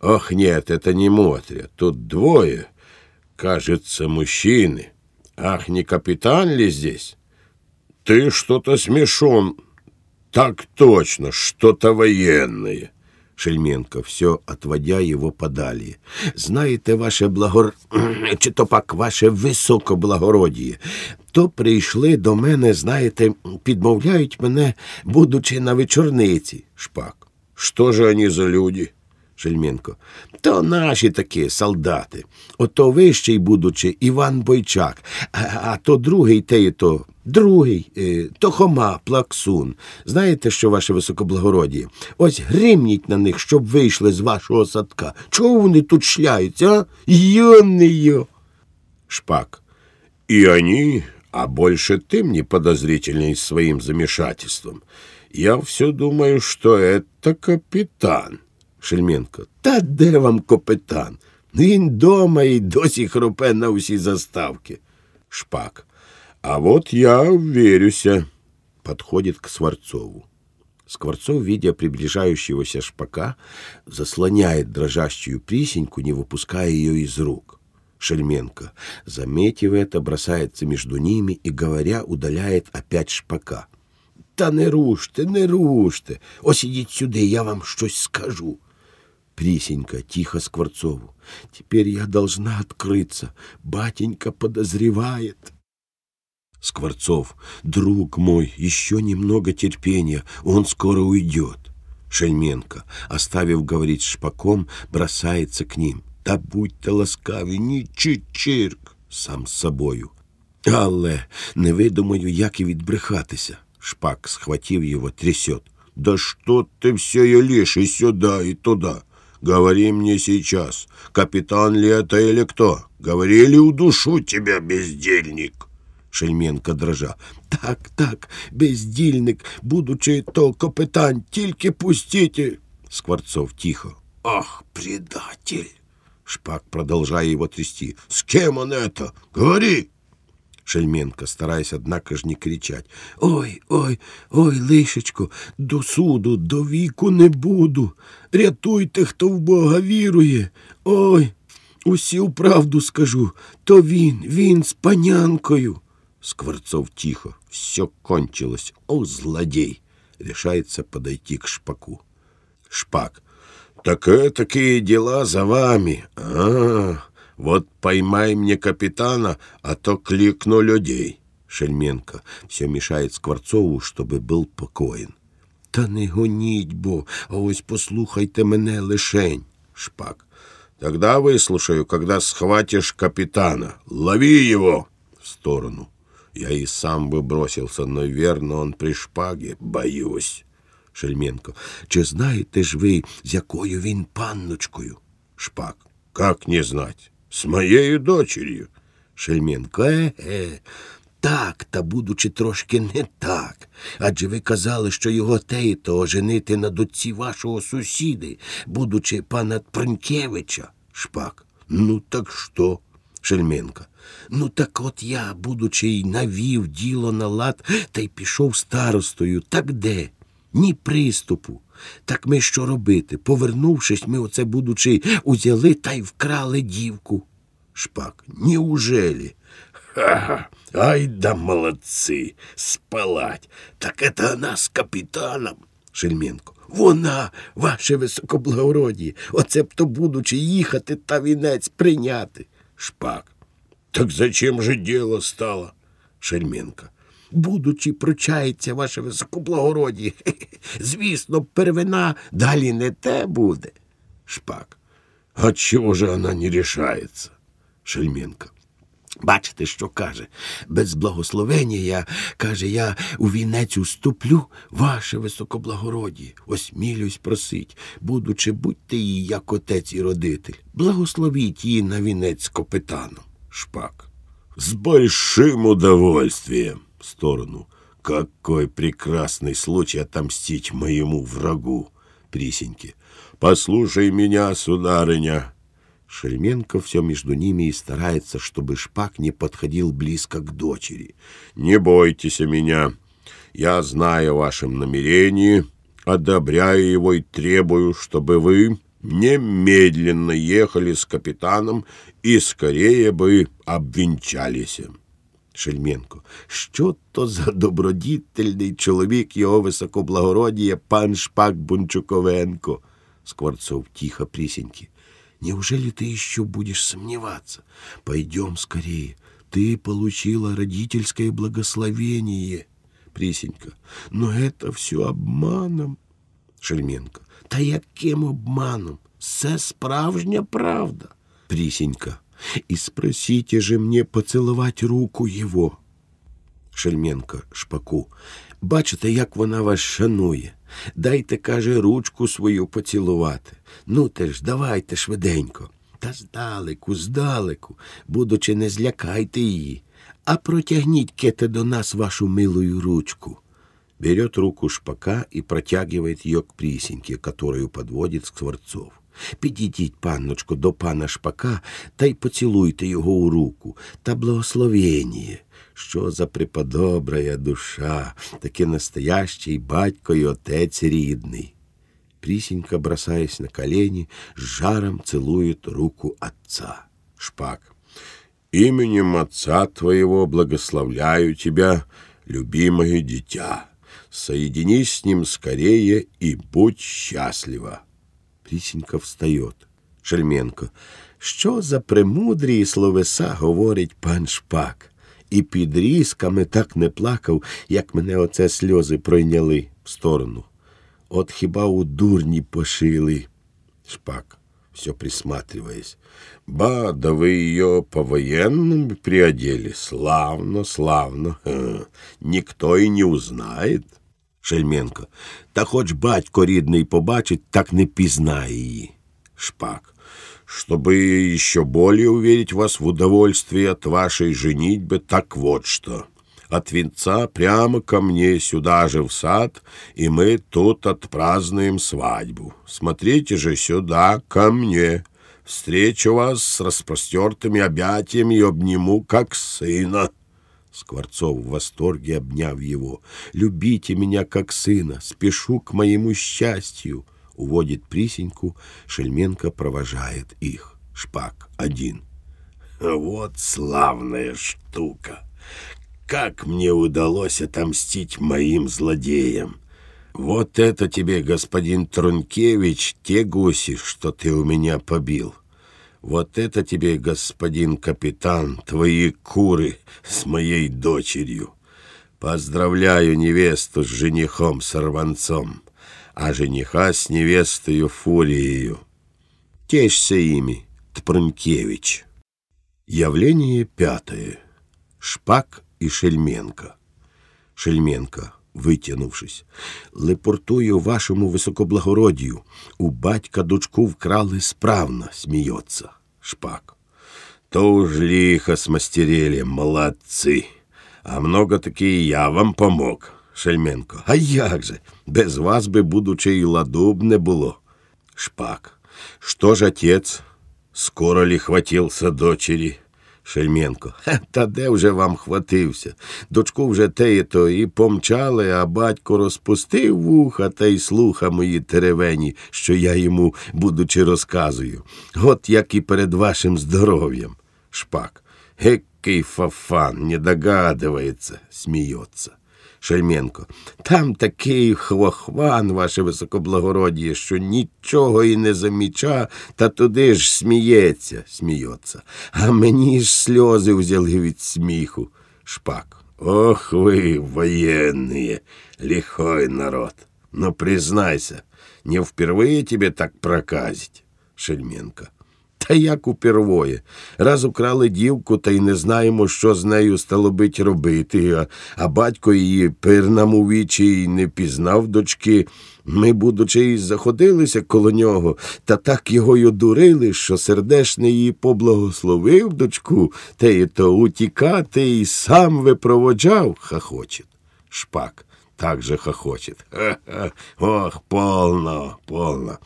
«Ох, нет, это не мотря. Тут двое, кажется, мужчины. Ах, не капитан ли здесь? Ты что-то смешон. Так точно, что-то военное». Шельменко, все отводя его подали. «Знаете, ваше благор... чи то пак ваше високоблагородіє, то прийшли до мене, знаєте, підмовляють мене, будучи на вечорниці». Шпак. «Что же они за люди?» Шельменко. То наші такі солдати. Ото вищий, будучи, Іван Бойчак, а, а то другий, те і то, другий, е, то Хома Плаксун. Знаєте, що, ваше високоблагородіє? Ось гримніть на них, щоб вийшли з вашого садка. Чого вони тут шляються, а? Йо-не-йо! Шпак. І вони, А больше ты мне подозрительней своим замешательством. Я все думаю, что это капітан. Шельменко. Та де вам капітан? Він дома і досі хропе на усі заставки. Шпак. А вот я верюся. Подходит к Скворцову. Скворцов, видя приближающегося Шпака, заслоняет дрожащую Присеньку, не выпуская ее из рук. Шельменко, заметив это, бросается между ними и, говоря, удаляет опять Шпака. «Та не рушьте, не рушьте! Ось ідіть сюди, я вам щось скажу!» Присенька, тихо Скворцову. «Теперь я должна открыться. Батенька подозревает». Скворцов. «Друг мой, еще немного терпения, он скоро уйдет». Шельменко, оставив говорить Шпаком, бросается к ним. «Та будьте ласкаві, ні чичирк!» сам з собою. «Але не видумаю, як і відбрехатися». Шпак, схватив его, трясет. «Да что ты все елишь и сюда, и туда? Говори мне сейчас, капитан ли это или кто? Говори ли удушу тебя, бездельник?» Шельменко, дрожа. «Так, так, бездельник, будучи то капитан, тільки пустите!» Скворцов, тихо. «Ах, предатель!» Шпак, продолжая его трясти. «С кем он это? Говори!» Шельменко, стараясь, однако ж, не кричать. «Ой, ой, ой, лишечко, до суду, до віку не буду. Рятуйте, хто в Бога вірує. Ой, усю правду скажу. То він, він з панянкою». Скворцов, тихо. «Все кончилось. О, злодей!» Решается подойти к Шпаку. Шпак. «Так такие дела за вами. А-а-а. Вот поймай мне капитана, а то кликну людей». Шельменко, все мешает Скворцову, чтобы был покоен. «Та не гоніть, бо, а ось послухайте мене лишень». Шпак. «Тогда выслушаю, когда схватишь капитана. Лови его!» В сторону. «Я и сам бы бросился, но верно он при шпаге. Боюсь». Шельменко. «Чи знаєте ж ви, з якою він панночкою?» Шпак. «Как не знать? С моєю дочерью». Шельменко. «Е-е, так, та будучи трошки не так. Адже ви казали, що його те і то женити на дочці вашого сусіди, будучи пана Тринкевича». Шпак. «Ну так що?» Шельменко. «Ну так от я, будучи й навів діло на лад, та й пішов старостою. Так де? Ні приступу. Так ми що робити? Повернувшись, ми оце, будучи, узяли та й вкрали дівку». Шпак. «Неужели? Ха-ха! Ай да молодці! Спалать! Так это она с капитаном!» Шельменко. «Вона, ваше високоблагородіє! Оце б то, будучи, їхати та вінець прийняти!» Шпак. «Так зачем же дело стало?» Шельменко. «Будучи, прочається, ваше високоблагородіє. Звісно, первина далі не те буде». Шпак. «А чого же вона не рішається?» Шельменко. «Бачите, що каже. Без благословення я, каже, я у вінець уступлю, ваше високоблагородіє. Осмілюсь просить, будучи, будьте її як отець і родитель. Благословіть її на вінець з капітаном». Шпак. «С большим удовольствием». В сторону. «Какой прекрасный случай отомстить моему врагу!» Присеньки. «Послушай меня, сударыня!» Шельменко все между ними и старается, чтобы Шпак не подходил близко к дочери. «Не бойтесь меня. Я знаю о вашем намерении, одобряю его и требую, чтобы вы немедленно ехали с капитаном и скорее бы обвенчались». Шельменко. «Що то за добродітельний чоловік його високоблагородіє пан Шпак Бунчуковенко?» Скворцов, тихо Присеньки. «Неужели ты еще будешь сомневаться? Пойдем скорее. Ты получила родительское благословение». Присенька. «Но это все обманом». Шельменко. «Та яким обманом? Все справжня правда». Присенька. «И спросите же мне поцеловать руку его». Шельменко Шпаку. «Бачите, як вона вас шанує. Дайте, каже, ручку свою поцілувати. Ну те ж, давайте швиденько». «Та здалеку, здалеку, будучи, не злякайте її. А протягніть, кете, до нас вашу милую ручку». Берет руку Шпака и протягивает ее к Присеньке, которую подводит Скворцов. «Підійдіть, панночко, до пана Шпака, та й поцілуйте його у руку, та благословеніє». Що за преподобрая душа, таки настоящий батько и отец рідний. Присенька, бросаясь на колени, с жаром целует руку отца. Шпак. «Именем отца твоего благословляю тебя, любимое дитя. Соединись с ним скорее и будь счастлива». Присенька встает. Шельменко. «Що за премудрі словеса говорить пан Шпак? І під різками так не плакав, як мене оце сльози пройняли в сторону. От хіба у дурні пошили». Шпак, все присматриваясь. «Ба, да вы ее по-военному приодели. Славно, славно. Ха. Никто и не узнает». Шельменко. «Та хоч батько рідний побачить, так не пізнає її». Шпак. «Чтобы еще более уверить вас в удовольствии от вашей женитьбы, так вот что. От венца прямо ко мне, сюда же в сад, и мы тут отпразднуем свадьбу. Смотрите же сюда, ко мне. Встречу вас с распростертыми объятиями и обниму, как сына». Скворцов в восторге, обняв его. «Любите меня, как сына, спешу к моему счастью». Уводит Присеньку, Шельменко провожает их. Шпак один. «Вот славная штука! Как мне удалось отомстить моим злодеям! Вот это тебе, господин Трункевич, те гуси, что ты у меня побил! Вот это тебе, господин капитан, твои куры с моей дочерью! Поздравляю невесту с женихом-сорванцом, а жениха с невестою Фуриею. Тешься ими, Тпрынкевич». Явление пятое. Шпак и Шельменко. Шельменко, витягнувшись. «Лепортую вашему високоблагородію. У батька дочку вкрали справно», смеется. Шпак. «То уж лихо смастерили, молодцы. А много-таки я вам помог». Шельменко. «А як же? Без вас би, будучи, і ладу б не було». Шпак. «Что ж, отец, скоро ли хватился дочери?» Шельменко. «Та де вже вам хватився? Дочку вже теє-то і помчали, а батько розпустив вуха та й слуха мої теревені, що я йому, будучи, розказую. От як і перед вашим здоров'ям». Шпак. «Екий фафан, не догадується», сміється. Шельменко. «Там такий хвохван, ваше високоблагородіє, що нічого і не заміча, та туди ж сміється», сміється. «А мені ж сльози взяли від сміху». Шпак. «Ох ви, воєнні, лихой народ. Ну, признайся, не впервые тебе так проказить». Шельменко. «Та як упервоє. Раз украли дівку, та й не знаємо, що з нею стало бить робити, а, а батько її пир нам у вічі й не пізнав дочки. Ми, будучи, й заходилися коло нього, та так його й одурили, що сердешний її поблагословив дочку, та й то утікати й сам випроводжав», хохочет. Шпак. Так же хохочет. «Ха-ха! Ох, полно, полно.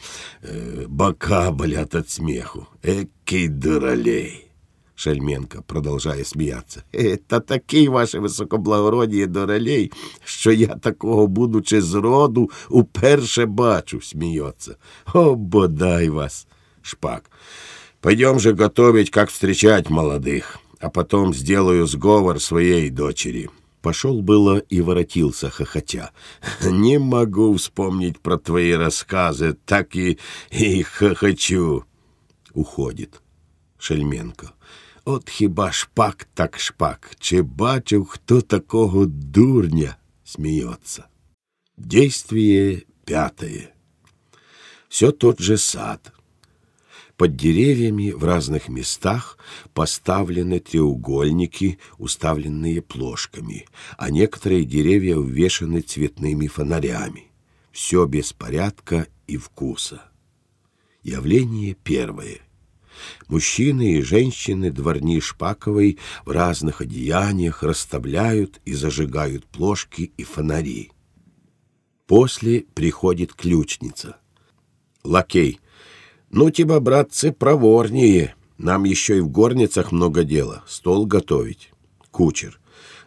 Э, бока болят от смеху. Экий дуралей». Шельменко, продолжая смеяться. «Э, та такий, ваше високоблагородіє, дуралей, що я такого, будучи з роду, уперше бачу», сміється. «О, бодай вас». Шпак. «Пойдем же готовить, как встречать молодых, а потом сделаю сговор своей дочери». Пошел было и воротился, хохотя. «Не могу вспомнить про твои рассказы, так и, и хохочу». Уходит. Шельменко. «От хіба Шпак так Шпак? Чи бачив хто такого дурня?» Смеется. Действие пятое. Все тот же сад. Под деревьями в разных местах поставлены треугольники, уставленные плошками, а некоторые деревья увешаны цветными фонарями. Все без порядка и вкуса. Явление первое. Мужчины и женщины дворни Шпаковой в разных одеяниях расставляют и зажигают плошки и фонари. После приходит ключница. Лакей. «Ну тебя, братцы, проворнее. Нам еще и в горницах много дела. Стол готовить». Кучер.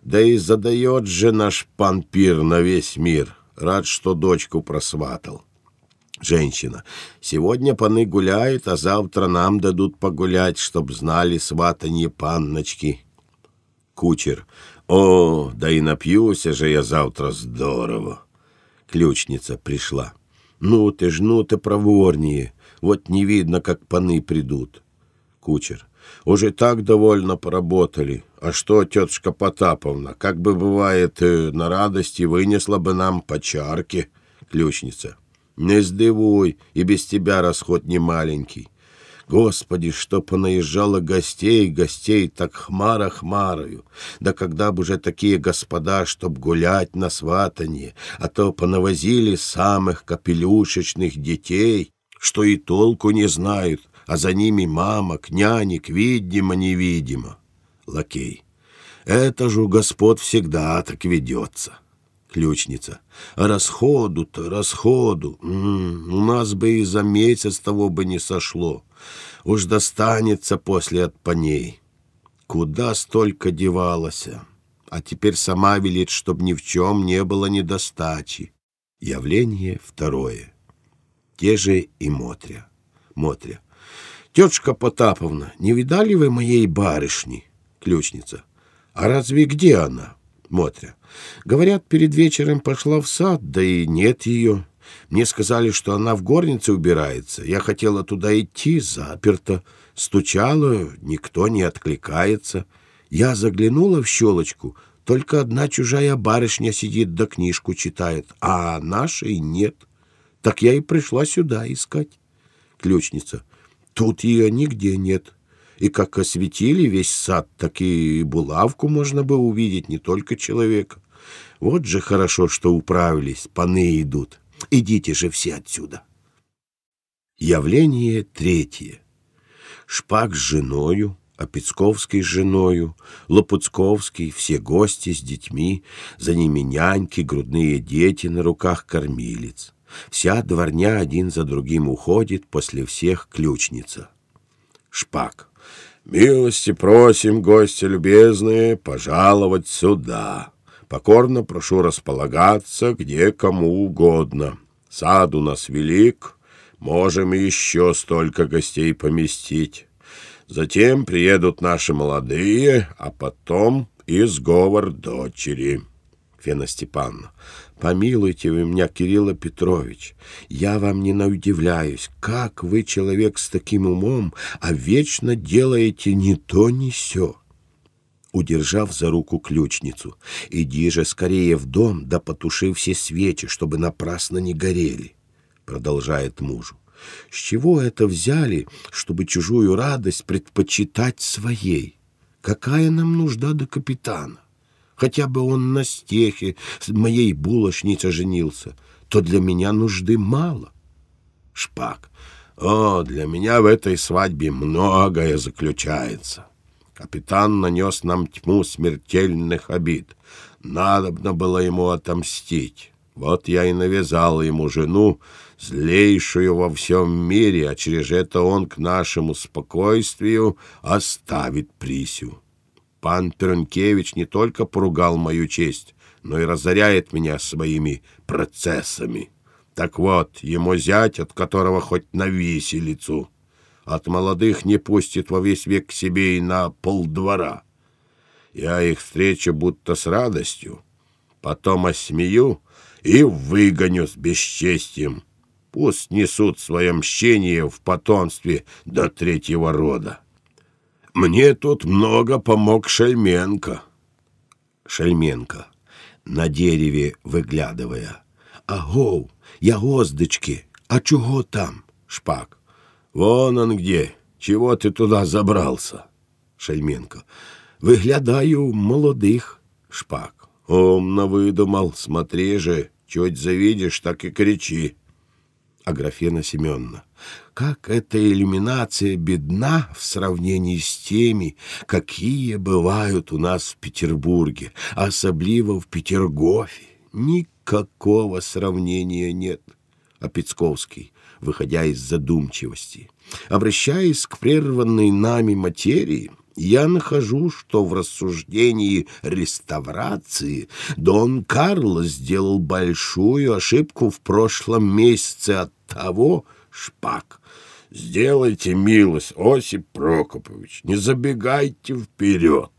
«Да и задает же наш пан пир на весь мир. Рад, что дочку просватал». Женщина. «Сегодня паны гуляют, а завтра нам дадут погулять, чтоб знали сватанье панночки». Кучер. «О, да и напьюся же я завтра здорово». Ключница пришла. «Ну ты ж, ну ты проворнее. Вот не видно, как паны придут». Кучер. «Уже так довольно поработали. А что, тетушка Потаповна, как бы бывает, на радости вынесла бы нам по чарке». Ключница. «Не сдивуй, и без тебя расход не маленький. Господи, что понаезжало гостей, гостей так хмара хмарою. Да когда бы уже такие господа, чтоб гулять на сватанье, а то понавозили самых капелюшечных детей, что и толку не знают, а за ними мамок, нянек, видимо-невидимо». Лакей. «Это же у господ всегда так ведется». Ключница. «Расходу-то, расходу. М-м, у нас бы и за месяц того бы не сошло. Уж достанется после от паней. Куда столько девалось? А теперь сама велит, чтоб ни в чем не было недостачи». Явление второе. Те же и Мотря. Мотря. «Тетушка Потаповна, не видали вы моей барышни?» Ключница. «А разве где она?» Мотря. «Говорят, перед вечером пошла в сад, да и нет ее. Мне сказали, что она в горнице убирается. Я хотела туда идти, заперто. Стучала, никто не откликается. Я заглянула в щелочку, только одна чужая барышня сидит да книжку читает, а нашей нет. Так я и пришла сюда искать». Ключница. «Тут ее нигде нет. И как осветили весь сад, так и булавку можно бы увидеть, не только человека. Вот же хорошо, что управились, паны идут. Идите же все отсюда». Явление третье. Шпак с женою, Опецковский с женою, Лопуцковский, все гости с детьми, за ними няньки, грудные дети, на руках кормилец. Вся дворня один за другим уходит, после всех ключница. Шпак. «Милости просим, гости любезные, пожаловать сюда. Покорно прошу располагаться, где кому угодно. Сад у нас велик, можем еще столько гостей поместить. Затем приедут наши молодые, а потом и сговор дочери». Фена Степановна. «Помилуйте вы меня, Кирилла Петрович, я вам не наудивляюсь, как вы, человек с таким умом, а вечно делаете ни то, ни сё». Удержав за руку ключницу, «Иди же скорее в дом, да потуши все свечи, чтобы напрасно не горели», продолжает мужу. «С чего это взяли, чтобы чужую радость предпочитать своей? Какая нам нужда до капитана? Хотя бы он на стехе с моей булочницей женился, то для меня нужды мало». Шпак. «О, для меня в этой свадьбе многое заключается. Капитан нанес нам тьму смертельных обид. Надобно было ему отомстить. Вот я и навязал ему жену, злейшую во всем мире, а через это он к нашему спокойствию оставит Присю. Пан Перенкевич не только поругал мою честь, но и разоряет меня своими процессами. Так вот, ему зять, от которого хоть на виселицу. От молодых не пустит во весь век к себе и на полдвора. Я их встречу будто с радостью, потом осмею и выгоню с бесчестием. Пусть несут свое мщение в потомстве до третьего рода. Мне тут много помог Шельменко». Шельменко, на дереве выглядывая. «Агов, я оздочки, а чего там?» Шпак. «Вон он где, чего ты туда забрался?» Шельменко. «Выглядаю молодых». Шпак. «Умно выдумал, смотри же, чуть завидишь, так и кричи». Аграфена Семеновна. Как эта иллюминация бедна в сравнении с теми, какие бывают у нас в Петербурге, особливо в Петергофе. Никакого сравнения нет. А Пецковский, выходя из задумчивости, обращаясь к прерванной нами материи, я нахожу, что в рассуждении реставрации Дон Карло сделал большую ошибку в прошлом месяце от того, Шпак. Сделайте милость, Осип Прокопович, не забегайте вперед.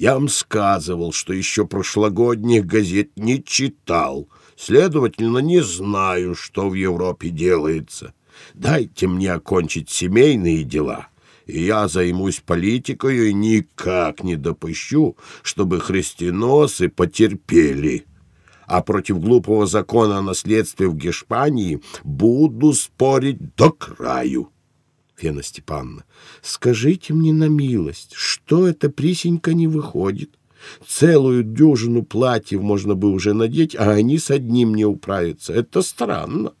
Я вам сказывал, что еще прошлогодних газет не читал, следовательно, не знаю, что в Европе делается. Дайте мне окончить семейные дела, и я займусь политикой и никак не допущу, чтобы христиносы потерпели. А против глупого закона о наследстве в Гешпании буду спорить до краю. Фена Степановна, скажите мне на милость, что это присенька не выходит? Целую дюжину платьев можно бы уже надеть, а они с одним не управятся. Это странно.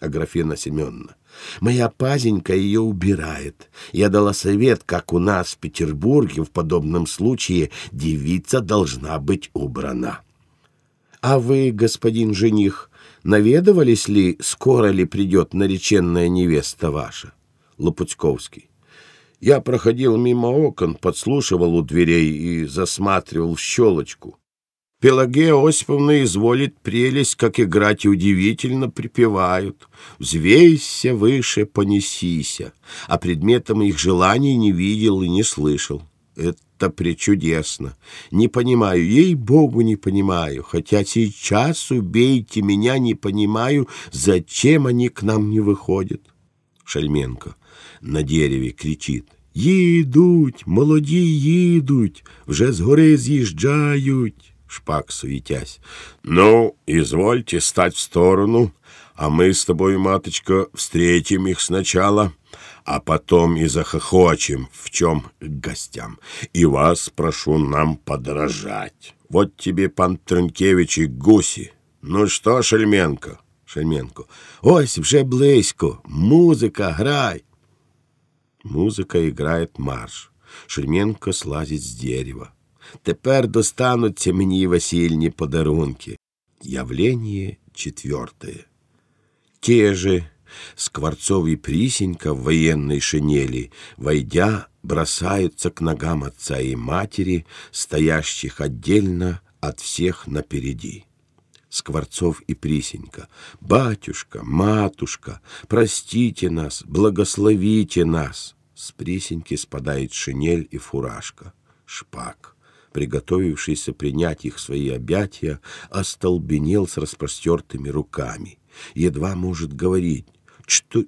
Аграфена Семеновна, моя пазенька ее убирает. Я дала совет, как у нас в Петербурге в подобном случае девица должна быть убрана. А вы, господин жених, наведывались ли, скоро ли придет нареченная невеста ваша? Лопутьковский. Я проходил мимо окон, подслушивал у дверей и засматривал в щелочку. Пелагея Осиповна изволит прелесть, как играть и удивительно припевают. Взвейся выше, понесися, а предметом их желаний не видел и не слышал. Это пречудесно. Не понимаю, ей-богу, не понимаю, хотя сейчас убейте меня, не понимаю, зачем они к нам не выходят. Шельменко на дереве кричит. Їдуть, молоді їдуть, вже з гори з'їжджають. Шпак, суетясь. Ну, извольте стать в сторону, а мы с тобой, маточка, встретим их сначала, а потом и захохочем, в чем гостям. И вас прошу нам подражать. Вот тебе, пан Тренкевич, и гуси. Ну что, Шельменко? Шельменко. Ось вже близько. Музика, грай. Музика играет марш. Шельменко слазит с дерева. Тепер достануться мені весільні подарунки. Явление четвертое. Те же Скворцов и Присенька в военной шинели, войдя, бросаются к ногам отца и матери, стоящих отдельно от всех напереди. Скворцов и Присенька. «Батюшка, матушка, простите нас, благословите нас!» С Присеньки спадает шинель и фуражка. Шпак, приготовившийся принять их свои объятия, остолбенел с распростертыми руками. Едва может говорить. «Что,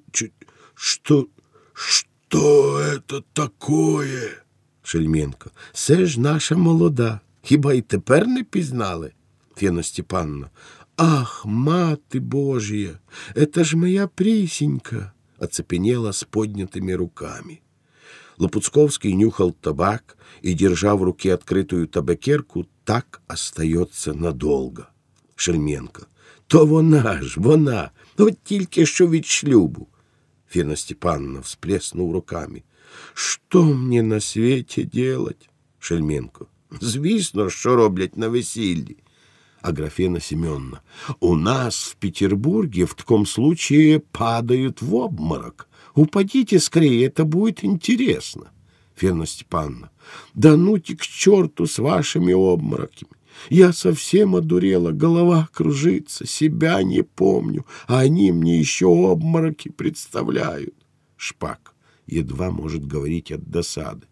что, что это такое?» Шельменко. «Це ж наша молода. Хіба й тепер не пізнали?» Фена Степановна. «Ах, маты Божья! Это ж моя Присенька!» Оцепенела с поднятыми руками. Лопуцковский нюхал табак и, держа в руке открытую табакерку, так остается надолго. Шельменко. То вона ж, вона, от тільки що від шлюбу. Фена Степановна всплеснув руками. Що мені на світі делать? Шельменко. Звісно, що роблять на весіллі. Аграфена Семеновна. У нас в Петербурге в таком случае падают в обморок. Упадите скорее, это будет интересно. Фена Степановна. Да ну-те к черту с вашими обмороками. Я совсем одурела, голова кружится, себя не помню, а они мне еще обмороки представляют. Шпак едва может говорить от досады.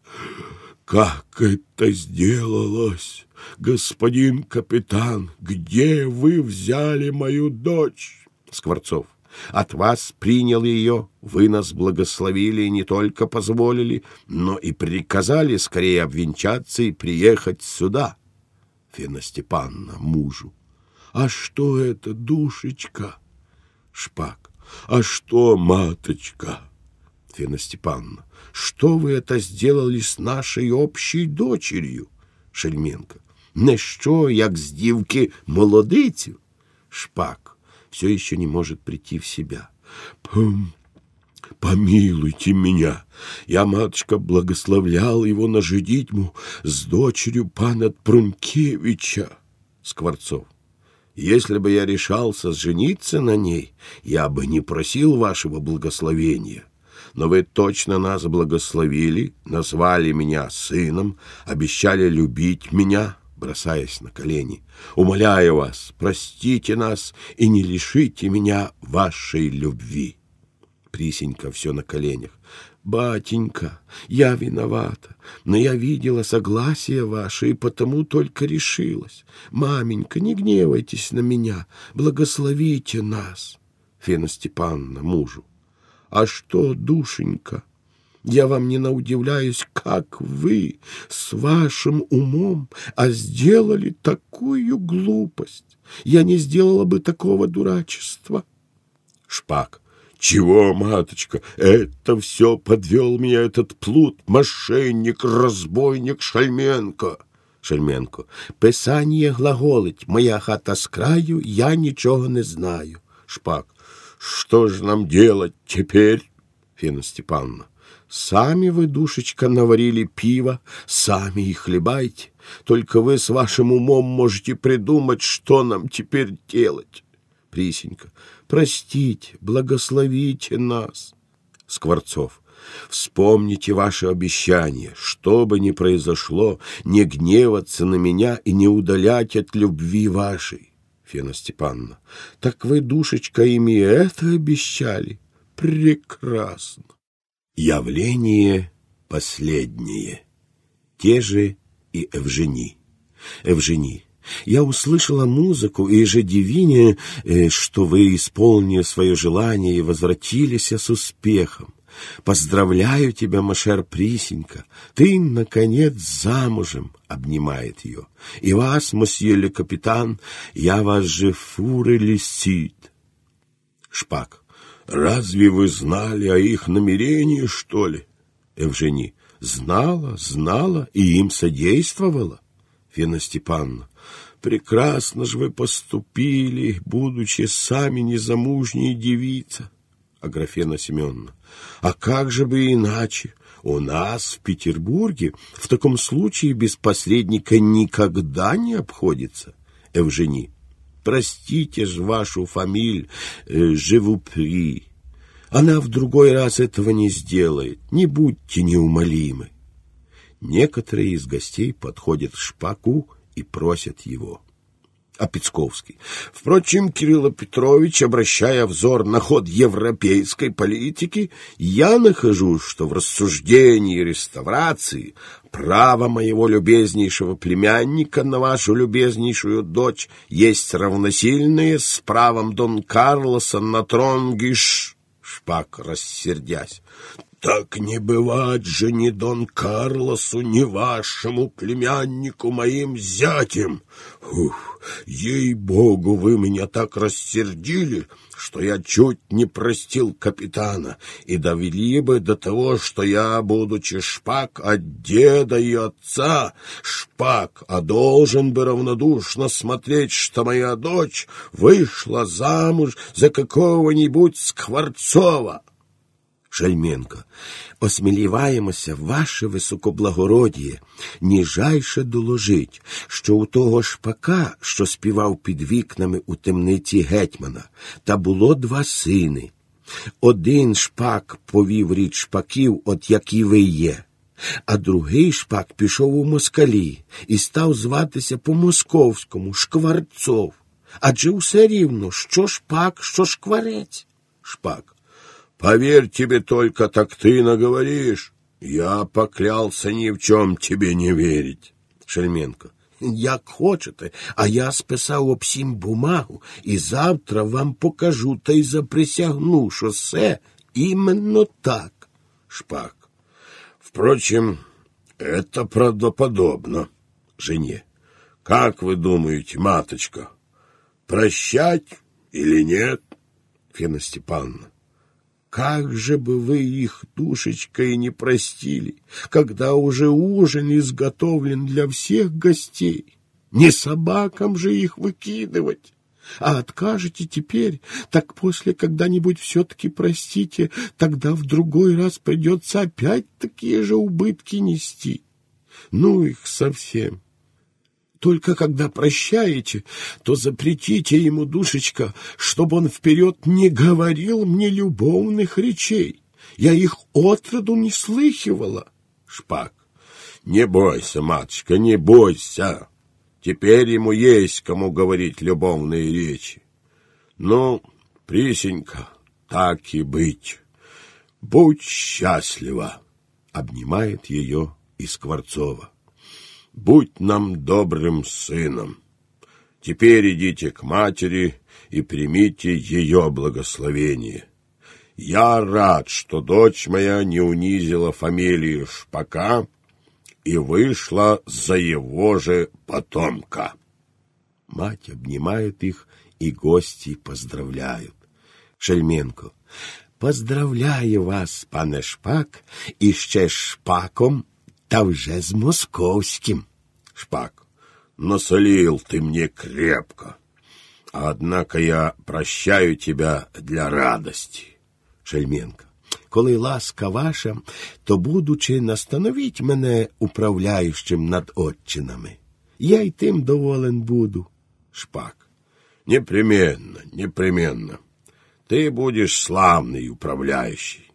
Как это сделалось, господин капитан? Где вы взяли мою дочь? Скворцов. От вас принял ее, вы нас благословили и не только позволили, но и приказали скорее обвенчаться и приехать сюда. Фена Степановна мужу. А что это, душечка? Шпак. А что, маточка? Фена Степановна. Что вы это сделали с нашей общей дочерью? Шельменко. Не що, як з дівки молодицю? Шпак. Все еще не может прийти в себя. «Помилуйте меня! Я, матушка, благословлял его на женитьбу с дочерью пана Прункевича». Скворцов: «Если бы я решался жениться на ней, я бы не просил вашего благословения. Но вы точно нас благословили, назвали меня сыном, обещали любить меня». Бросаясь на колени: «Умоляю вас, простите нас и не лишите меня вашей любви». Присенька все на коленях: «Батенька, я виновата, но я видела согласие ваше и потому только решилась. Маменька, не гневайтесь на меня, благословите нас». Фена Степановна мужу: «А что, душенька, я вам не наудивляюсь, как вы с вашим умом, а сделали такую глупость. Я не сделала бы такого дурачества». Шпак: «Чего, маточка, это все подвел меня этот плут, мошенник, разбойник Шальменко». Шальменко: «Писание глаголить, моя хата с краю, я ничего не знаю». Шпак: «Что же нам делать теперь?» Фена Степановна: «Сами вы, душечка, наварили пиво, сами и хлебайте. Только вы с вашим умом можете придумать, что нам теперь делать». Присенька: «Простите, благословите нас». Скворцов: «Вспомните ваше обещание, что бы ни произошло, не гневаться на меня и не удалять от любви вашей». Фена Степановна: «Так вы, душечка, им и это обещали? Прекрасно». Явление последнее. Те же и Эвжени. Эвжени: «Я услышала музыку и ежедивине, что вы исполнили свое желание и возвратились с успехом. Поздравляю тебя, Машер Присенька, ты, наконец, замужем», обнимает ее. «И вас, мосье ле капитан, я вас же фуры лисит». Шпак: «Разве вы знали о их намерении, что ли?» Эвжени: «Знала, знала и им содействовала». Фена Степановна: «Прекрасно же вы поступили, будучи сами незамужней девица». Аграфена Семеновна: «А как же бы иначе? У нас в Петербурге в таком случае без посредника никогда не обходится». Эвжени: «Простите ж вашу фамиль, э, живупри. Она в другой раз этого не сделает. Не будьте неумолимы». Некоторые из гостей подходят к Шпаку и просят его. А Пицковский: «Впрочем, Кирилл Петрович, обращая взор на ход европейской политики, я нахожу, что в рассуждении реставрации право моего любезнейшего племянника на вашу любезнейшую дочь есть равносильное с правом Дон Карлоса на трон Гиш». Шпак, рассердясь: «Так не бывать же ни Дон Карлосу, ни вашему племяннику моим зятем! Ух, ей-богу, вы меня так рассердили, что я чуть не простил капитана, и довели бы до того, что я, будучи Шпак от деда и отца, Шпак, а должен бы равнодушно смотреть, что моя дочь вышла замуж за какого-нибудь Скворцова». Шальменко: «Осміліваємося, ваше високоблагородіє, ніжайше доложить, що у того Шпака, що співав під вікнами у темниці гетьмана, та було два сини. Один Шпак повів рід Шпаків, от які ви є, а другий Шпак пішов у москалі і став зватися по-московському Шкварцов. Адже усе рівно, що Шпак, що Шкварець». Шпак: «Поверь тебе только, так ты наговоришь. Я поклялся ни в чем тебе не верить». Шельменко: «Як хочете, а я списав об всім бумагу, і завтра вам покажу, та й заприсягну, що все іменно так». Шпак: «Впрочем, это правдоподобно». Жене: «Как вы думаете, маточка, прощать или нет?» Фена Степановна: «Как же бы вы их, душечка, и не простили, когда уже ужин изготовлен для всех гостей? Не собакам же их выкидывать! А откажете теперь, так после когда-нибудь все-таки простите, тогда в другой раз придется опять такие же убытки нести. Ну их совсем. Только когда прощаете, то запретите ему, душечка, чтобы он вперед не говорил мне любовных речей. Я их отроду не слыхивала. Шпак. Не бойся, матушка, не бойся. Теперь ему есть кому говорить любовные речи. Ну, Присенька, так и быть. Будь счастлива, обнимает ее и Скворцова. Будь нам добрым сыном. Теперь идите к матери и примите ее благословение. Я рад, что дочь моя не унизила фамилию Шпака и вышла за его же потомка. Мать обнимает их, и гости поздравляют. Шельменко. Поздравляю вас, пане Шпак, і ще Шпаком, та вже з московським. Шпак. Насолил ты мне крепко. Однако я прощаю тебя для радости. Шельменко. Коли ласка ваша, то, будучи, настановіть мене управляючим над отчинами. Я й тим доволен буду. Шпак. Непременно, непременно. Ты будешь славный управляющий.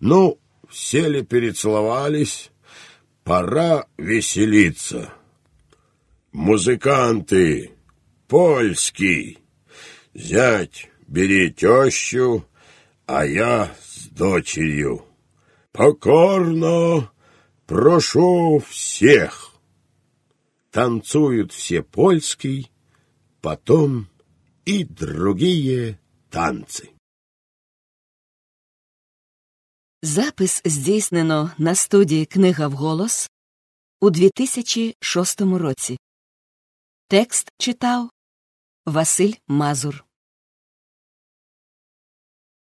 Ну, сели, перецеловались, пора веселиться. Музыканты, польский, зять, бери тещу, а я с дочерью. Покорно прошу всех. Танцуют все польский, потом и другие танцы. Запис здійснено на студії «Книга вголос» у дві тисячі шостому році. Текст читав Василь Мазур.